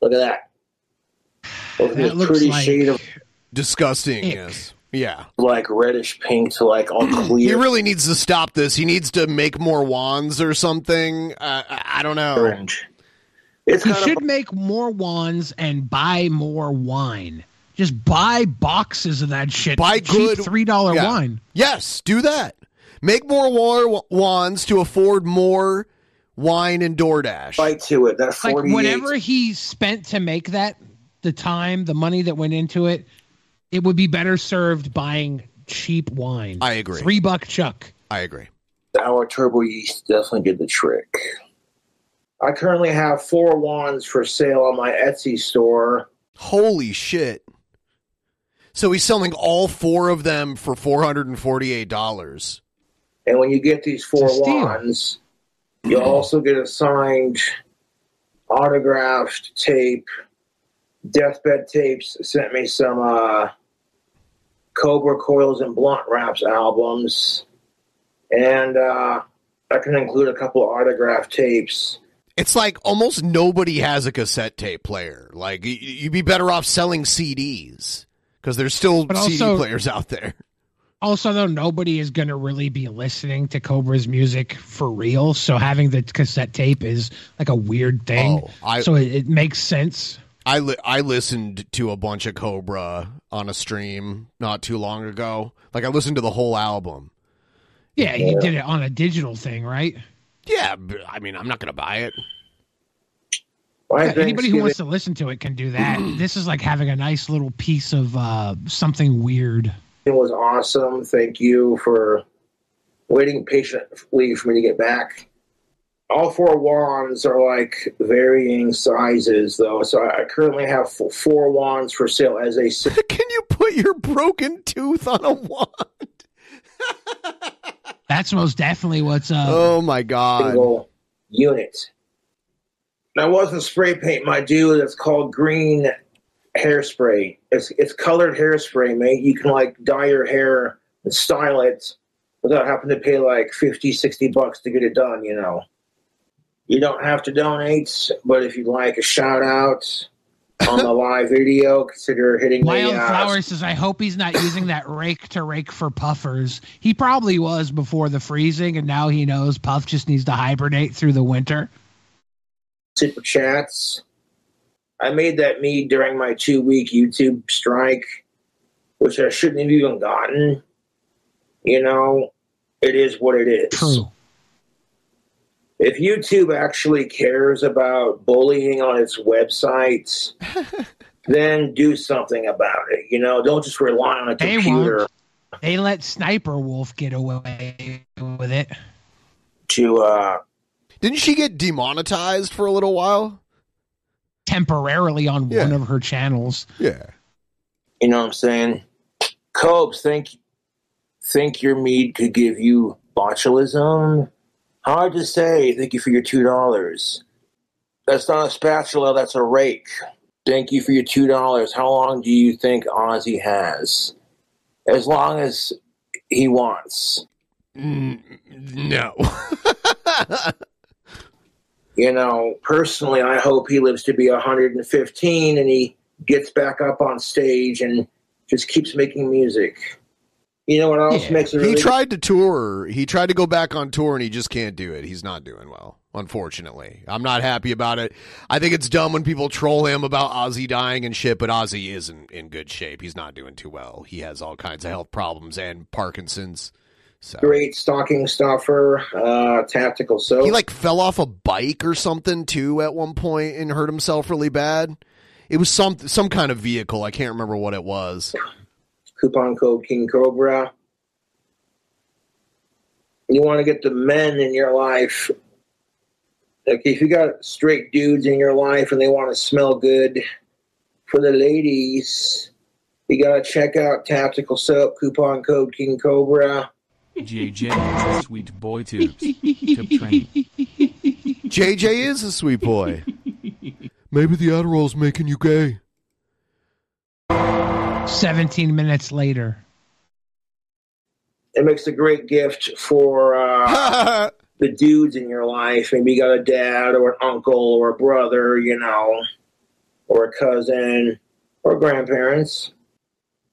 Look at that. Look at that this looks pretty like shade of disgusting. Ick. Yes, yeah, like reddish pink to like all clear. He really needs to stop this. He needs to make more wands or something. Uh, I don't know. Orange. It's he should of- make more wands and buy more wine. Just buy boxes of that shit. Buy good cheap three dollars yeah. wine. Yes, do that. Make more war wands to afford more wine and DoorDash. Fight to it. That forty-eight. Like whatever he spent to make that, the time, the money that went into it, it would be better served buying cheap wine. I agree. Three buck chuck. I agree. Our turbo yeast definitely did the trick. I currently have four wands for sale on my Etsy store. Holy shit. So he's selling all four of them for four hundred forty-eight dollars. And when you get these four wands, you'll also get a signed, autographed tape. Deathbed Tapes sent me some uh, Cobra Coils and Blunt Wraps albums. And uh, I can include a couple of autographed tapes. It's like almost nobody has a cassette tape player. Like, you'd be better off selling C Ds. Because there's still also, C D players out there. Also, though, nobody is going to really be listening to Cobra's music for real. So having the cassette tape is like a weird thing. Oh, I, so it, it makes sense. I li- I listened to a bunch of Cobra on a stream not too long ago. Like, I listened to the whole album. Yeah, yeah. You did it on a digital thing, right? Yeah, I mean, I'm not going to buy it. Yeah, anybody who wants to listen to it can do that. This is like having a nice little piece of uh, something weird. It was awesome. Thank you for waiting patiently for me to get back. All four wands are like varying sizes, though. So I currently have four wands for sale as a. Can you put your broken tooth on a wand? That's most definitely what's up. Oh my god! Single unit. That wasn't spray paint, my dude. It's called green hairspray. It's it's colored hairspray, mate. You can like dye your hair and style it without having to pay like fifty, sixty bucks to get it done, you know. You don't have to donate, but if you'd like a shout out on the live video, consider hitting the Wild uh, Flower says, I hope he's not using that rake to rake for puffers. He probably was before the freezing, and now he knows Puff just needs to hibernate through the winter. Super chats. I made that mead during my two-week YouTube strike, which I shouldn't have even gotten. You know, it is what it is. True. If YouTube actually cares about bullying on its websites, then do something about it. You know, don't just rely on a they computer. Won't. They let Sniper Wolf get away with it. To uh, didn't she get demonetized for a little while? Temporarily on yeah. one of her channels. Yeah. You know what I'm saying? Cobes, think, think your mead could give you botulism? Hard to say. Thank you for your two dollars. That's not a spatula. That's a rake. Thank you for your two dollars. How long do you think Ozzy has? As long as he wants. Mm, no. You know, personally, I hope he lives to be one hundred fifteen and he gets back up on stage and just keeps making music. You know what else yeah. makes it really... He tried to tour. He tried to go back on tour, and he just can't do it. He's not doing well, unfortunately. I'm not happy about it. I think it's dumb when people troll him about Ozzy dying and shit, but Ozzy isn't in good shape. He's not doing too well. He has all kinds of health problems and Parkinson's. So. Great stocking stuffer, uh, tactical soap. He, like, fell off a bike or something, too, at one point and hurt himself really bad. It was some some kind of vehicle. I can't remember what it was. Coupon code King Cobra. You want to get the men in your life. Like, if you got straight dudes in your life and they want to smell good, for the ladies, you got to check out Tactical Soap, coupon code King Cobra. J J is a sweet boy, too. J J is a sweet boy. Maybe the Adderall's making you gay. seventeen minutes later. It makes a great gift for uh, the dudes in your life. Maybe you got a dad or an uncle or a brother, you know, or a cousin or grandparents.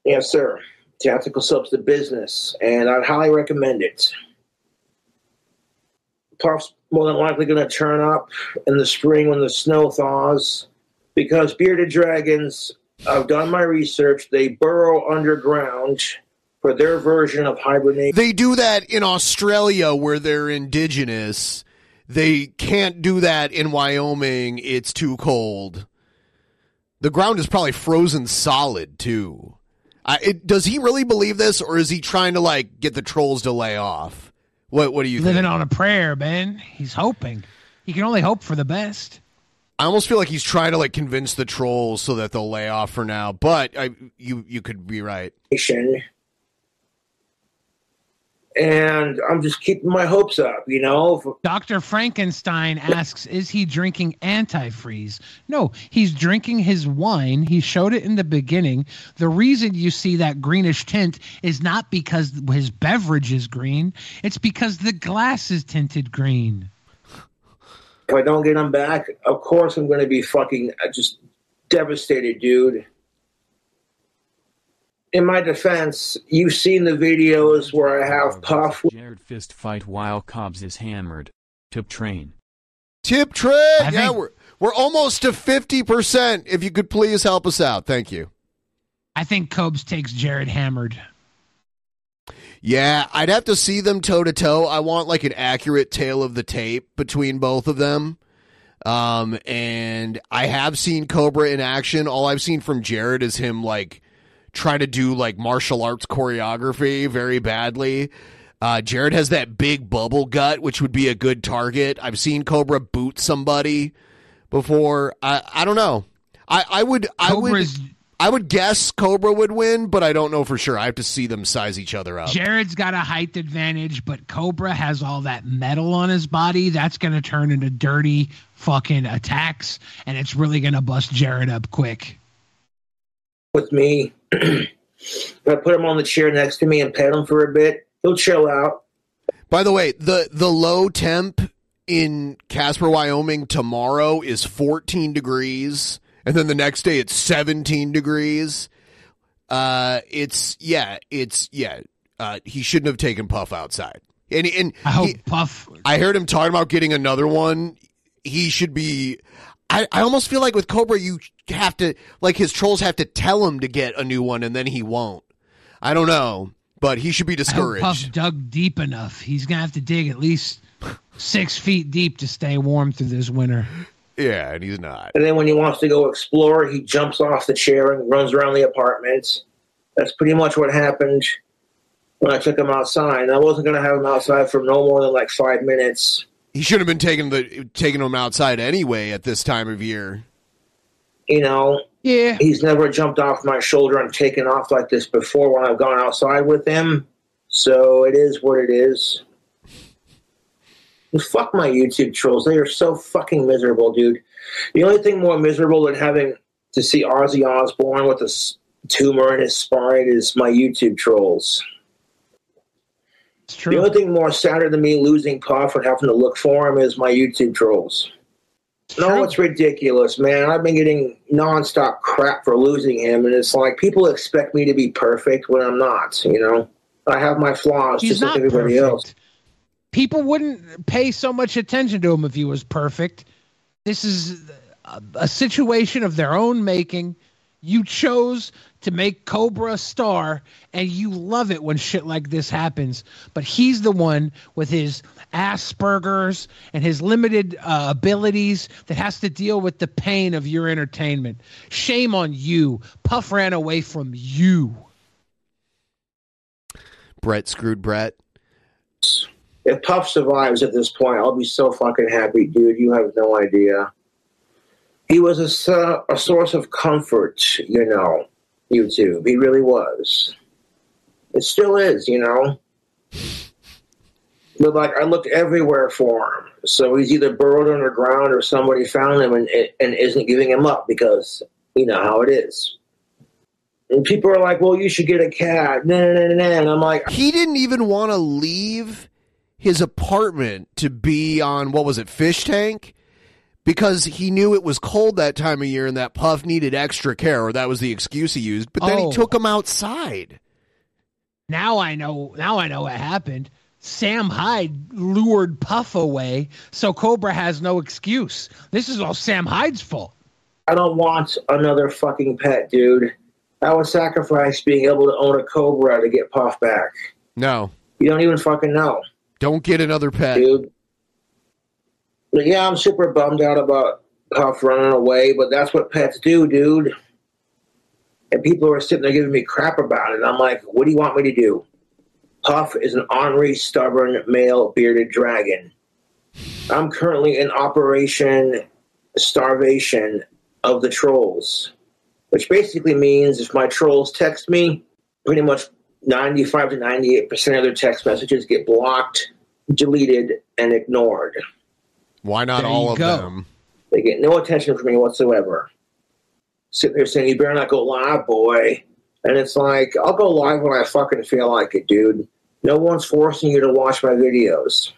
Yes, sir. Tactical Soap's the business, and I'd highly recommend it. Puff's more than likely going to turn up in the spring when the snow thaws because bearded dragons... I've done my research. They burrow underground for their version of hibernation. They do that in Australia where they're indigenous. They can't do that in Wyoming. It's too cold. The ground is probably frozen solid, too. I, it, does he really believe this, or is he trying to, like, get the trolls to lay off? What, what do you think? Living on a prayer, man. He's hoping. He can only hope for the best. I almost feel like he's trying to, like, convince the trolls so that they'll lay off for now, but I, you you could be right. And I'm just keeping my hopes up, you know? Doctor Frankenstein asks, is he drinking antifreeze? No, he's drinking his wine. He showed it in the beginning. The reason you see that greenish tint is not because his beverage is green. It's because the glass is tinted green. If I don't get him back, of course I'm going to be fucking just devastated, dude. In my defense, you've seen the videos where I have Puff. Jared fist fight while Cobbs is hammered. Tip train. Tip train! I yeah, think, we're, we're almost to fifty percent. If you could please help us out. Thank you. I think Cobbs takes Jared hammered. Yeah, I'd have to see them toe-to-toe. I want, like, an accurate tail of the tape between both of them. Um, and I have seen Cobra in action. All I've seen from Jared is him, like, try to do, like, martial arts choreography very badly. Uh, Jared has that big bubble gut, which would be a good target. I've seen Cobra boot somebody before. I, I don't know. I, I would... I Cobra's- would. I would guess Cobra would win, but I don't know for sure. I have to see them size each other up. Jared's got a height advantage, but Cobra has all that metal on his body. That's going to turn into dirty fucking attacks, and it's really going to bust Jared up quick. With me, if I put him on the chair next to me and pet him for a bit, he'll chill out. By the way, the, the low temp in Casper, Wyoming tomorrow is fourteen degrees, and then the next day it's seventeen degrees. Uh, it's yeah, it's yeah. Uh, he shouldn't have taken Puff outside. And and I hope he, Puff. I heard him talking about getting another one. He should be. I, I almost feel like with Cobra, you have to, like, his trolls have to tell him to get a new one, and then he won't. I don't know, but he should be discouraged. I hope Puff dug deep enough. He's gonna have to dig at least six feet deep to stay warm through this winter. Yeah, and he's not. And then when he wants to go explore, he jumps off the chair and runs around the apartments. That's pretty much what happened when I took him outside. And I wasn't going to have him outside for no more than like five minutes. He should have been taking the taking him outside anyway at this time of year. You know, yeah, he's never jumped off my shoulder and taken off like this before when I've gone outside with him. So it is what it is. Fuck my YouTube trolls. They are so fucking miserable, dude. The only thing more miserable than having to see Ozzy Osbourne with a tumor in his spine is my YouTube trolls. It's true. The only thing more sadder than me losing Puff and having to look for him is my YouTube trolls. It's no, true. It's ridiculous, man. I've been getting nonstop crap for losing him, and it's like people expect me to be perfect when I'm not, you know? I have my flaws. He's just like everybody perfect. Else. People wouldn't pay so much attention to him if he was perfect. This is a, a situation of their own making. You chose to make Cobra a star, and you love it when shit like this happens. But he's the one with his Asperger's and his limited uh, abilities that has to deal with the pain of your entertainment. Shame on you. Puff ran away from you. Brett screwed Brett. If Puff survives at this point, I'll be so fucking happy, dude. You have no idea. He was a, uh, a source of comfort, you know, YouTube. He really was. It still is, you know. But, like, I looked everywhere for him. So he's either burrowed underground or somebody found him and, and isn't giving him up because you know how it is. And people are like, well, you should get a cat. Nah, nah, nah, nah. And I'm like... He didn't even want to leave... his apartment to be on, what was it, Fish Tank? Because he knew it was cold that time of year and that Puff needed extra care, or that was the excuse he used. But oh. then he took him outside. Now I know, now I know what happened. Sam Hyde lured Puff away, so Cobra has no excuse. This is all Sam Hyde's fault. I don't want another fucking pet, dude. I would sacrifice being able to own a Cobra to get Puff back. No. You don't even fucking know. Don't get another pet. Dude. But yeah, I'm super bummed out about Puff running away, but that's what pets do, dude. And people are sitting there giving me crap about it. I'm like, what do you want me to do? Puff is an ornery, stubborn, male, bearded dragon. I'm currently in Operation Starvation of the Trolls, which basically means if my trolls text me, pretty much ninety-five to ninety-eight percent of their text messages get blocked, deleted, and ignored. Why not all of them? They get no attention from me whatsoever. Sitting there saying, you better not go live, boy. And it's like, I'll go live when I fucking feel like it, dude. No one's forcing you to watch my videos.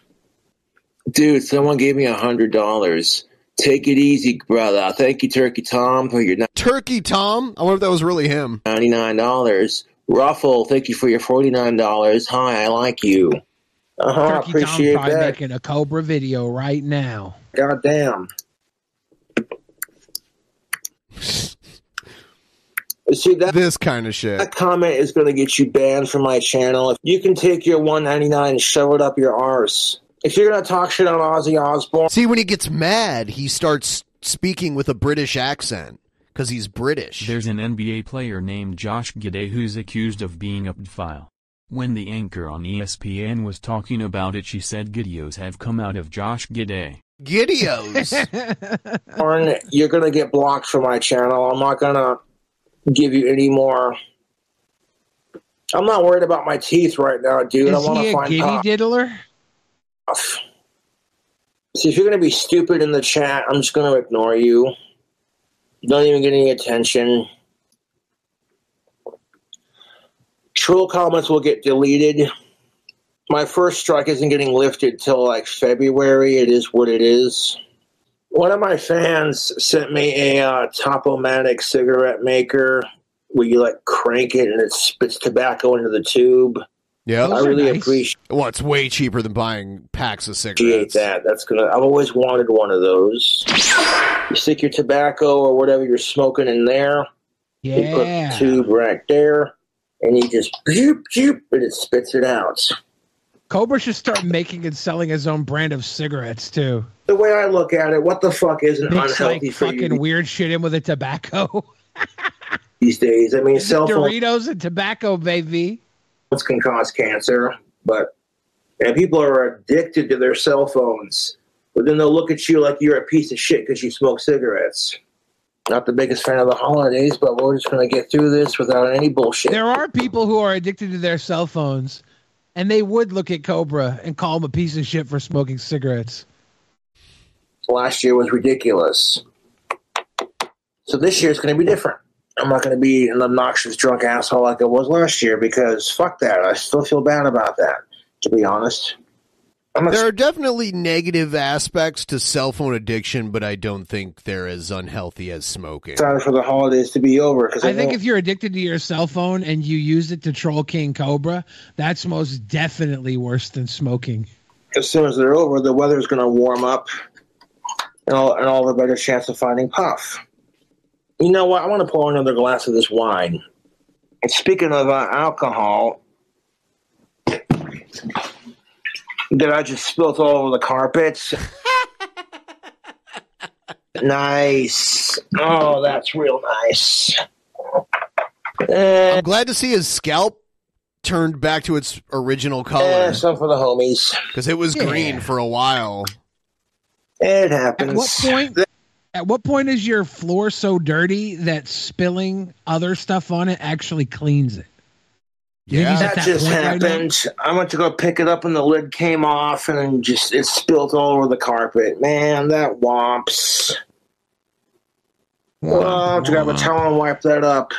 Dude, someone gave me one hundred dollars. Take it easy, brother. Thank you, Turkey Tom, for your... Turkey Tom? I wonder if that was really him. ninety-nine dollars. Ruffle, thank you for your forty-nine dollars. Hi, I like you. Uh-huh, Turkey appreciate Tom's probably that. Making a Cobra video right now. Goddamn. See that this kind of shit. That comment is going to get you banned from my channel. If you can take your one ninety-nine and shove it up your arse. If you're going to talk shit on Ozzy Osbourne. See, when he gets mad, he starts speaking with a British accent. Because he's British. There's an N B A player named Josh Giddey who's accused of being a pedophile. When the anchor on E S P N was talking about it, she said Gideos have come out of Josh Giddey. Gideos! Lauren, you're going to get blocked from my channel. I'm not going to give you any more. I'm not worried about my teeth right now, dude. Is I want to find Giddy Puff. Diddler? Puff. See, if you're going to be stupid in the chat, I'm just going to ignore you. Don't even get any attention. Troll comments will get deleted. my first strike isn't getting lifted till like February. It is what it is. One of my fans sent me a uh, Top-O-Matic cigarette maker where you like crank it and it spits tobacco into the tube. Yeah, I really nice. appreciate. Well, it's way cheaper than buying packs of cigarettes. Appreciate that. That's gonna. I've always wanted one of those. You stick your tobacco or whatever you're smoking in there. Yeah. You put the tube right there, and you just boop, boop, and it spits it out. Cobra should start making and selling his own brand of cigarettes too. The way I look at it, what the fuck isn't Mix, unhealthy like, for fucking you? Fucking weird shit in with the tobacco. These days, I mean, cell phone Doritos and tobacco, baby. Can cause cancer, but and people are addicted to their cell phones, but then they'll look at you like you're a piece of shit because you smoke cigarettes. Not the biggest fan of the holidays, but we're just going to get through this without any bullshit. There are people who are addicted to their cell phones, and they would look at Cobra and call him a piece of shit for smoking cigarettes. Last year was ridiculous. So this year is going to be different. I'm not going to be an obnoxious drunk asshole like I was last year because fuck that. I still feel bad about that, to be honest. I'm there are definitely negative aspects to cell phone addiction, but I don't think they're as unhealthy as smoking. Sorry for the holidays to be over. I, I think if you're addicted to your cell phone and you use it to troll King Cobra, that's most definitely worse than smoking. As soon as they're over, the weather's going to warm up and I'll, and I'll have a better chance of finding Puff. You know what? I want to pour another glass of this wine. And speaking of uh, alcohol, that I just spilled all over the carpets. Nice. Oh, that's real nice. Uh, I'm glad to see his scalp turned back to its original color. Yeah, some for the homies. Because it was yeah. green for a while. It happens. At what point? The- At what point is your floor so dirty that spilling other stuff on it actually cleans it? Yeah, that, that just happened. Right, I went to go pick it up and the lid came off and just it spilled all over the carpet. Man, that womps. Well, I'll have to grab a towel and wipe that up.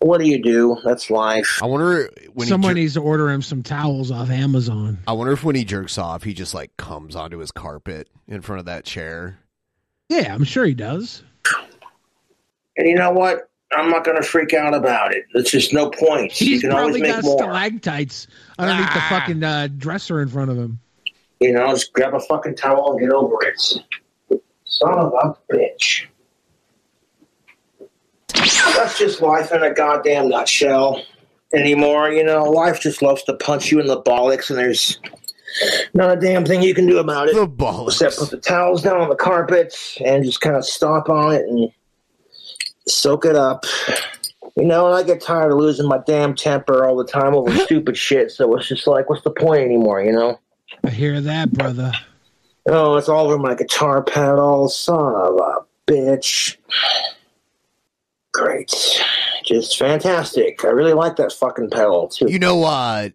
What do you do? That's life. I wonder when someone he jer- needs to order him some towels off Amazon. I wonder if when he jerks off, he just like comes onto his carpet in front of that chair. Yeah, I'm sure he does. And you know what? I'm not going to freak out about it. It's just no point. He's you can probably always got make stalactites more. underneath ah. the fucking uh, dresser in front of him. You know, just grab a fucking towel and get over it. Son of a bitch. That's just life in a goddamn nutshell anymore. You know, life just loves to punch you in the bollocks and there's... not a damn thing you can do about it. The bollocks. Except put the towels down on the carpet and just kind of stomp on it and soak it up. You know, and I get tired of losing my damn temper all the time over stupid shit, so it's just like, what's the point anymore, you know? I hear that, brother. Oh, it's all over my guitar pad, all son of a bitch. Great. Just fantastic. I really like that fucking pedal, too. You know what?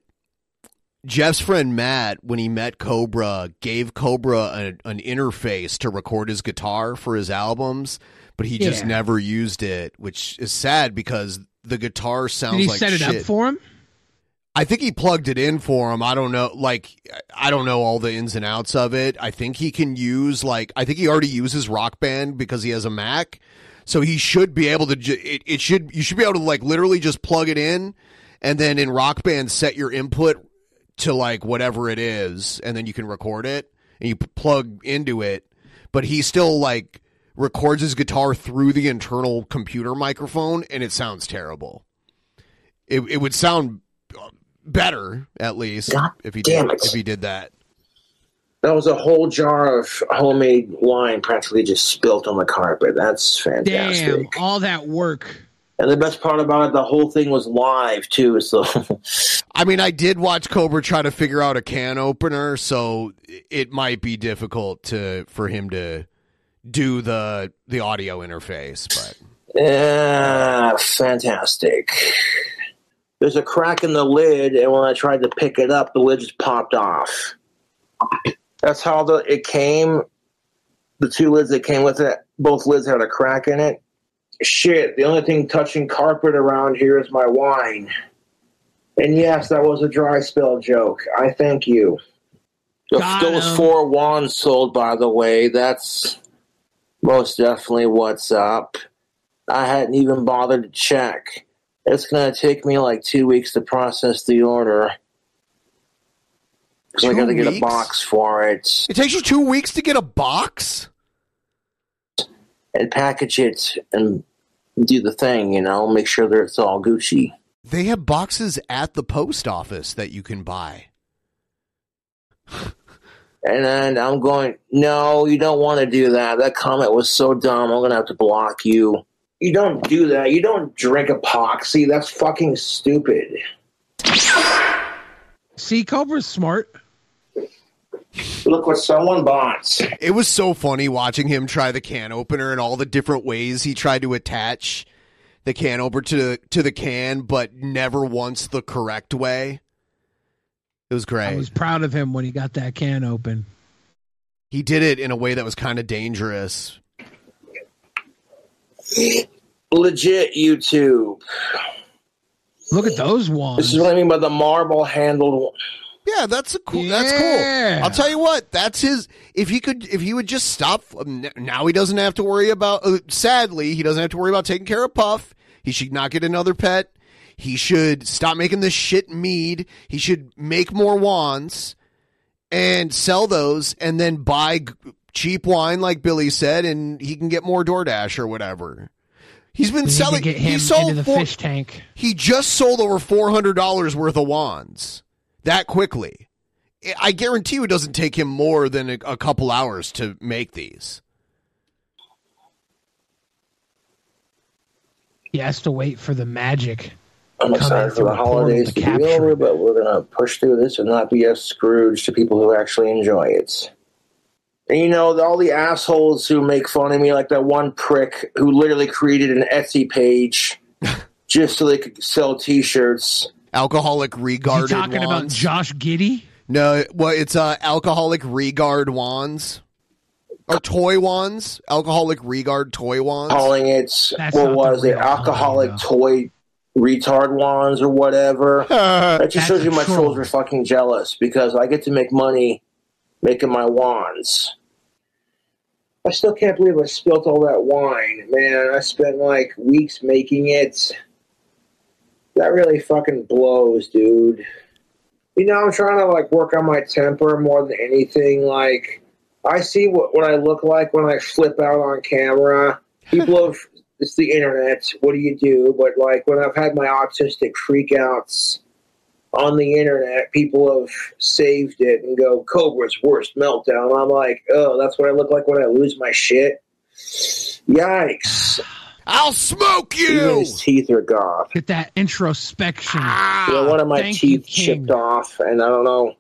Jeff's friend Matt, when he met Cobra, gave Cobra a, an interface to record his guitar for his albums, but he yeah. just never used it, which is sad because the guitar sounds like shit. Did he set it up for him? I think he plugged it in for him. I don't know. Like, I don't know all the ins and outs of it. I think he can use like, I think he already uses Rock Band because he has a Mac. So he should be able to, ju- it, it should, you should be able to like literally just plug it in and then in Rock Band set your input to like whatever it is, and then you can record it and you plug into it. But he still like records his guitar through the internal computer microphone, and it sounds terrible. It it would sound better at least God if he did, if he did that. That was a whole jar of homemade wine practically just spilt on the carpet. That's fantastic. Damn, all that work. And the best part about it, the whole thing was live, too. So, I mean, I did watch Cobra try to figure out a can opener, so it might be difficult to for him to do the the audio interface. But yeah, fantastic. There's a crack in the lid, and when I tried to pick it up, the lid just popped off. That's how the it came. The two lids that came with it, both lids had a crack in it. Shit, the only thing touching carpet around here is my wine. And yes, that was a dry spell joke. I thank you. Got Those him. four wands sold, by the way, that's most definitely what's up. I hadn't even bothered to check. It's going to take me like two weeks to process the order. Because I got to get a box for it. It takes you two weeks to get a box? And package it and do the thing, you know, make sure that it's all Gucci. They have boxes at the post office that you can buy. And then I'm going, no, you don't want to do that. That comment was so dumb. I'm going to have to block you. You don't do that. You don't drink epoxy. That's fucking stupid. See, Cobra's smart. Look what someone bought. It was so funny watching him try the can opener and all the different ways he tried to attach the can over to, to the can, but never once the correct way. It was great. I was proud of him when he got that can open. He did it in a way that was kind of dangerous. Legit YouTube. Look at those ones. This is what I mean by the marble handled one. Yeah, that's a cool. Yeah. That's cool. I'll tell you what. That's his. If he could, if he would just stop. Now he doesn't have to worry about. Uh, sadly, he doesn't have to worry about taking care of Puff. He should not get another pet. He should stop making this shit mead. He should make more wands and sell those, and then buy g- cheap wine, like Billy said, and he can get more DoorDash or whatever. He's been selling. Get him he sold into the four, fish tank. He just sold over four hundred dollars worth of wands. That quickly. I guarantee you it doesn't take him more than a, a couple hours to make these. He has to wait for the magic. I'm excited for the holidays to be over, but we're going to push through this and not be a Scrooge to people who actually enjoy it. And you know, all the assholes who make fun of me, like that one prick who literally created an Etsy page just so they could sell T-shirts. Alcoholic Regard. You talking wands. About Josh Giddy? No, well, it's uh, Alcoholic Regard wands or toy wands. Alcoholic Regard toy wands. Calling it That's what was it? Alcoholic one, toy retard wands or whatever. Uh, that just shows you my trolls are fucking jealous because I get to make money making my wands. I still can't believe I spilt all that wine, man. I spent like weeks making it. That really fucking blows, dude. You know, I'm trying to, like, work on my temper more than anything. Like, I see what, what I look like when I flip out on camera. People have... It's the internet. What do you do? But, like, when I've had my autistic freakouts on the internet, people have saved it and go, Cobra's worst meltdown. I'm like, oh, that's what I look like when I lose my shit? Yikes. I'll smoke you! Even his teeth are gone. Get that introspection. Ah, yeah, one of my teeth you, chipped off, and I don't know.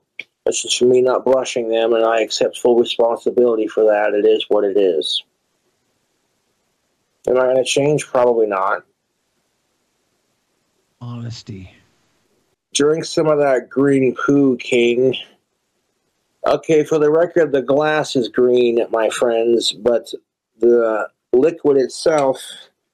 It's just me not brushing them, and I accept full responsibility for that. It is what it is. Am I going to change? Probably not. Honesty. Drink some of that green poo, King. Okay, for the record, the glass is green, my friends, but the liquid itself...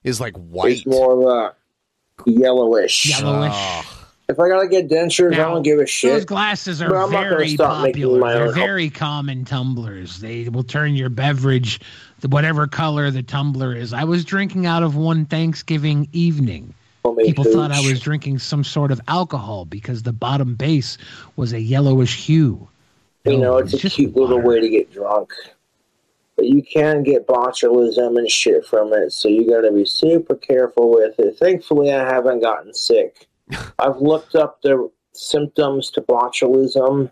is like white. It's more of a yellowish. Yellowish. Oh. If I gotta get dentures, now, I don't give a shit. Those glasses are but I'm very popular. They're very common tumblers. They will turn your beverage to whatever color the tumbler is. I was drinking out of one Thanksgiving evening. People pooch. thought I was drinking some sort of alcohol because the bottom base was a yellowish hue. You no, know, it's, it's a cute water. little way to get drunk. But you can get botulism and shit from it, so you got to be super careful with it. Thankfully, I haven't gotten sick. I've looked up the symptoms to botulism,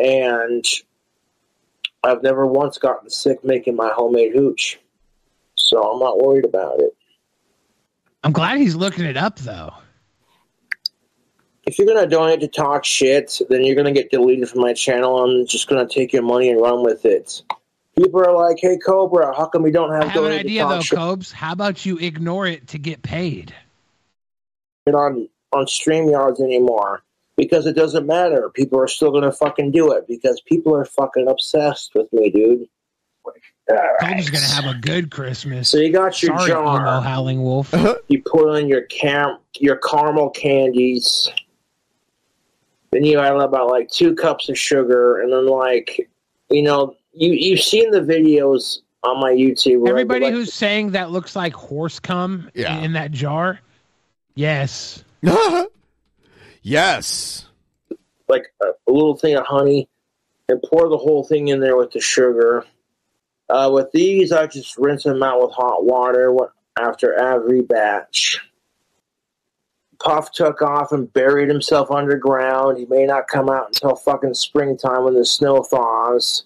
and I've never once gotten sick making my homemade hooch, so I'm not worried about it. I'm glad he's looking it up, though. If you're going to donate to talk shit, then you're going to get deleted from my channel. I'm just going to take your money and run with it. People are like, hey, Cobra, how come we don't have... I have an idea, though, Cobes. How about you ignore it to get paid? On, on StreamYards anymore, because it doesn't matter. People are still going to fucking do it, because people are fucking obsessed with me, dude. Right. Cobes going to have a good Christmas. So you got your Sorry, jar. Howling Wolf. You put on your, cam- your caramel candies. Then you add about like two cups of sugar, and then like, you know, you you've seen the videos on my YouTube. Where Everybody like who's to- saying that looks like horse cum yeah. in, in that jar, yes, yes, like a, a little thing of honey, and pour the whole thing in there with the sugar. Uh, with these, I just rinse them out with hot water after every batch. Puff took off and buried himself underground. He may not come out until fucking springtime when the snow thaws.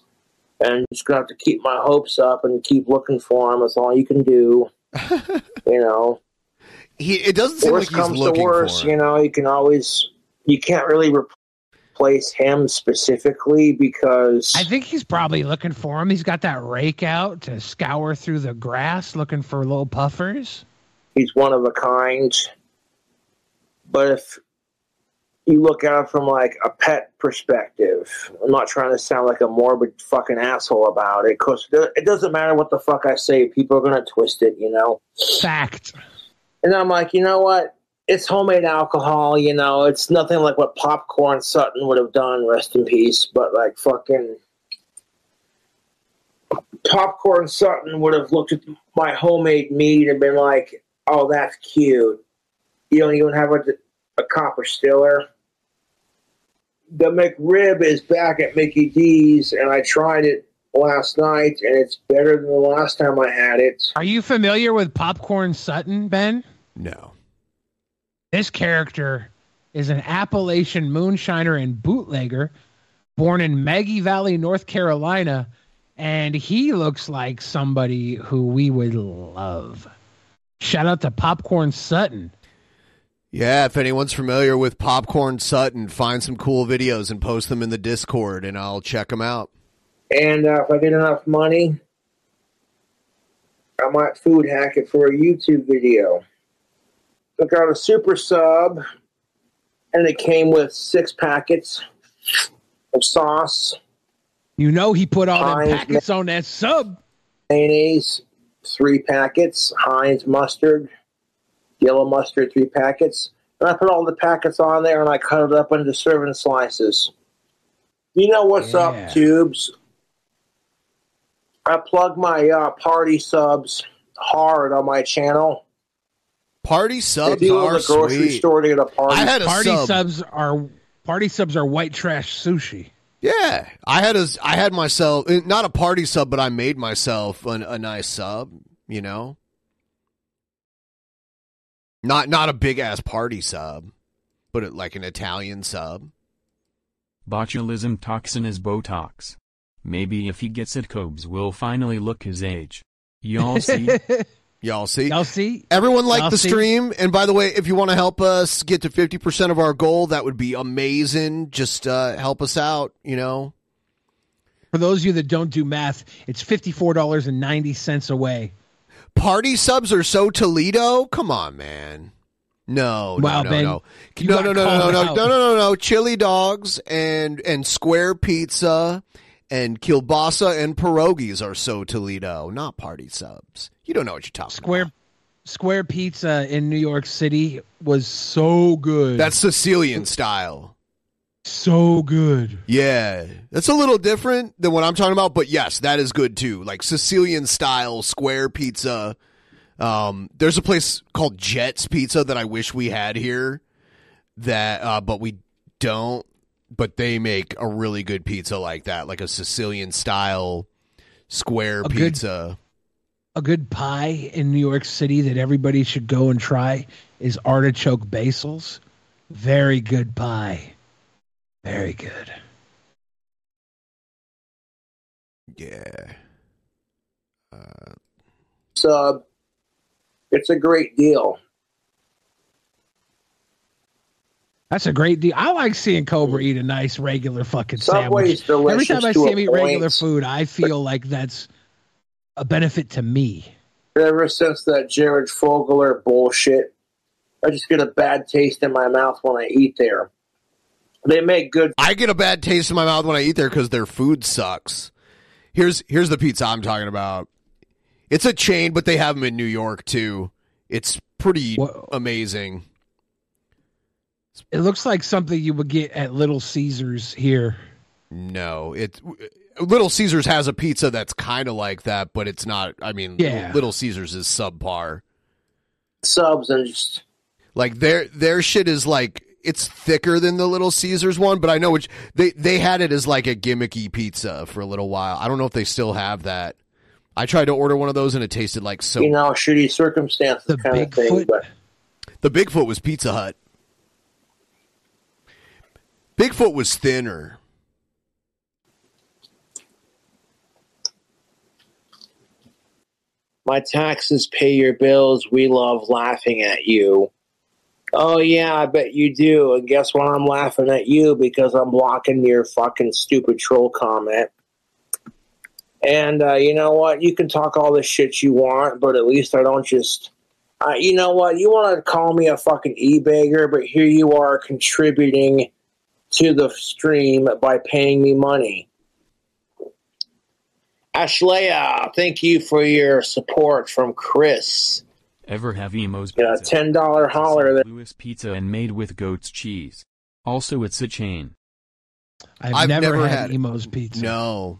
And I'm just going to have to keep my hopes up and keep looking for him. That's all you can do. You know. He, it doesn't seem worst like he's comes looking to worse, for him. You know, you can always... You can't really replace him specifically because... I think he's probably looking for him. He's got that rake out to scour through the grass looking for little puffers. He's one of a kind. But if you look at it from, like, a pet perspective, I'm not trying to sound like a morbid fucking asshole about it, because it doesn't matter what the fuck I say. People are going to twist it, you know? Fact. And I'm like, you know what? It's homemade alcohol, you know? It's nothing like what Popcorn Sutton would have done, rest in peace, but, like, fucking... Popcorn Sutton would have looked at my homemade meat and been like, oh, that's cute. You don't even have a... a copper stiller. The McRib is back at Mickey D's, and I tried it last night, and it's better than the last time I had it. Are you familiar with Popcorn Sutton, Ben? No. This character is an Appalachian moonshiner and bootlegger born in Maggie Valley, North Carolina, and he looks like somebody who we would love. Shout out to Popcorn Sutton. Yeah, if anyone's familiar with Popcorn Sutton, find some cool videos and post them in the Discord, and I'll check them out. And uh, if I get enough money, I might food hack it for a YouTube video. I got a super sub, and it came with six packets of sauce. You know he put all the packets ma- on that sub. Mayonnaise, three packets, Heinz mustard, yellow mustard, three packets. And I put all the packets on there, and I cut it up into serving slices. You know what's yeah. up, Tubes? I plug my uh, party subs hard on my channel. Party subs if you are the grocery sweet. Store to get a party. I had a party sub. subs are party subs are white trash sushi. Yeah, I had a I had myself not a party sub, but I made myself an, a nice sub. You know. Not not a big-ass party sub, but it, like an Italian sub. Botulism toxin is Botox. Maybe if he gets it, Cobes will finally look his age. Y'all see? Y'all see? Y'all see? Everyone like Y'all the see? Stream. And by the way, if you want to help us get to fifty percent of our goal, that would be amazing. Just uh, help us out, you know. For those of you that don't do math, it's fifty-four dollars and ninety cents away. Party subs are so Toledo. Come on, man. No, no, wow, no, Ben, no. No, no, no, no, no, no, no, no, no. Chili dogs and and square pizza and kielbasa and pierogies are so Toledo, not party subs. You don't know what you're talking square, about. Square pizza in New York City was so good. That's Sicilian style. So good. Yeah. That's a little different than what I'm talking about, but yes, that is good too. Like Sicilian style square pizza. Um, there's a place called Jets Pizza that I wish we had here that, uh, but we don't, but they make a really good pizza like that. Like a Sicilian style square a pizza. Good, a good pie in New York City that everybody should go and try is artichoke basils. Very good pie. Very good. Yeah. Uh, so it's a great deal. That's a great deal. I like seeing Cobra eat a nice regular fucking Subway's sandwich. Delicious. Every time I see him eat point, regular food, I feel like that's a benefit to me. Ever since that Jared Fogler bullshit, I just get a bad taste in my mouth when I eat there. They make good. I get a bad taste in my mouth when I eat there because their food sucks. Here's here's the pizza I'm talking about. It's a chain, but they have them in New York too. It's pretty Whoa. amazing. It looks like something you would get at Little Caesars here. No, it's Little Caesars has a pizza that's kind of like that, but it's not. I mean, yeah. Little Caesars is subpar. Subs are just like their their shit is like it's thicker than the Little Caesars one. But I know which they they had it as like a gimmicky pizza for a little while. I don't know if they still have that. I tried to order one of those and it tasted like so. You know, shitty circumstances the kind Bigfoot. of thing. But... The Bigfoot was Pizza Hut. Bigfoot was thinner. My taxes pay your bills. We love laughing at you. Oh, yeah, I bet you do. And guess what? I'm laughing at you because I'm blocking your fucking stupid troll comment. And uh, you know what? You can talk all the shit you want, but at least I don't just... Uh, you know what? You want to call me a fucking e-bagger, but here you are contributing to the stream by paying me money. Ashleya, thank you for your support from Chris. Ever have Emo's Pizza? Yeah, ten dollar holler. That Louis pizza and made with goat's cheese. Also, it's a chain. I've, I've never, never had, had Emo's Pizza. No.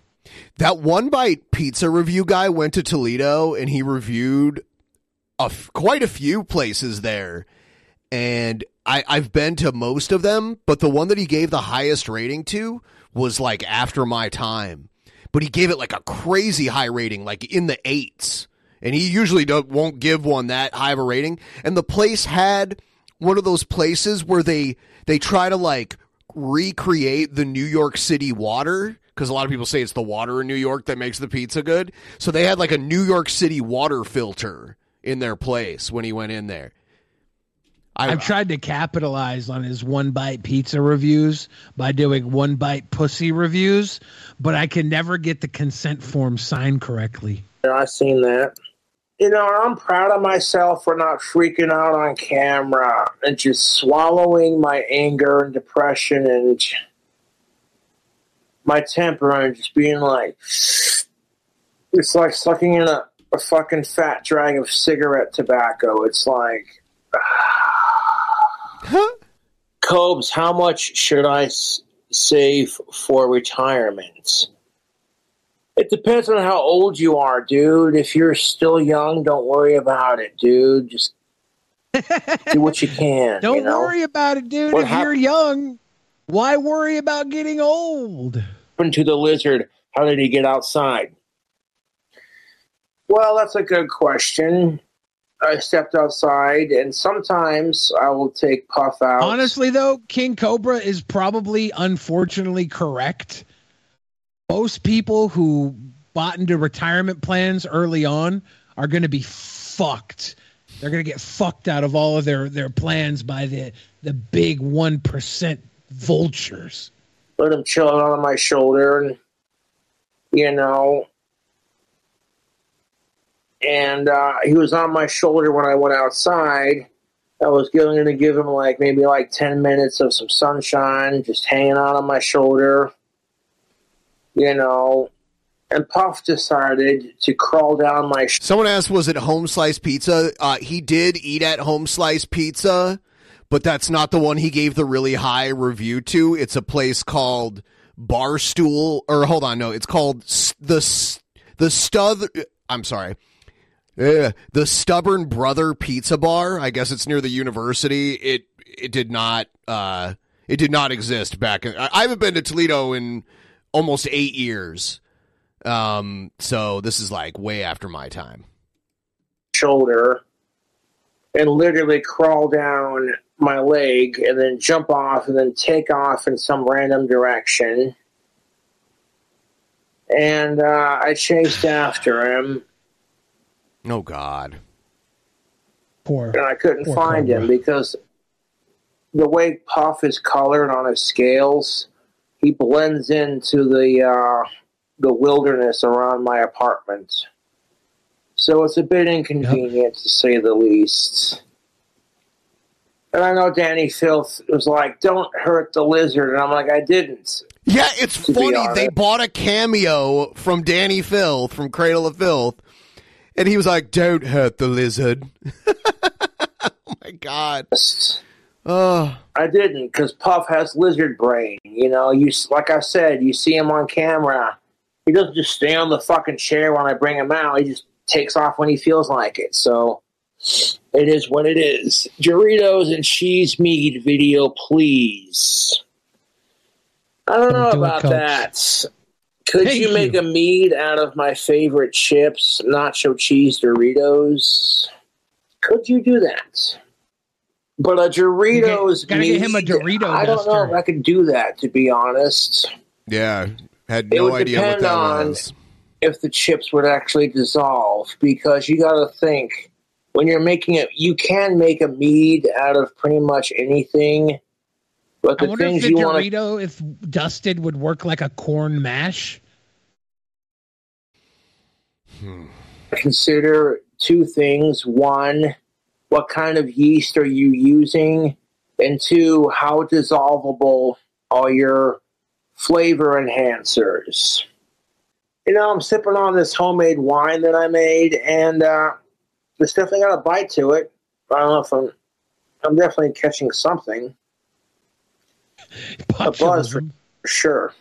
That One Bite pizza review guy went to Toledo and he reviewed a f- quite a few places there. And I, I've been to most of them, but the one that he gave the highest rating to was like after my time. But he gave it like a crazy high rating, like in the eights. And he usually don't, won't give one that high of a rating. And the place had one of those places where they they try to like recreate the New York City water. Because a lot of people say it's the water in New York that makes the pizza good. So they had like a New York City water filter in their place when he went in there. I, I've tried to capitalize on his One Bite pizza reviews by doing One Bite pussy reviews, but I can never get the consent form signed correctly. Yeah, I've seen that. You know, I'm proud of myself for not freaking out on camera and just swallowing my anger and depression and my temper and just being like, it's like sucking in a, a fucking fat drag of cigarette tobacco. It's like... Huh? Cobes, how much should I s- save for retirement? It depends on how old you are, dude. If you're still young, don't worry about it, dude. Just do what you can. Don't you know? worry about it, dude. What if hap- you're young, why worry about getting old? What happened to the lizard? How did he get outside? Well, that's a good question. I stepped outside, and sometimes I will take Puff out. Honestly, though, King Cobra is probably, unfortunately, correct. Most people who bought into retirement plans early on are going to be fucked. They're going to get fucked out of all of their, their plans by the, the big one percent vultures. Let them chill out on my shoulder, and, you know... And uh, he was on my shoulder when I went outside. I was going to give him like maybe like ten minutes of some sunshine, just hanging out on my shoulder, you know. And Puff decided to crawl down my shoulder. Someone asked, was it Home Slice Pizza? Uh, he did eat at Home Slice Pizza, but that's not the one he gave the really high review to. It's a place called Barstool, or hold on, no, it's called the the Stuth. I'm sorry. Yeah, the Stubborn Brother Pizza Bar. I guess it's near the university. It it did not uh it did not exist back. In, I, I haven't been to Toledo in almost eight years, um. So this is like way after my time. Shoulder, and literally crawl down my leg, and then jump off, and then take off in some random direction. And uh, I chased after him. Oh, God. Poor. And I couldn't find Cobra. him because the way Puff is colored on his scales, he blends into the uh, the wilderness around my apartment. So it's a bit inconvenient, yep. to say the least. And I know Danny Filth was like, don't hurt the lizard. And I'm like, I didn't. Yeah, it's funny. They bought a cameo from Danny Filth, from Cradle of Filth. And he was like, don't hurt the lizard. Oh, my God. Uh, I didn't, because Puff has lizard brain. You know, you like I said, you see him on camera. He doesn't just stay on the fucking chair when I bring him out. He just takes off when he feels like it. So it is what it is. Doritos and cheese mead video, please. I don't know about that. Could Thank you make you. a mead out of my favorite chips, nacho cheese Doritos? Could you do that? But a Doritos gotta mead, get him a Dorito I don't duster. know if I could do that, to be honest. Yeah, had no it would idea depend what that on was. If the chips would actually dissolve, because you got to think when you're making it, you can make a mead out of pretty much anything. But the I wonder things if the you Dorito, wanna... if dusted, would work like a corn mash. Hmm. Consider two things. One, what kind of yeast are you using? And two, how dissolvable are your flavor enhancers? You know, I'm sipping on this homemade wine that I made, and uh, there's definitely got a bite to it. I don't know if I'm... I'm definitely catching something. A buzz for sure.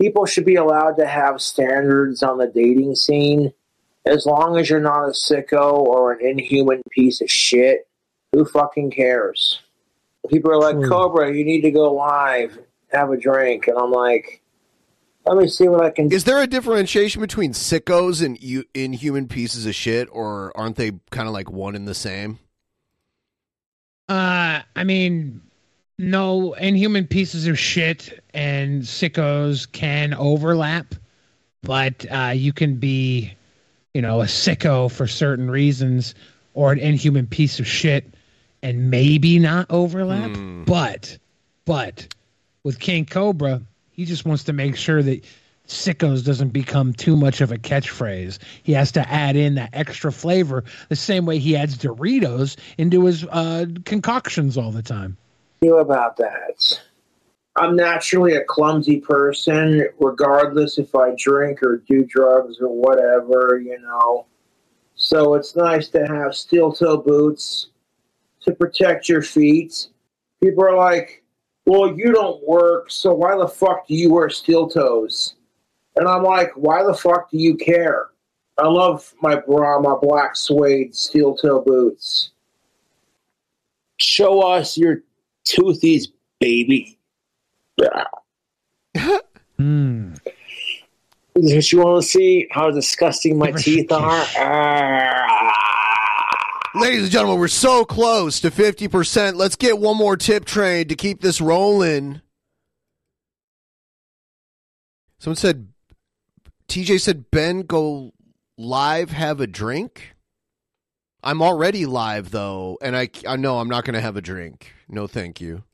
People should be allowed to have standards on the dating scene, as long as you're not a sicko or an inhuman piece of shit. Who fucking cares? People are like, mm. Cobra, you need to go live, have a drink. And I'm like, let me see what I can do. Is there a differentiation between sickos and you inhuman pieces of shit, or aren't they kind of like one and the same? Uh, I mean... No, inhuman pieces of shit and sickos can overlap, but uh, you can be, you know, a sicko for certain reasons or an inhuman piece of shit and maybe not overlap. Mm. But, but with King Cobra, he just wants to make sure that sickos doesn't become too much of a catchphrase. He has to add in that extra flavor the same way he adds Doritos into his uh, concoctions all the time. About that, I'm naturally a clumsy person, regardless if I drink or do drugs or whatever, you know. So it's nice to have steel toe boots to protect your feet. People are like, well, you don't work, so why the fuck do you wear steel toes? And I'm like, why the fuck do you care? I love my bra, my black suede steel toe boots. Show us your Toothies, baby. mm. If you want to see how disgusting my teeth are. Ladies and gentlemen, we're so close to fifty percent. Let's get one more tip trade to keep this rolling. Someone said, T J said, Ben, go live, have a drink. I'm already live, though, and I, I know I'm not going to have a drink. No, thank you.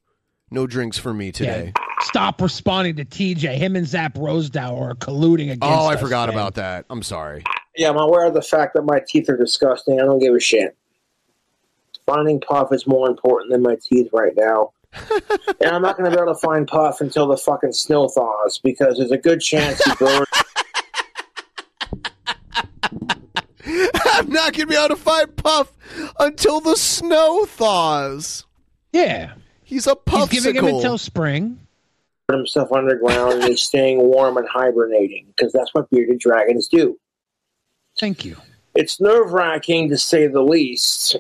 No drinks for me today. Yeah. Stop responding to T J. Him and Zap Rosedow are colluding against us. Oh, I us, forgot man. about that. I'm sorry. Yeah, I'm aware of the fact that my teeth are disgusting. I don't give a shit. Finding Puff is more important than my teeth right now. And I'm not going to be able to find Puff until the fucking snow thaws, because there's a good chance he's going I'm not going to be able to find Puff until the snow thaws. Yeah. He's a puffsicle. He's giving him until spring. Put himself underground and he's staying warm and hibernating, because that's what bearded dragons do. Thank you. It's nerve-wracking, to say the least.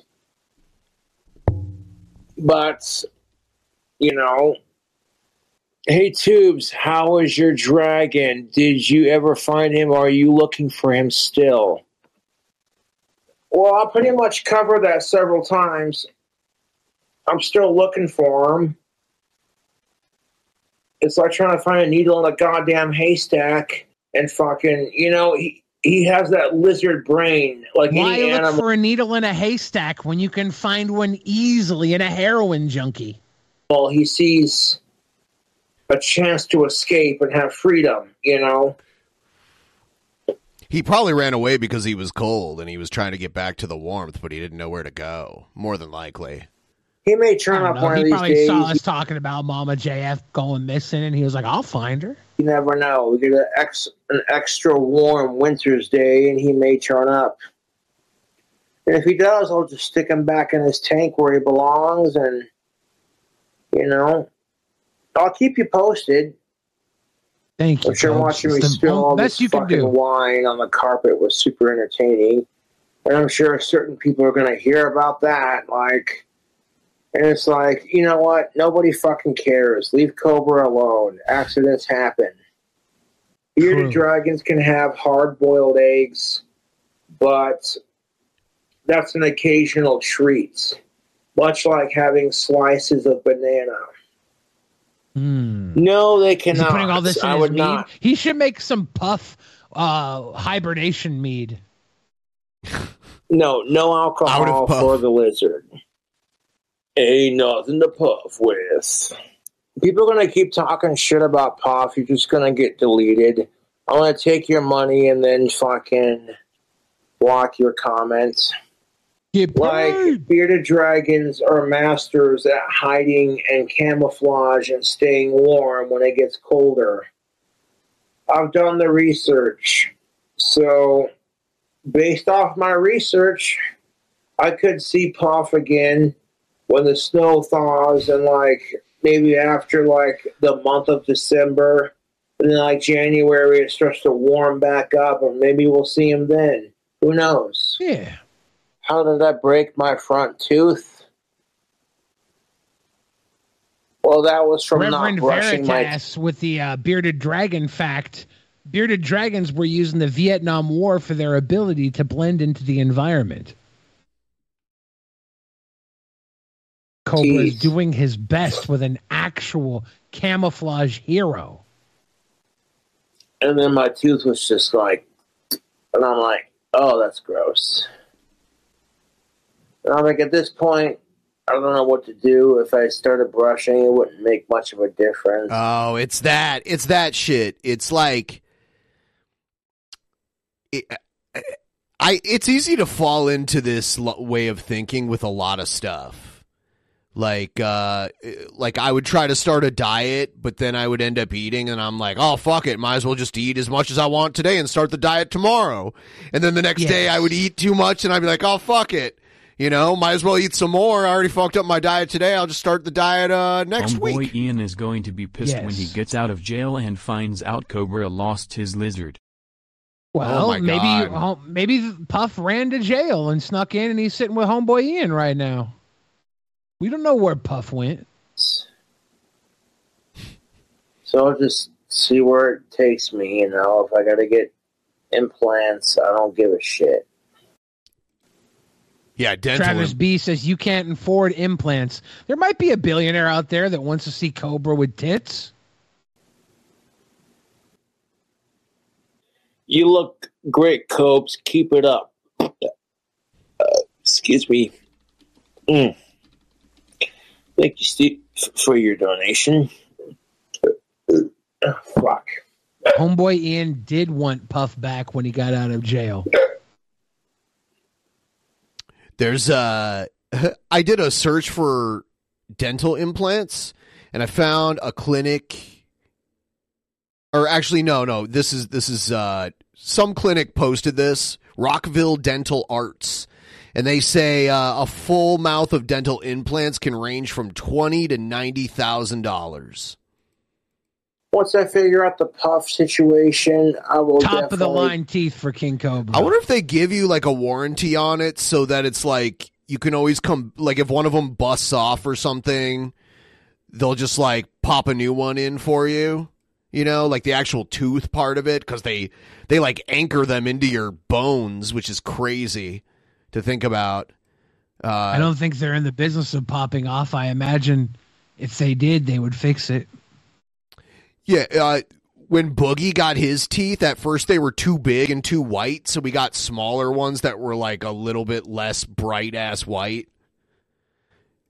But, you know, hey, Tubes, how is your dragon? Did you ever find him? Or are you looking for him still? Well, I pretty much covered that several times. I'm still looking for him. It's like trying to find a needle in a goddamn haystack, and fucking, you know, he, he has that lizard brain. Like, why any look animal. for a needle in a haystack when you can find one easily in a heroin junkie? Well, he sees a chance to escape and have freedom, you know? He probably ran away because he was cold and he was trying to get back to the warmth, but he didn't know where to go, more than likely. He may turn up know. one he of these days. He probably saw us talking about Mama J F going missing, and he was like, I'll find her. You never know. We get an, ex- an extra warm winter's day, and he may turn up. And if he does, I'll just stick him back in his tank where he belongs, and, you know, I'll keep you posted. Thank you. If you're watching me spill all this fucking wine on the carpet was super entertaining. And I'm sure certain people are going to hear about that. Like, and it's like, you know what? Nobody fucking cares. Leave Cobra alone. Accidents happen. Bearded dragons can have hard-boiled eggs, but that's an occasional treat. Much like having slices of banana. Mm. No, they cannot. He's putting all this in I his would mead? Not. He should make some puff uh, hibernation mead. No, no alcohol for the lizard. Ain't nothing to puff with. People are going to keep talking shit about Puff. You're just going to get deleted. I'm going to take your money and then fucking block your comments. Like, bearded dragons are masters at hiding and camouflage and staying warm when it gets colder. I've done the research. So, based off my research, I could see Puff again when the snow thaws and, like, maybe after, like, the month of December, and then, like, January, it starts to warm back up, or maybe we'll see him then. Who knows? Yeah. How did I break my front tooth? Well, that was from Reverend not brushing Veritas my... with the uh, bearded dragon fact. Bearded dragons were used in the Vietnam War for their ability to blend into the environment. Cobra Jeez. Is doing his best with an actual camouflage hero. And then my tooth was just like... And I'm like, oh, that's gross. I'm like, at this point, I don't know what to do. If I started brushing, it wouldn't make much of a difference. Oh, it's that. It's that shit. It's like, it, I. It's easy to fall into this lo- way of thinking with a lot of stuff. Like, uh, like I would try to start a diet, but then I would end up eating, and I'm like, oh, fuck it. Might as well just eat as much as I want today and start the diet tomorrow. And then the next yes. day I would eat too much, and I'd be like, oh, fuck it. You know, might as well eat some more. I already fucked up my diet today. I'll just start the diet uh, next Homeboy week. Homeboy Ian is going to be pissed yes. when he gets out of jail and finds out Cobra lost his lizard. Well, oh maybe maybe Puff ran to jail and snuck in, and he's sitting with Homeboy Ian right now. We don't know where Puff went. So I'll just see where it takes me, you know. If I got to get implants, I don't give a shit. Yeah, dental. Travis B says you can't afford implants. There might be a billionaire out there that wants to see Cobra with tits. You look great, Cobes. Keep it up. Uh, excuse me. Mm. Thank you, Steve, for your donation. Uh, fuck. Homeboy Ian did want Puff back when he got out of jail. There's uh, I did a search for dental implants, and I found a clinic, or actually, no, no, this is this is uh, some clinic posted this, Rockville Dental Arts, and they say uh, a full mouth of dental implants can range from twenty to ninety thousand dollars. Once I figure out the Puff situation, I will definitely... Top of the line teeth for King Cobra. I wonder if they give you, like, a warranty on it so that it's, like, you can always come... Like, if one of them busts off or something, they'll just, like, pop a new one in for you. You know, like, the actual tooth part of it, because they, they, like, anchor them into your bones, which is crazy to think about. Uh, I don't think they're in the business of popping off. I imagine if they did, they would fix it. Yeah, uh, when Boogie got his teeth, at first they were too big and too white, so we got smaller ones that were like a little bit less bright-ass white.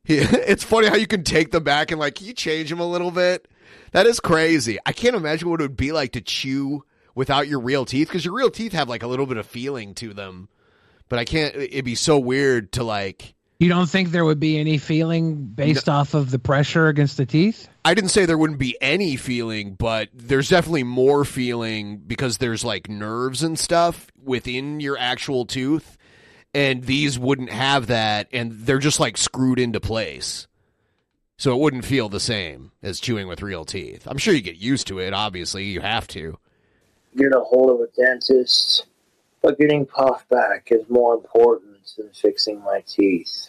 Yeah, it's funny how you can take them back and like you change them a little bit. That is crazy. I can't imagine what it would be like to chew without your real teeth, because your real teeth have like a little bit of feeling to them. But I can't, it'd be so weird to like... You don't think there would be any feeling based no. off of the pressure against the teeth? I didn't say there wouldn't be any feeling, but there's definitely more feeling because there's like nerves and stuff within your actual tooth. and these wouldn't have that, and they're just like screwed into place. So it wouldn't feel the same as chewing with real teeth. I'm sure you get used to it, obviously. You have to. Get a hold of a dentist. But getting Puff back is more important than fixing my teeth.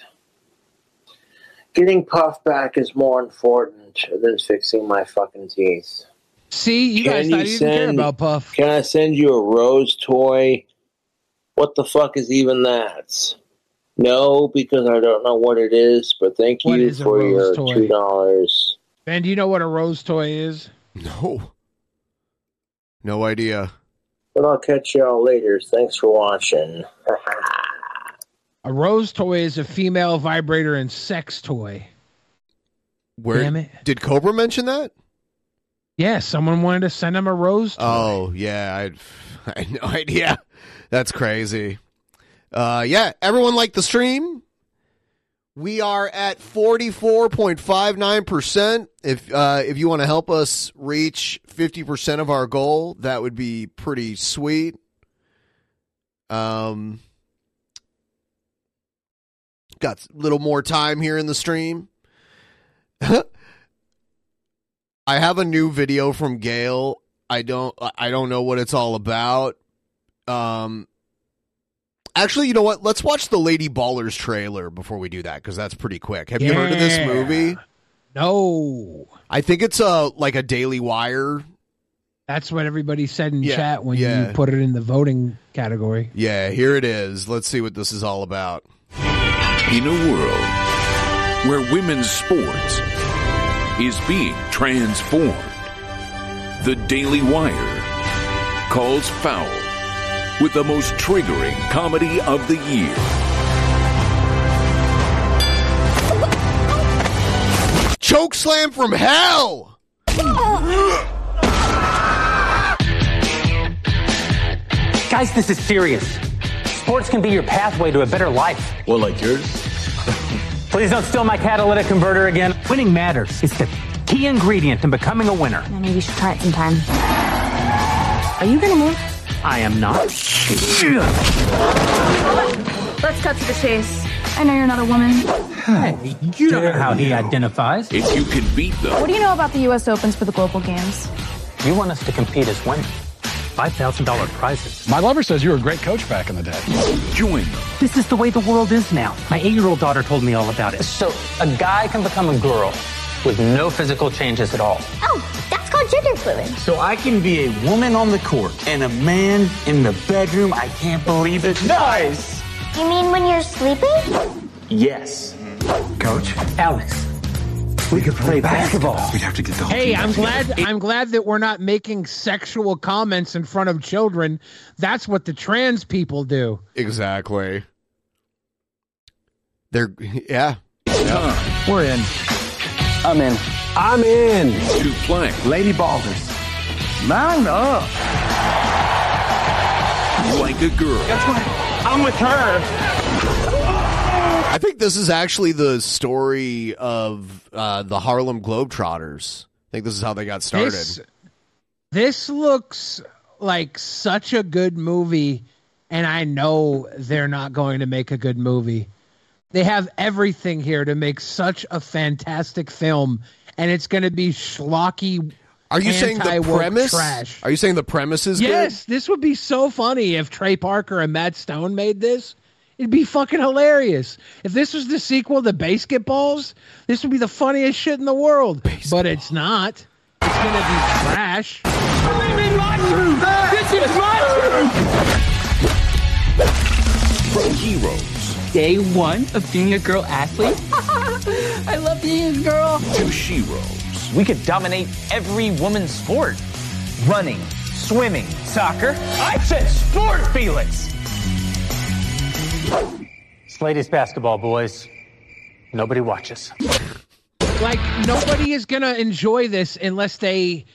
Getting Puff back is more important than fixing my fucking teeth. See, you guys not even care about Puff. Can I send you a rose toy? What the fuck is even that? No, because I don't know what it is, but thank you for your two dollars. Ben, do you know what a rose toy is? No. No idea. But I'll catch y'all later. Thanks for watching. A rose toy is a female vibrator and sex toy. Where, damn it. Did Cobra mention that? Yeah, someone wanted to send him a rose toy. Oh, yeah. I, I had no idea. That's crazy. Uh, yeah, everyone liked the stream. We are at forty-four point five nine percent. If uh, if you want to help us reach fifty percent of our goal, that would be pretty sweet. Um, got a little more time here in the stream. I have a new video from Gale. I don't I don't know what it's all about. Um. Actually, you know what? Let's watch the Lady Ballers trailer before we do that, because that's pretty quick. Have yeah. you heard of this movie? No. I think it's a, like a Daily Wire. That's what everybody said in yeah. chat when yeah. you put it in the voting category. Yeah, here it is. Let's see what this is all about. In a world where women's sports is being transformed, the Daily Wire calls foul with the most triggering comedy of the year. Chokeslam from hell! Guys, this is serious. Sports can be your pathway to a better life. Well, like yours? Please don't steal my catalytic converter again. Winning matters. It's the key ingredient in becoming a winner. Maybe you should try it sometime. Are you going to move? I am not. Let's cut to the chase. I know you're not a woman. Hey, you don't know how he identifies. If you can beat them. What do you know about the U S Opens for the global games? You want us to compete as women. five thousand dollars prizes. My lover says you were a great coach back in the day. Join them. This is the way the world is now. My eight-year-old daughter told me all about it. So a guy can become a girl with no physical changes at all. Oh, that's called gender fluid. So I can be a woman on the court and a man in the bedroom. I can't believe it. Nice! You mean when you're sleeping? Yes. Coach? Alex. We, we could play, play basketball. basketball. We'd have to get the whole Hey, I'm glad together. I'm glad that we're not making sexual comments in front of children. That's what the trans people do. Exactly. They're yeah. yeah. We're in. I'm in. I'm in. To play Lady Ballers. Man up. Like a girl. That's right. I'm with her. I think this is actually the story of uh, the Harlem Globetrotters. I think this is how they got started. This, this looks like such a good movie, and I know they're not going to make a good movie. They have everything here to make such a fantastic film, and it's going to be schlocky. Are you saying the premise? Trash. Are you saying the premise is yes, good? Yes, this would be so funny if Trey Parker and Matt Stone made this. It'd be fucking hilarious. If this was the sequel to Basketballs, this would be the funniest shit in the world. Baseball. But it's not. It's going to be trash. I'm in my room. This is my room. From Heroes. Day one of being a girl athlete. I love being a girl. Two she-rolls. We could dominate every woman's sport. Running, swimming, soccer. I said sport, Felix. It's ladies basketball, boys. Nobody watches. Like, nobody is going to enjoy this unless they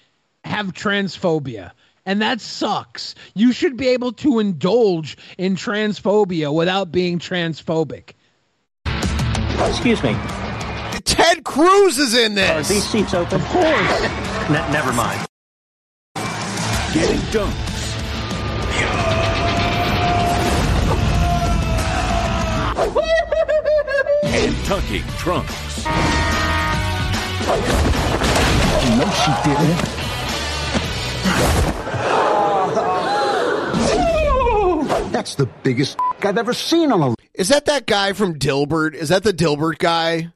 have transphobia. And that sucks. You should be able to indulge in transphobia without being transphobic. Excuse me. Ted Cruz is in this. Are these seats open? Of course. ne- never mind. Getting dunked. and tucking trunks. No, she didn't. That's the biggest I've ever seen on a... Is that that guy from Dilbert? Is that the Dilbert guy?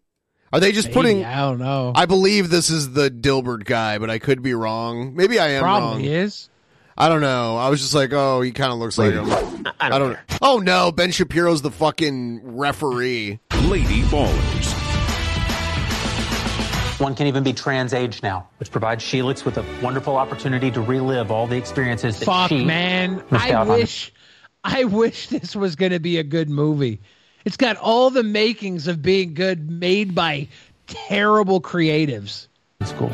Are they just Maybe, putting... I don't know. I believe this is the Dilbert guy, but I could be wrong. Maybe I am Probably wrong. Probably is. I don't know. I was just like, oh, he kind of looks Lady. like him. I don't, I don't know. Oh, no. Ben Shapiro's the fucking referee. Lady ballers. One can even be trans-age now, which provides Sheelix with a wonderful opportunity to relive all the experiences that Fuck, she... Fuck, man. I wish... I wish this was going to be a good movie. It's got all the makings of being good, made by terrible creatives. It's cool.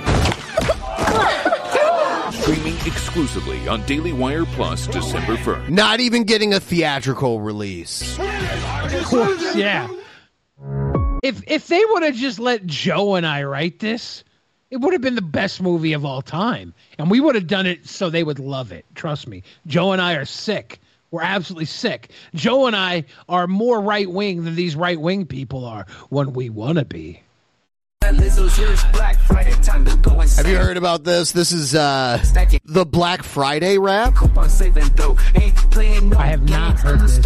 Streaming exclusively on Daily Wire Plus December first. Not even getting a theatrical release. Of course, yeah. If if they would have just let Joe and I write this, it would have been the best movie of all time. And we would have done it so they would love it. Trust me. Joe and I are sick. We're absolutely sick. Joe and I are more right-wing than these right-wing people are when we want to be. Have you heard about this? This is uh, the Black Friday rap. I have not heard this.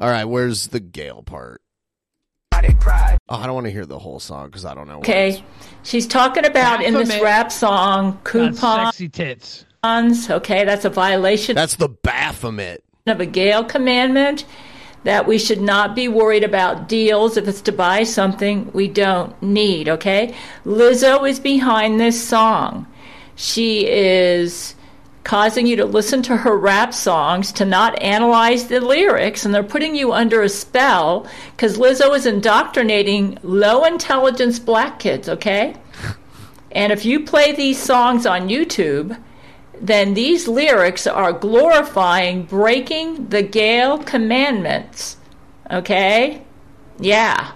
All right, where's the Gale part? Oh, I don't want to hear the whole song because I don't know. Okay, she's talking about Baphomet. In this rap song, coupons. Not sexy tits. Okay, that's a violation. That's the Baphomet. Of a Gale commandment that we should not be worried about deals if it's to buy something we don't need, okay? Lizzo is behind this song. She is causing you to listen to her rap songs, to not analyze the lyrics, and they're putting you under a spell because Lizzo is indoctrinating low-intelligence black kids, okay? And if you play these songs on YouTube... then these lyrics are glorifying breaking the Gale commandments. Okay? Yeah.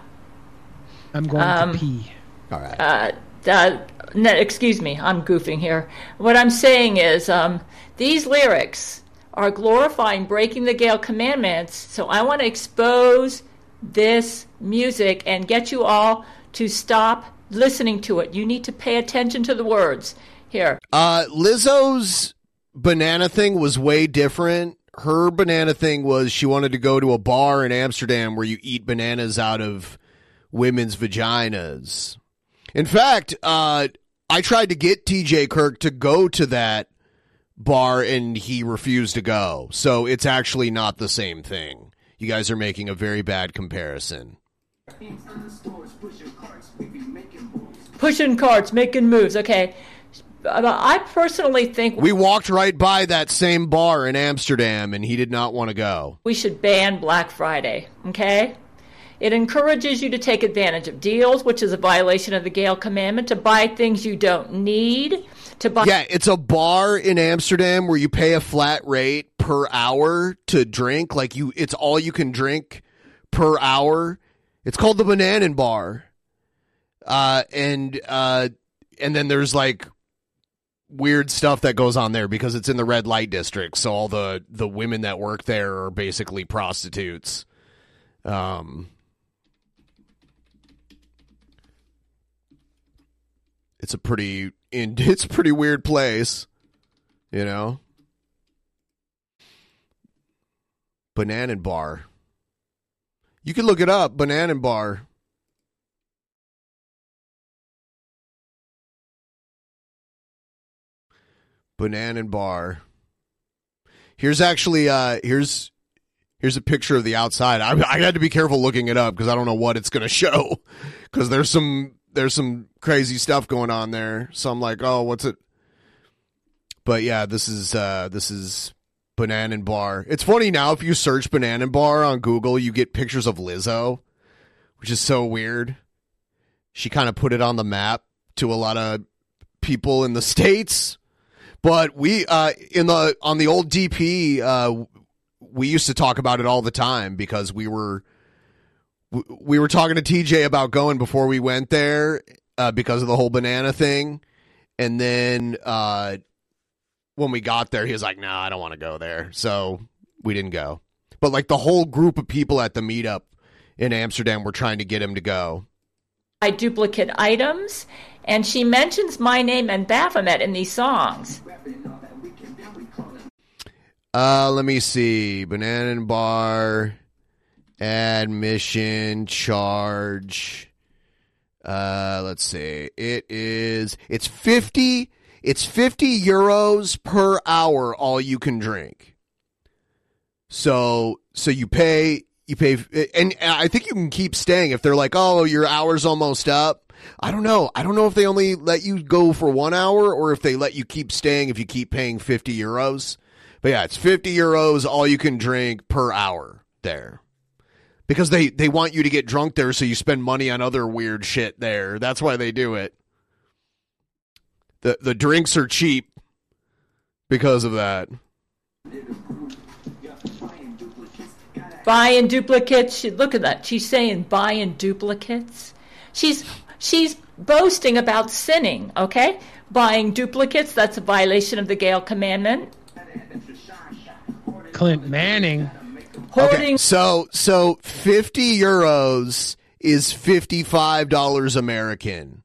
I'm going um, to pee. All right. Uh, uh, no, excuse me. I'm goofing here. What I'm saying is um, these lyrics are glorifying breaking the Gale commandments. So I want to expose this music and get you all to stop listening to it. You need to pay attention to the words. Here. Uh, Lizzo's banana thing was way different. Her banana thing was she wanted to go to a bar in Amsterdam where you eat bananas out of women's vaginas. In fact, uh, I tried to get T J Kirk to go to that bar and he refused to go. So it's actually not the same thing. You guys are making a very bad comparison. Pushing carts, making moves. Okay. I personally think... We walked right by that same bar in Amsterdam, and he did not want to go. We should ban Black Friday, okay? It encourages you to take advantage of deals, which is a violation of the Gale commandment, to buy things you don't need, to buy... Yeah, it's a bar in Amsterdam where you pay a flat rate per hour to drink. Like, you, it's all you can drink per hour. It's called the Bananen Bar. Uh, and uh, and then there's, like... weird stuff that goes on there because it's in the red light district, so all the the women that work there are basically prostitutes. Um it's a pretty it's a pretty weird place, you know. Bananen Bar, you can look it up. Bananen Bar. Bananen Bar. Here's actually uh, here's here's a picture of the outside. I, I had to be careful looking it up because I don't know what it's going to show because there's some there's some crazy stuff going on there. So I'm like, oh, what's it? But yeah, this is uh, this is Bananen Bar. It's funny now if you search Bananen Bar on Google, you get pictures of Lizzo, which is so weird. She kind of put it on the map to a lot of people in the States. But we uh, in the on the old D P, uh, we used to talk about it all the time because we were we were talking to T J about going before we went there uh, because of the whole banana thing. And then uh, when we got there, he was like, no, nah, I don't want to go there. So we didn't go. But like the whole group of people at the meetup in Amsterdam were trying to get him to go. By duplicate items, and she mentions my name and Baphomet in these songs. Uh, let me see. Bananen Bar, admission, charge. Uh, let's see. It is, it's fifty, it's fifty euros per hour, all you can drink. So, so you pay, you pay, and I think you can keep staying if they're like, oh, your hour's almost up. I don't know. I don't know if they only let you go for one hour or if they let you keep staying if you keep paying fifty euros. But yeah, it's fifty euros, all you can drink per hour there. Because they, they want you to get drunk there so you spend money on other weird shit there. That's why they do it. The the drinks are cheap because of that. Buying duplicates. Look at that. She's saying buying duplicates. She's she's boasting about sinning, okay? Buying duplicates, that's a violation of the Gale commandment. Clint Manning. Okay, so so fifty euros is fifty-five dollars American.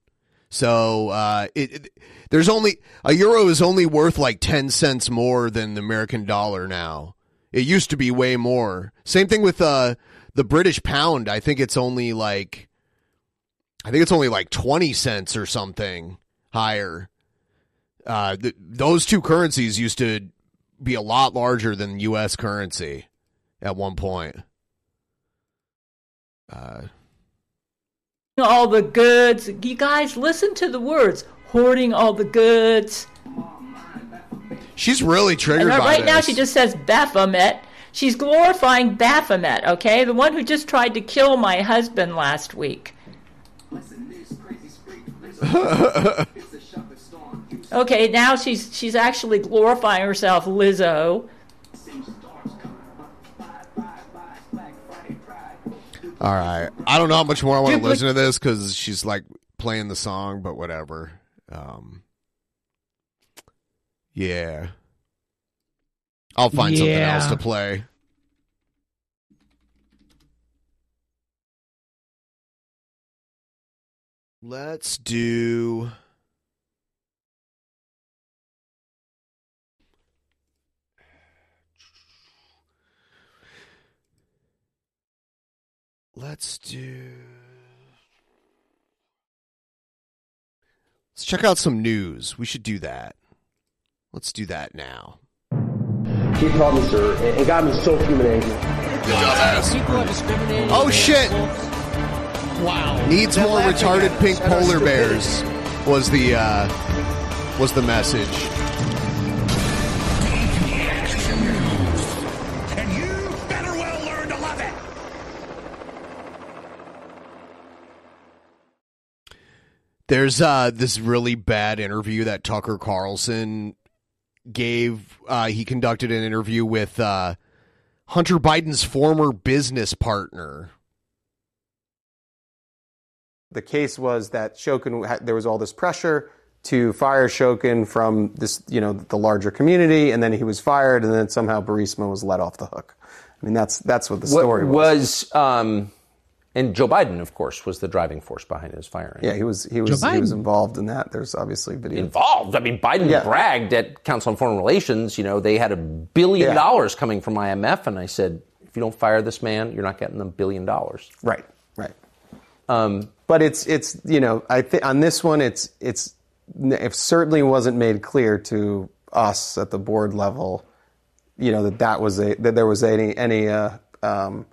So uh, it, it there's only a euro is only worth like ten cents more than the American dollar now. It used to be way more. Same thing with uh, the British pound. I think it's only like I think it's only like twenty cents or something higher. Uh, th- those two currencies used to be a lot larger than U S currency. At one point. Uh, all the goods. You guys, listen to the words. Hoarding all the goods. She's really triggered by right this. Now she just says Baphomet. She's glorifying Baphomet, okay? The one who just tried to kill my husband last week. Okay, now she's she's actually glorifying herself, Lizzo. All right. I don't know how much more I want to listen to this because she's like playing the song, but whatever. Um, yeah. I'll find yeah. something else to play. Let's do. Let's do. Let's check out some news. We should do that. Let's do that now. He called me, sir, and got me so humiliated. Oh shit! Wow. Needs more retarded pink polar bears was the uh, was the message. There's uh, this really bad interview that Tucker Carlson gave. Uh, he conducted an interview with uh, Hunter Biden's former business partner. The case was that Shokin, there was all this pressure to fire Shokin from this, you know, the larger community, and then he was fired, and then somehow Burisma was let off the hook. I mean, that's that's what the story what was. was um... And Joe Biden, of course, was the driving force behind his firing. Yeah, he was he was he was involved in that. There's obviously video involved. I mean, Biden yeah. bragged at Council on Foreign Relations. You know, they had a billion yeah. dollars coming from I M F, and I said, if you don't fire this man, you're not getting the billion dollars. Right, right. Um, but it's it's you know, I think on this one, it's it's it certainly wasn't made clear to us at the board level, you know, that that was a that there was any any. Uh, um,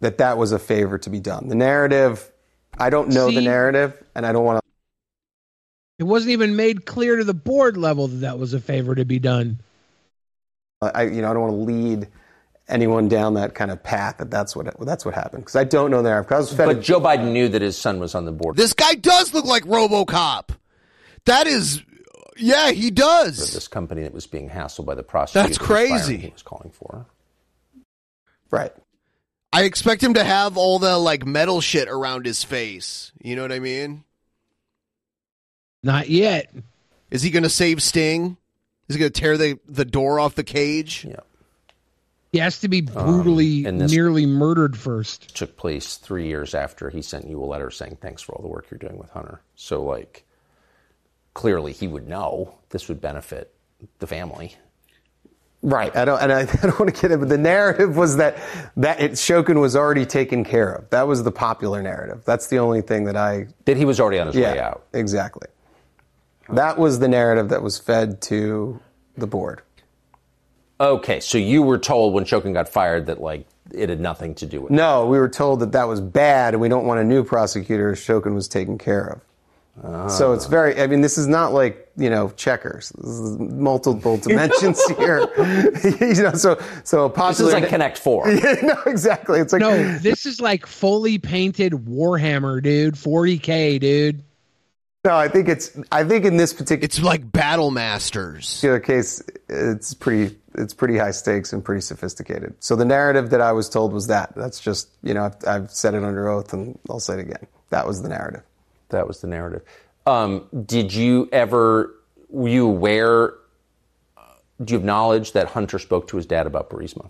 that that was a favor to be done. The narrative, I don't know See, the narrative, and I don't want to... It wasn't even made clear to the board level that that was a favor to be done. I, you know, I don't want to lead anyone down that kind of path, that that's what, that's what happened, because I don't know the narrative. I was fed but of- Joe Biden knew that his son was on the board. This guy does look like RoboCop. That is... Yeah, he does. For this company that was being hassled by the prosecutor. That's crazy. He was calling for. Right. I expect him to have all the, like, metal shit around his face. You know what I mean? Not yet. Is he going to save Sting? Is he going to tear the, the door off the cage? Yeah. He has to be brutally, um, nearly murdered first. Took place three years after he sent you a letter saying, thanks for all the work you're doing with Hunter. So, like, clearly he would know this would benefit the family. Right. I don't, and I, I don't want to get it, but the narrative was that, that it, Shokin was already taken care of. That was the popular narrative. That's the only thing that I... That he was already on his yeah, way out. Exactly. That was the narrative that was fed to the board. Okay, so you were told when Shokin got fired that, like, it had nothing to do with it. No, we were told that that was bad, and we don't want a new prosecutor. Shokin was taken care of. Uh. So it's very, I mean, this is not like, you know, checkers. This is multiple dimensions here. you know, so, so a popular... This is like Connect Four. Yeah, no, exactly. It's like... No, this is like fully painted Warhammer, dude. forty K, dude. No, I think it's, I think in this particular... It's like Battlemaster's case, it's pretty... It's pretty high stakes and pretty sophisticated. So the narrative that I was told was that. That's just, you know, I've, I've said it under oath and I'll say it again. That was the narrative. That was the narrative. Um, did you ever, were you aware, do you have knowledge that Hunter spoke to his dad about Burisma?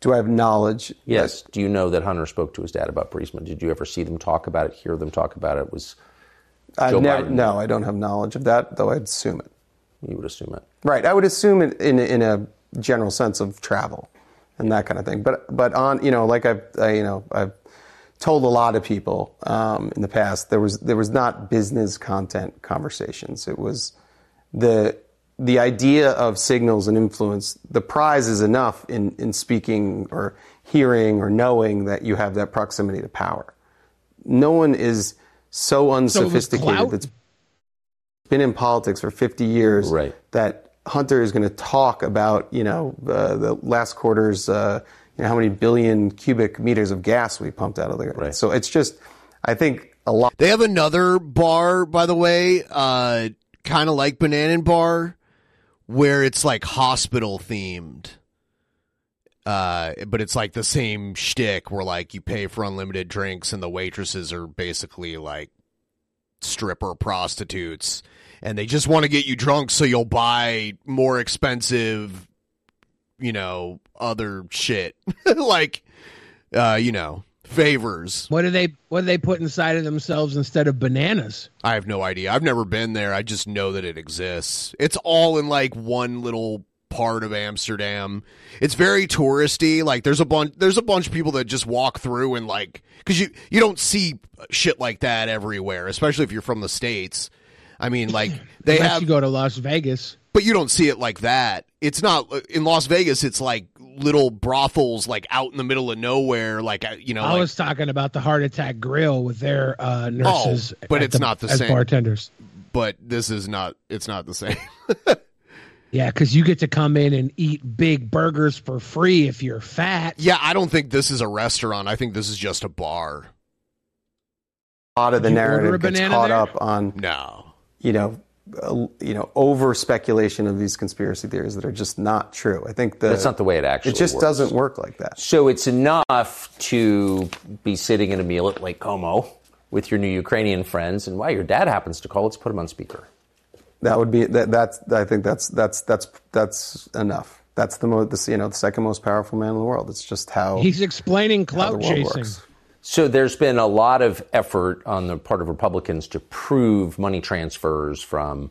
Do I have knowledge? Yes. That, do you know that Hunter spoke to his dad about Burisma? Did you ever see them talk about it, hear them talk about it? Was I Joe never, Biden? No, I don't have knowledge of that, though I'd assume it. You would assume it. Right. I would assume it in, in a general sense of travel and that kind of thing. But but on, you know, like I've, I, you know, I've told a lot of people um, in the past, there was there was not business content conversations. It was the the idea of signals and influence. The prize is enough in, in speaking or hearing or knowing that you have that proximity to power. No one is so unsophisticated that's been in politics for fifty years, right, that Hunter is going to talk about, you know, uh, the last quarter's, uh, you know, how many billion cubic meters of gas we pumped out of the... Right. So it's just, I think a lot... They have another bar, by the way, uh, kind of like Bananen Bar, where it's like hospital themed. Uh, but it's like the same shtick where, like, you pay for unlimited drinks and the waitresses are basically like stripper prostitutes, and they just want to get you drunk so you'll buy more expensive, you know, other shit like, uh, you know, favors. What do they what do they put inside of themselves instead of bananas? I have no idea. I've never been there. I just know that it exists. It's all in like one little part of Amsterdam. It's very touristy. Like there's a bunch there's a bunch of people that just walk through and like, because you you don't see shit like that everywhere, especially if you're from the States. I mean, like they have, you go to Las Vegas, but you don't see it like that. It's not in Las Vegas. It's like little brothels, like out in the middle of nowhere. Like, you know, I like, was talking about the Heart Attack Grill with their uh, nurses, oh, but it's the, not the as same bartenders. But this is not. It's not the same. Yeah, because you get to come in and eat big burgers for free if you're fat. Yeah, I don't think this is a restaurant. I think this is just a bar. A lot of the narrative gets caught up on, no, you know, uh, you know, over speculation of these conspiracy theories that are just not true. I think the, that's not the way it actually works. It just works. Doesn't work like that. So it's enough to be sitting at a meal at Lake Como with your new Ukrainian friends, and wow, your dad happens to call. Let's put him on speaker. That would be that. That's I think that's that's that's that's enough. That's the most, you know, the second most powerful man in the world. It's just how he's explaining clout chasing. Works. So there's been a lot of effort on the part of Republicans to prove money transfers from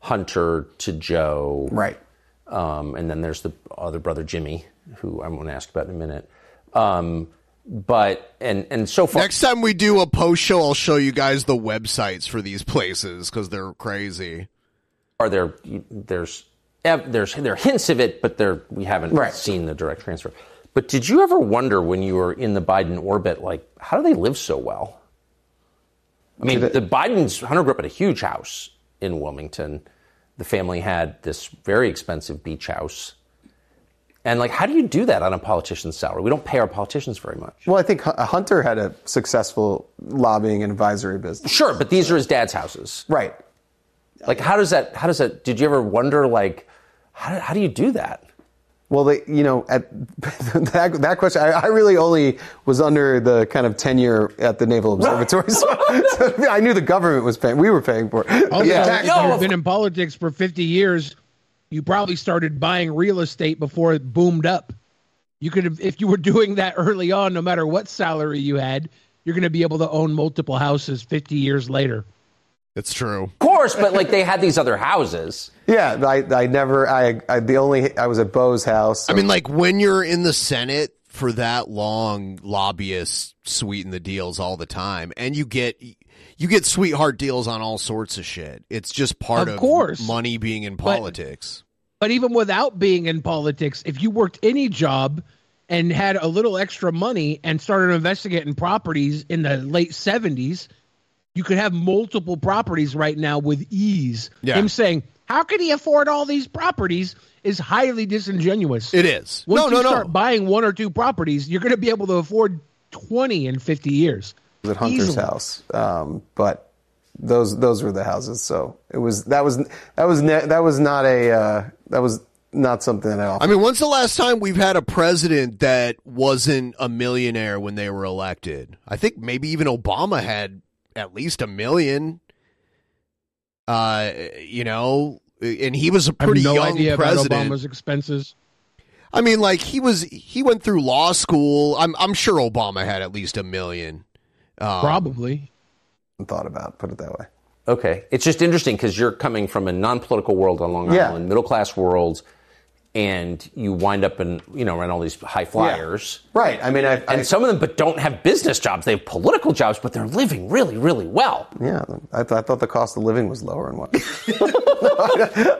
Hunter to Joe, right? Um, and then there's the other brother Jimmy, who I'm going to ask about in a minute. Um, But and and so far, next time we do a post show, I'll show you guys the websites for these places because they're crazy. Are there there's there's there are hints of it, but there we haven't right. seen the direct transfer. But did you ever wonder when you were in the Biden orbit, like how do they live so well? I mean, it, the Bidens Hunter grew up in a huge house in Wilmington. The family had this very expensive beach house. And, like, how do you do that on a politician's salary? We don't pay our politicians very much. Well, I think Hunter had a successful lobbying and advisory business. Sure, but these are his dad's houses. Right. Like, how does that, how does that, did you ever wonder, like, how do, how do you do that? Well, they, you know, at that, that question, I, I really only was under the kind of tenure at the Naval Observatory. So, so I knew the government was paying, we were paying for it. Oh, yeah. Fact, no, you've been in politics for fifty years. You probably started buying real estate before it boomed up. You could have, if you were doing that early on, no matter what salary you had, you're going to be able to own multiple houses fifty years later. It's true. Of course, but like they had these other houses. Yeah, I, I never, I, I, the only, I was at Bo's house. So. I mean, like when you're in the Senate for that long, lobbyists sweeten the deals all the time, and you get, you get sweetheart deals on all sorts of shit. It's just part of, of course. money being in politics. But, but even without being in politics, if you worked any job and had a little extra money and started investigating properties in the late seventies, you could have multiple properties right now with ease. Yeah. Him saying, how could he afford all these properties is highly disingenuous. It is. Once no, no, you no. start buying one or two properties, you're going to be able to afford twenty in fifty years. It was at Hunter's Easily. house, um, but those those were the houses. So it was that was that was ne- that was not a uh, that was not something that I offered. I mean, when's the last time we've had a president that wasn't a millionaire when they were elected? I think maybe even Obama had at least a million, uh, you know, and he was a pretty no young idea president. About Obama's expenses. I mean, like he was, he went through law school. I'm, I'm sure Obama had at least a million. Um, Probably. Thought about, put it that way. Okay. It's just interesting because you're coming from a non-political world on Long yeah. Island, middle-class world, and you wind up in, you know, around all these high flyers. Yeah. Right. I mean, I, I, and some of them, but don't have business jobs. They have political jobs, but they're living really, really well. Yeah. I, th- I thought the cost of living was lower in what. no,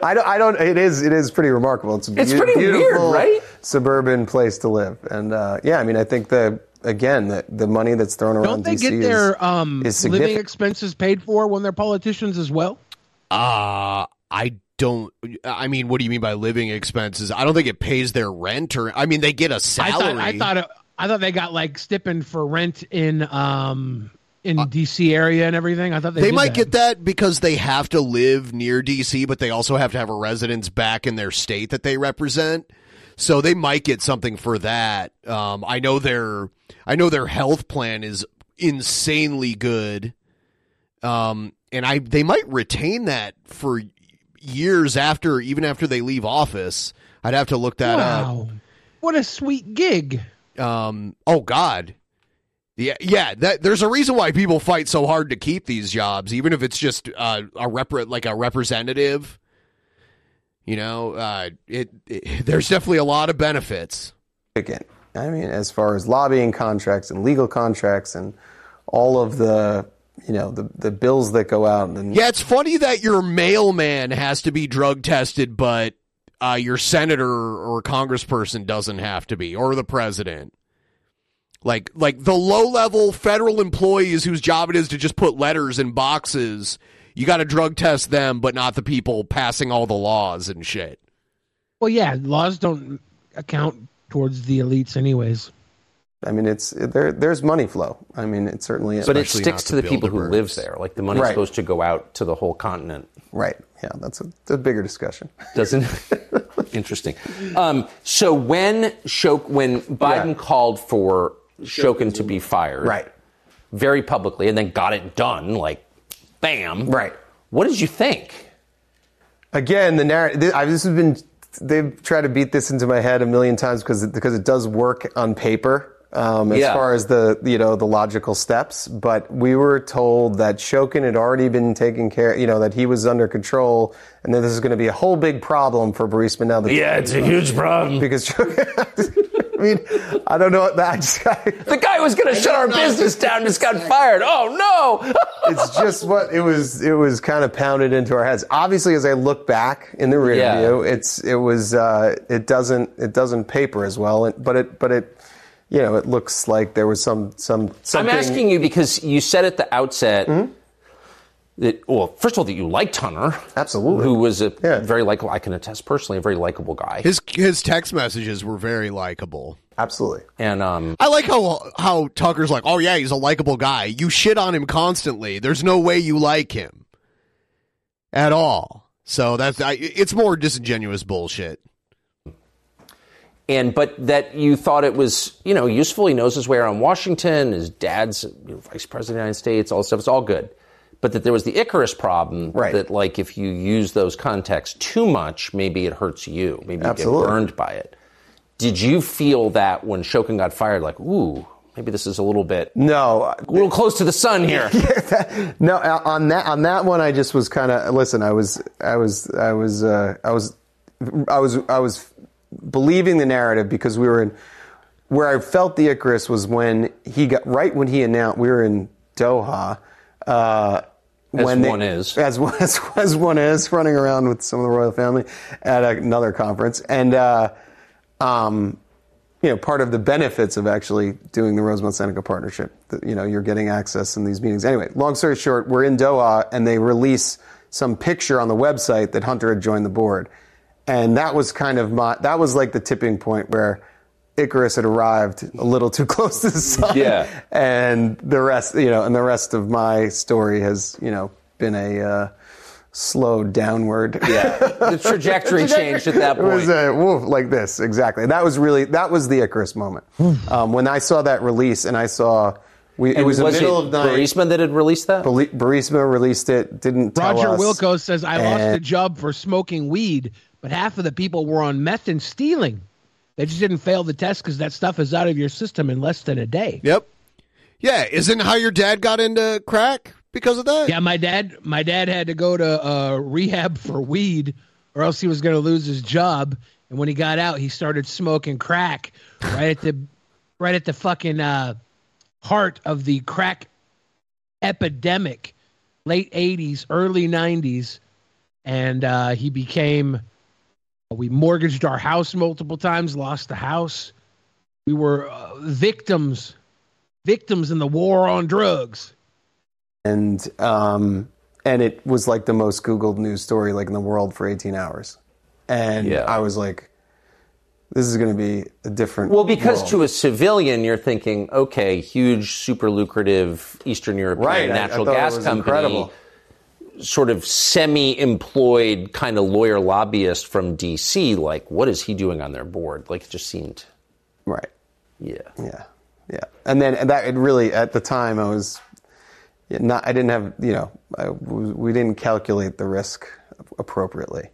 I, don't, I don't, it is, it is pretty remarkable. It's, it's be- pretty weird, right? Suburban place to live. And, uh, yeah, I mean, I think the, again, the, the money that's thrown around D C Don't they D C get their is, um, is living expenses paid for when they're politicians as well? Uh, I don't. I mean, what do you mean by living expenses? I don't think it pays their rent, or I mean, they get a salary. I thought I thought, it, I thought they got like stipend for rent in um in uh, D C area and everything. I thought they, they might that. get that because they have to live near D C, but they also have to have a residence back in their state that they represent. So they might get something for that. Um, I know their I know their health plan is insanely good, um, and I they might retain that for years after, even after they leave office. I'd have to look that wow. up. What a sweet gig! Um, oh God, yeah, yeah. That, there's a reason why people fight so hard to keep these jobs, even if it's just uh, a rep like a representative. You know, uh, it, it. There's definitely a lot of benefits. Again, I mean, as far as lobbying contracts and legal contracts and all of the, you know, the the bills that go out. And yeah, it's funny that your mailman has to be drug tested, but uh, your senator or congressperson doesn't have to be, or the president. Like, like the low-level federal employees whose job it is to just put letters in boxes. You got to drug test them, but not the people passing all the laws and shit. Well, yeah, laws don't account towards the elites anyways. I mean, it's there. There's money flow. I mean, it certainly is. But it sticks to the people who live there. Like the money's right. supposed to go out to the whole continent. Right. Yeah, that's a, a bigger discussion. Doesn't Interesting. Um, so when Shok, when Biden yeah. called for Shokin to be fired. Right. Very publicly and then got it done like. Bam. Right. What did you think? Again, the narrative, this has been, they've tried to beat this into my head a million times because it, because it does work on paper um, as yeah. far as the, you know, the logical steps. But we were told that Shokin had already been taken care, you know, that he was under control and that this is going to be a whole big problem for Burisma now. That yeah, it's a huge problem. Because Shokin... I mean, I don't know what that. The guy was going to shut our business down just got fired. Oh no! It's just what it was. It was kind of pounded into our heads. Obviously, as I look back in the rearview, yeah. it's it was uh, it doesn't it doesn't paper as well. But it but it you know it looks like there was some some. Something. I'm asking you because you said at the outset. Mm-hmm. That, well, first of all, that you liked Hunter. Absolutely. Who was a yeah. very likable, I can attest personally, a very likable guy. His his text messages were very likable. Absolutely. And um, I like how how Tucker's like, oh, yeah, he's a likable guy. You shit on him constantly. There's no way you like him at all. So that's I, it's more disingenuous bullshit. And but that you thought it was, you know, useful. He knows his way around Washington. His dad's you know, vice president of the United States, all this stuff. It's all good. But that there was the Icarus problem right. that, like, if you use those contexts too much, maybe it hurts you. Maybe Absolutely. You get burned by it. Did you feel that when Shokin got fired, like, ooh, maybe this is a little bit no, a little close to the sun here? Yeah, that, no, on that on that one, I just was kind of listen. I was I was I was uh, I was I was I was believing the narrative because we were in where I felt the Icarus was when he got right when he announced we were in Doha. Uh, As when one they, is. As, as, as one is, running around with some of the royal family at another conference. And, uh, um, you know, part of the benefits of actually doing the Rosemont Seneca partnership, that, you know, you're getting access in these meetings. Anyway, long story short, we're in Doha, and they release some picture on the website that Hunter had joined the board. And that was kind of my, that was like the tipping point where Icarus had arrived a little too close to the sun, yeah. and the rest, you know, and the rest of my story has, you know, been a uh, slow downward. Yeah, the trajectory changed at that point. It was a woof, like this, exactly. And that was really that was the Icarus moment um, when I saw that release, and I saw we. It and was, was the middle it of the night. Burisma that had released that. Bur- Burisma released it. Didn't tell Roger us. Wilco says I and... lost a job for smoking weed, but half of the people were on meth and stealing. They just didn't fail the test because that stuff is out of your system in less than a day. Yep. Yeah. Isn't how your dad got into crack because of that? Yeah, my dad my dad had to go to uh, rehab for weed or else he was going to lose his job. And when he got out, he started smoking crack right at the right at the fucking uh, heart of the crack epidemic, late eighties, early nineties. And uh, he became... We mortgaged our house multiple times, lost the house. We were uh, victims, victims in the war on drugs. And um, and it was like the most Googled news story like in the world for eighteen hours. And yeah. I was like, this is going to be a different Well, because world. To a civilian, you're thinking, okay, huge, super lucrative Eastern European right. natural I, I gas company. Incredible. Sort of semi-employed kind of lawyer lobbyist from D C, like, what is he doing on their board? Like, it just seemed... Right. Yeah. Yeah. Yeah. And then and that it really, at the time, I was not, I didn't have, you know, I, we didn't calculate the risk appropriately.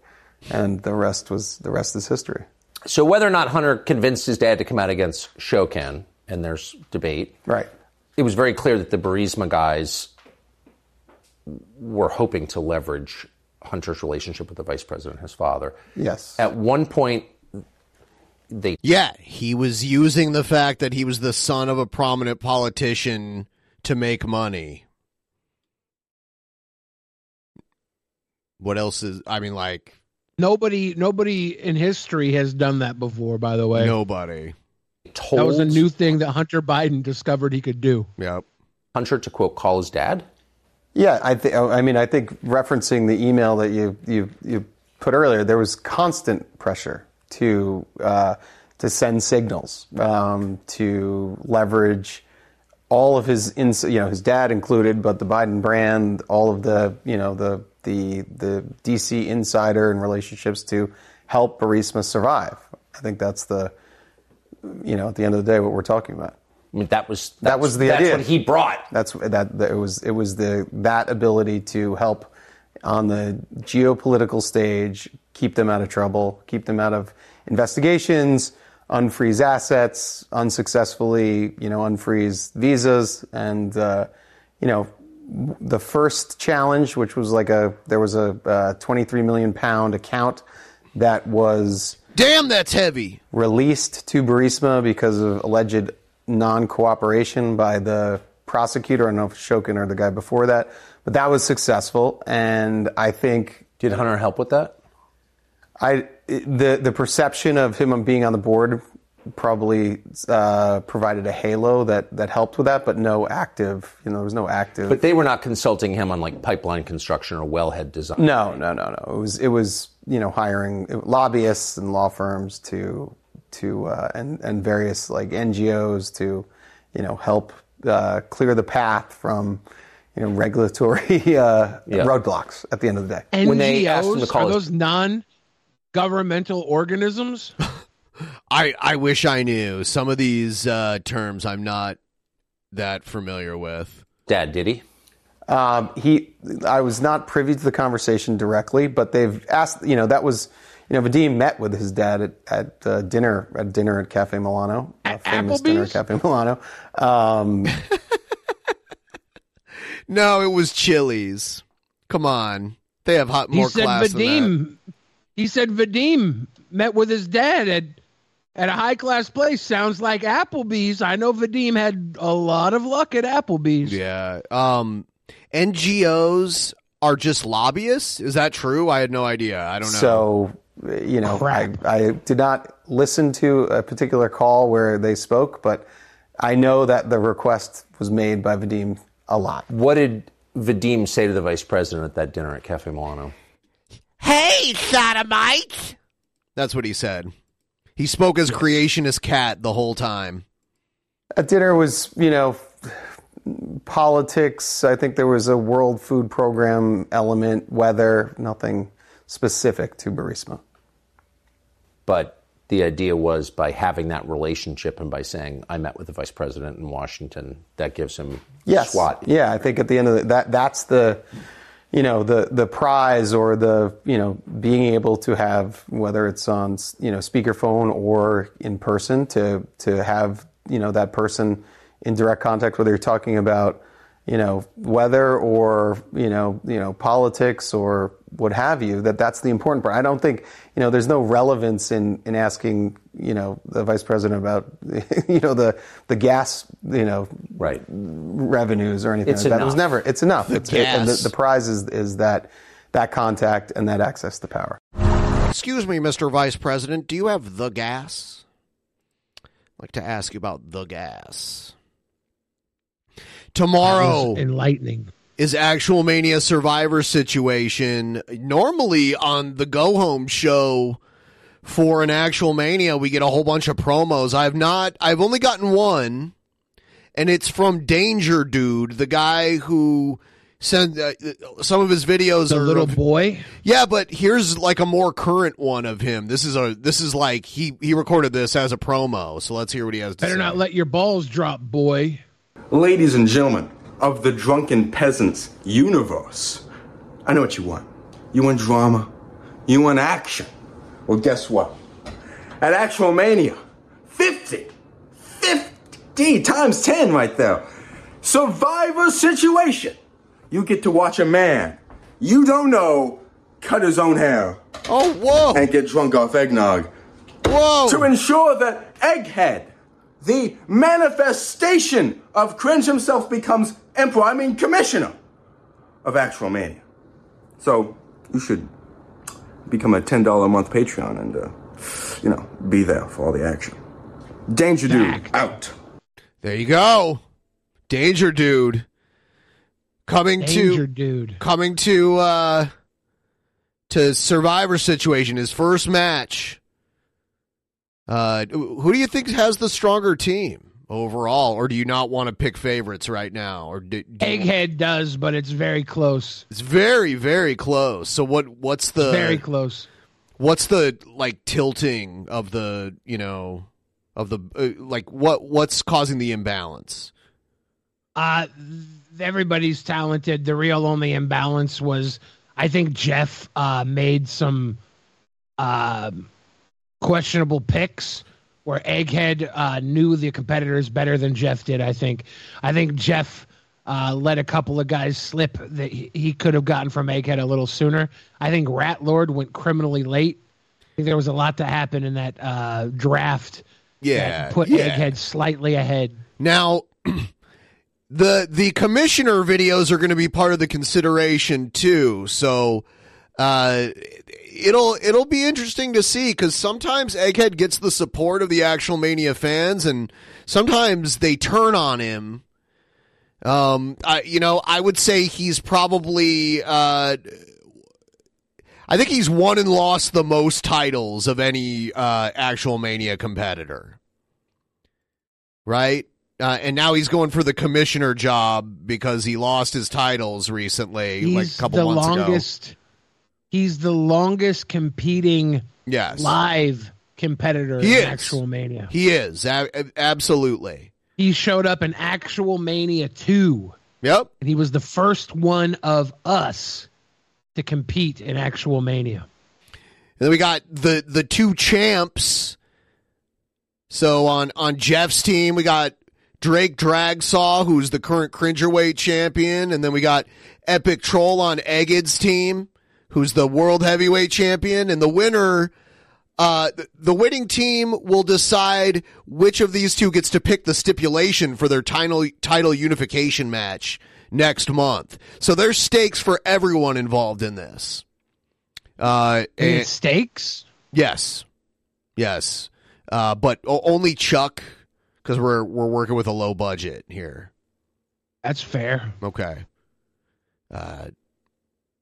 And the rest was, the rest is history. So whether or not Hunter convinced his dad to come out against Shokin, and there's debate. Right. It was very clear that the Burisma guys were hoping to leverage Hunter's relationship with the vice president, his father. Yes. At one point, they... Yeah, he was using the fact that he was the son of a prominent politician to make money. What else is... I mean, like... Nobody nobody in history has done that before, by the way. Nobody. Told... That was a new thing that Hunter Biden discovered he could do. Yep. Hunter, to quote, call his dad? Yeah, I think. I mean, I think referencing the email that you you you put earlier, there was constant pressure to uh, to send signals, um, to leverage all of his, ins- you know, his dad included, but the Biden brand, all of the, you know, the the the D C insider and relationships to help Burisma survive. I think that's the, you know, at the end of the day, what we're talking about. I mean, that was that, that was the that's idea. That's what he brought. That's that, that it was it was the that ability to help on the geopolitical stage, keep them out of trouble, keep them out of investigations, unfreeze assets unsuccessfully, you know, unfreeze visas, and uh, you know, the first challenge, which was like a there was a uh, twenty-three million pound account that was damn that's heavy released to Burisma because of alleged non-cooperation by the prosecutor. I don't know if Shokin or the guy before that, but that was successful. And I think... Did Hunter help with that? I the the perception of him being on the board probably uh, provided a halo that, that helped with that, but no active, you know, there was no active... But they were not consulting him on like pipeline construction or wellhead design. No, no, no, no. It was, it was you know, hiring lobbyists and law firms to... to uh, and and various like N G Os to, you know, help uh, clear the path from, you know, regulatory uh, yeah. roadblocks. At the end of the day, N G Os when they asked them to call are those non-governmental organisms? I I wish I knew some of these uh, terms. I'm not that familiar with. Dad, did he? Um, he I was not privy to the conversation directly, but they've asked. You know, that was. you know, Vadim met with his dad at, at uh, dinner at dinner at Cafe Milano, a famous Applebee's? dinner at Cafe Milano. Um, no, it was Chili's. Come on, they have hot more he said class Vadim, than that. He said Vadim met with his dad at at a high class place. Sounds like Applebee's. I know Vadim had a lot of luck at Applebee's. Yeah. Um, N G Os are just lobbyists. Is that true? I had no idea. I don't know. So, you know, I, I did not listen to a particular call where they spoke, but I know that the request was made by Vadim a lot. What did Vadim say to the vice president at that dinner at Cafe Milano? Hey, sodomites! That's what he said. He spoke as creationist cat the whole time. At dinner was, you know, politics. I think there was a World Food Program element, weather, nothing specific to Burisma. But the idea was by having that relationship and by saying, I met with the vice president in Washington, that gives him yes. SWAT. Yeah, I think at the end of the, that, that's the, you know, the, the prize or the, you know, being able to have, whether it's on, you know, speakerphone or in person, to, to have, you know, that person in direct contact, whether you're talking about, you know, weather or, you know, you know, politics or what have you, that that's the important part. I don't think, you know, there's no relevance in, in asking, you know, the vice president about, you know, the, the gas, you know, right. revenues or anything. It's like that. It was never, it's enough. The it's, gas. It, and the, the prize is, is that, that contact and that access to power. Excuse me, Mister Vice President, do you have the gas? I'd like to ask you about the gas. Tomorrow enlightening is Actual Mania Survivor situation. Normally on the Go Home show for an Actual Mania, we get a whole bunch of promos. I've not, I've only gotten one, and it's from Danger Dude, the guy who sent uh, some of his videos. The are little of, boy. Yeah, but here's like a more current one of him. This is a, this is like he he recorded this as a promo. So let's hear what he has to Better say. Better not let your balls drop, boy. Ladies and gentlemen of the Drunken Peasants universe, I know what you want. You want drama. You want action. Well, guess what? At Actual Mania, fifty, fifty times ten right there. Survivor situation. You get to watch a man you don't know cut his own hair. Oh, whoa. And get drunk off eggnog. Whoa. To ensure that Egghead, the manifestation of cringe himself, becomes emperor, I mean commissioner of Actual Mania. So you should become a ten dollars a month Patreon and, uh, you know, be there for all the action. Danger Dude, out. There you go. Danger Dude. Coming Danger to... Dude. Coming to, uh, to Survivor situation, his first match. Uh, who do you think has the stronger team overall, or do you not want to pick favorites right now? Or do, do Egghead you... does, but it's very close. It's very, very close. So what? What's the very close? What's the like tilting of the you know of the uh, like what what's causing the imbalance? Uh, everybody's talented. The real only imbalance was, I think Jeff uh, made some. Uh, questionable picks where Egghead uh, knew the competitors better than Jeff did. I think, I think Jeff uh, let a couple of guys slip that he, he could have gotten from Egghead a little sooner. I think Rat Lord went criminally late. I think there was a lot to happen in that uh, draft. Yeah. That put yeah. Egghead slightly ahead. Now the, the commissioner videos are going to be part of the consideration too. So, Uh, it'll it'll be interesting to see, because sometimes Egghead gets the support of the Actual Mania fans, and sometimes they turn on him. Um, I, you know, I would say he's probably, uh, I think he's won and lost the most titles of any uh, Actual Mania competitor, right? Uh, and now he's going for the commissioner job because he lost his titles recently, he's like a couple months ago. He's the longest... He's the longest competing yes. live competitor he in is. Actual Mania. He is, a- absolutely. He showed up in Actual Mania two. Yep. And he was the first one of us to compete in Actual Mania. then we got the the two champs. So on on Jeff's team, we got Drake Dragsaw, who's the current Cringerweight champion, and then we got Epic Troll on Egghead's team, who's the World Heavyweight champion, and the winner, uh, the winning team will decide which of these two gets to pick the stipulation for their title title unification match next month. So there's stakes for everyone involved in this. Uh, and, stakes? Yes, yes, uh, but only Chuck. Because we're we're working with a low budget here. That's fair. Okay. Uh,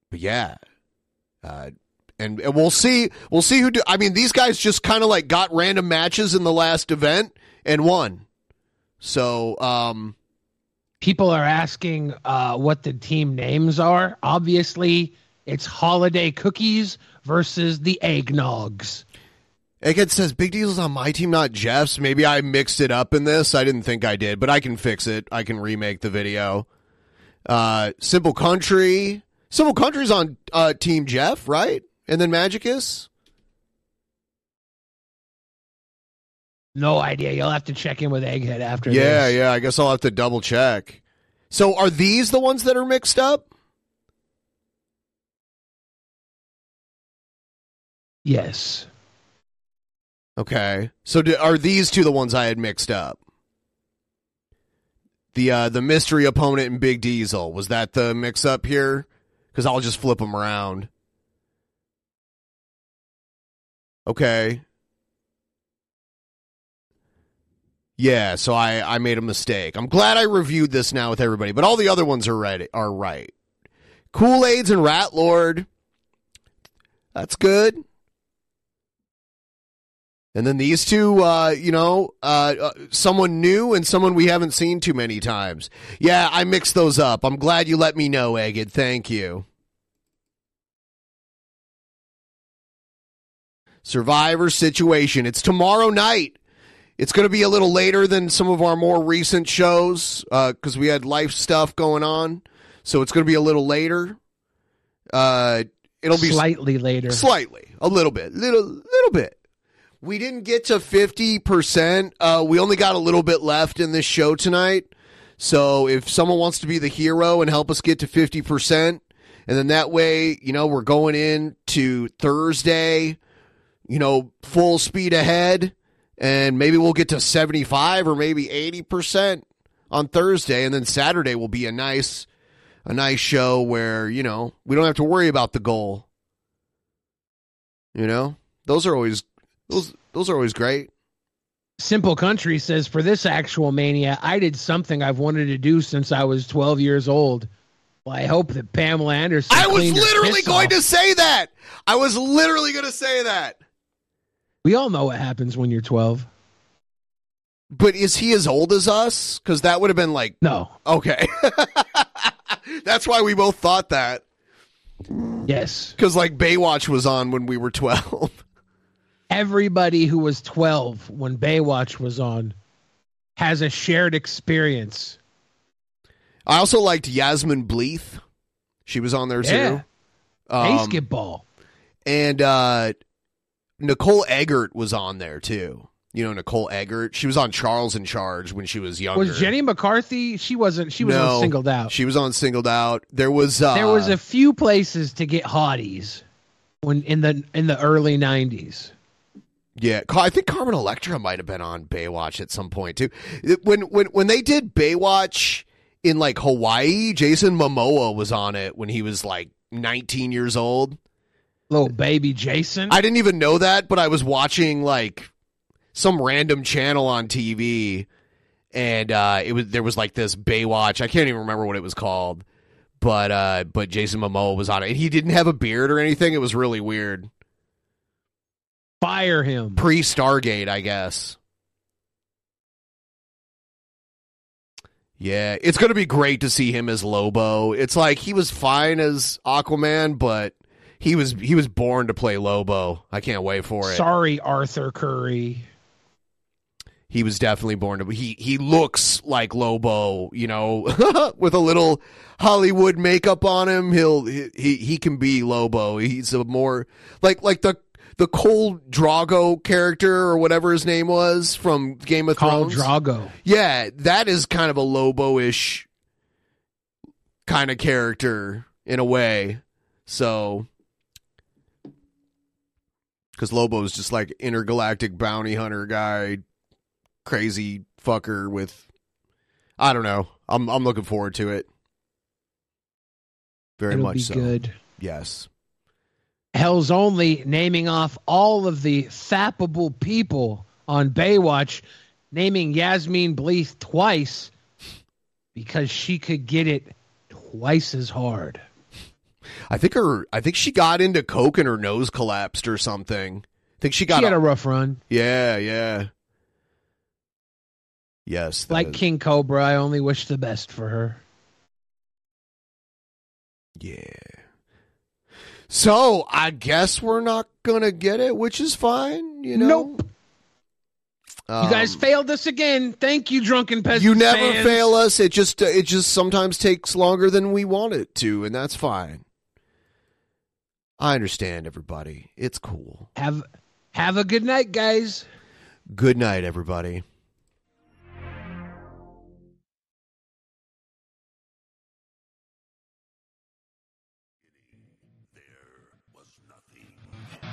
but yeah, uh, and, and we'll see. We'll see who do. I mean, these guys just kind of like got random matches in the last event and won. So um, people are asking uh, what the team names are. Obviously, it's Holiday Cookies versus the Eggnogs. Egghead says, Big Deal's on my team, not Jeff's. Maybe I mixed it up in this. I didn't think I did, but I can fix it. I can remake the video. Uh, Simple Country. Simple Country's on uh, Team Jeff, right? And then Magicus? No idea. You'll have to check in with Egghead after yeah, this. Yeah, yeah. I guess I'll have to double check. So are these the ones that are mixed up? Yes. Okay, so do, are these two the ones I had mixed up? The uh, the mystery opponent and Big Diesel, was that the mix up here? Because I'll just flip them around. Okay. Yeah, so I, I made a mistake. I'm glad I reviewed this now with everybody, but all the other ones are right. Are right. Kool-Aids and Rat Lord. That's good. And then these two, uh, you know, uh, someone new and someone we haven't seen too many times. Yeah, I mixed those up. I'm glad you let me know, Egghead. Thank you. Survivor Situation. It's tomorrow night. It's going to be a little later than some of our more recent shows because uh, we had life stuff going on. So it's going to be a little later. Uh, it'll be slightly later. Slightly. A little bit. Little, little bit. We didn't get to fifty percent. Uh, we only got a little bit left in this show tonight. So if someone wants to be the hero and help us get to fifty percent, and then that way, you know, we're going in to Thursday, you know, full speed ahead, and maybe we'll get to seventy-five or maybe eighty percent on Thursday, and then Saturday will be a nice, a nice show where, you know, we don't have to worry about the goal. You know, those are always... Those those are always great. Simple Country says, for this Actual Mania, I did something I've wanted to do since I was twelve years old. Well, I hope that Pamela Anderson... I was literally going to say that! I was literally going to say that! We all know what happens when you're twelve. But is he as old as us? Because that would have been like... No. Okay. That's why we both thought that. Yes. Because, like, Baywatch was on when we were twelve. Everybody who was twelve when Baywatch was on has a shared experience. I also liked Yasmin Bleeth. She was on there, yeah. too. Um, Basketball. And uh, Nicole Eggert was on there, too. You know, Nicole Eggert. She was on Charles in Charge when she was younger. Was Jenny McCarthy? She wasn't. She was no, on Singled Out. She was on Singled Out. There was, uh, there was a few places to get hotties when in the in the early nineties. Yeah, I think Carmen Electra might have been on Baywatch at some point, too. When when when they did Baywatch in, like, Hawaii, Jason Momoa was on it when he was, like, nineteen years old. Little baby Jason? I didn't even know that, but I was watching, like, some random channel on T V, and uh, it was there was, like, this Baywatch. I can't even remember what it was called, but uh, but Jason Momoa was on it. And he didn't have a beard or anything. It was really weird. Fire him. Pre-Stargate, I guess. Yeah, it's going to be great to see him as Lobo. It's like he was fine as Aquaman, but he was he was born to play Lobo. I can't wait for it. Sorry, Arthur Curry. He was definitely born to... He, he looks like Lobo, you know, with a little Hollywood makeup on him. He'll he he can be Lobo. He's a more... Like, like the... the Khal Drogo character or whatever his name was from Game of Khal Thrones. Khal Drogo. Yeah, that is kind of a Lobo-ish kind of character in a way. So, because Lobo is just like intergalactic bounty hunter guy, crazy fucker with, I don't know. I'm I'm looking forward to it. Very It'll much be so. Good. Yes. Hell's Only naming off all of the fappable people on Baywatch, naming Yasmeen Bleeth twice because she could get it twice as hard. I think her. I think she got into coke and her nose collapsed or something. I think she got. She had a, a rough run. Yeah, yeah. Yes. Like is. King Cobra, I only wish the best for her. Yeah. So I guess we're not gonna get it, which is fine. You know. Nope. Um, you guys failed us again. Thank you, Drunken Peasants. You never fans. fail us. It just uh, it just sometimes takes longer than we want it to, and that's fine. I understand, everybody. It's cool. Have have a good night, guys. Good night, everybody.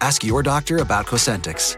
Ask your doctor about Cosentyx.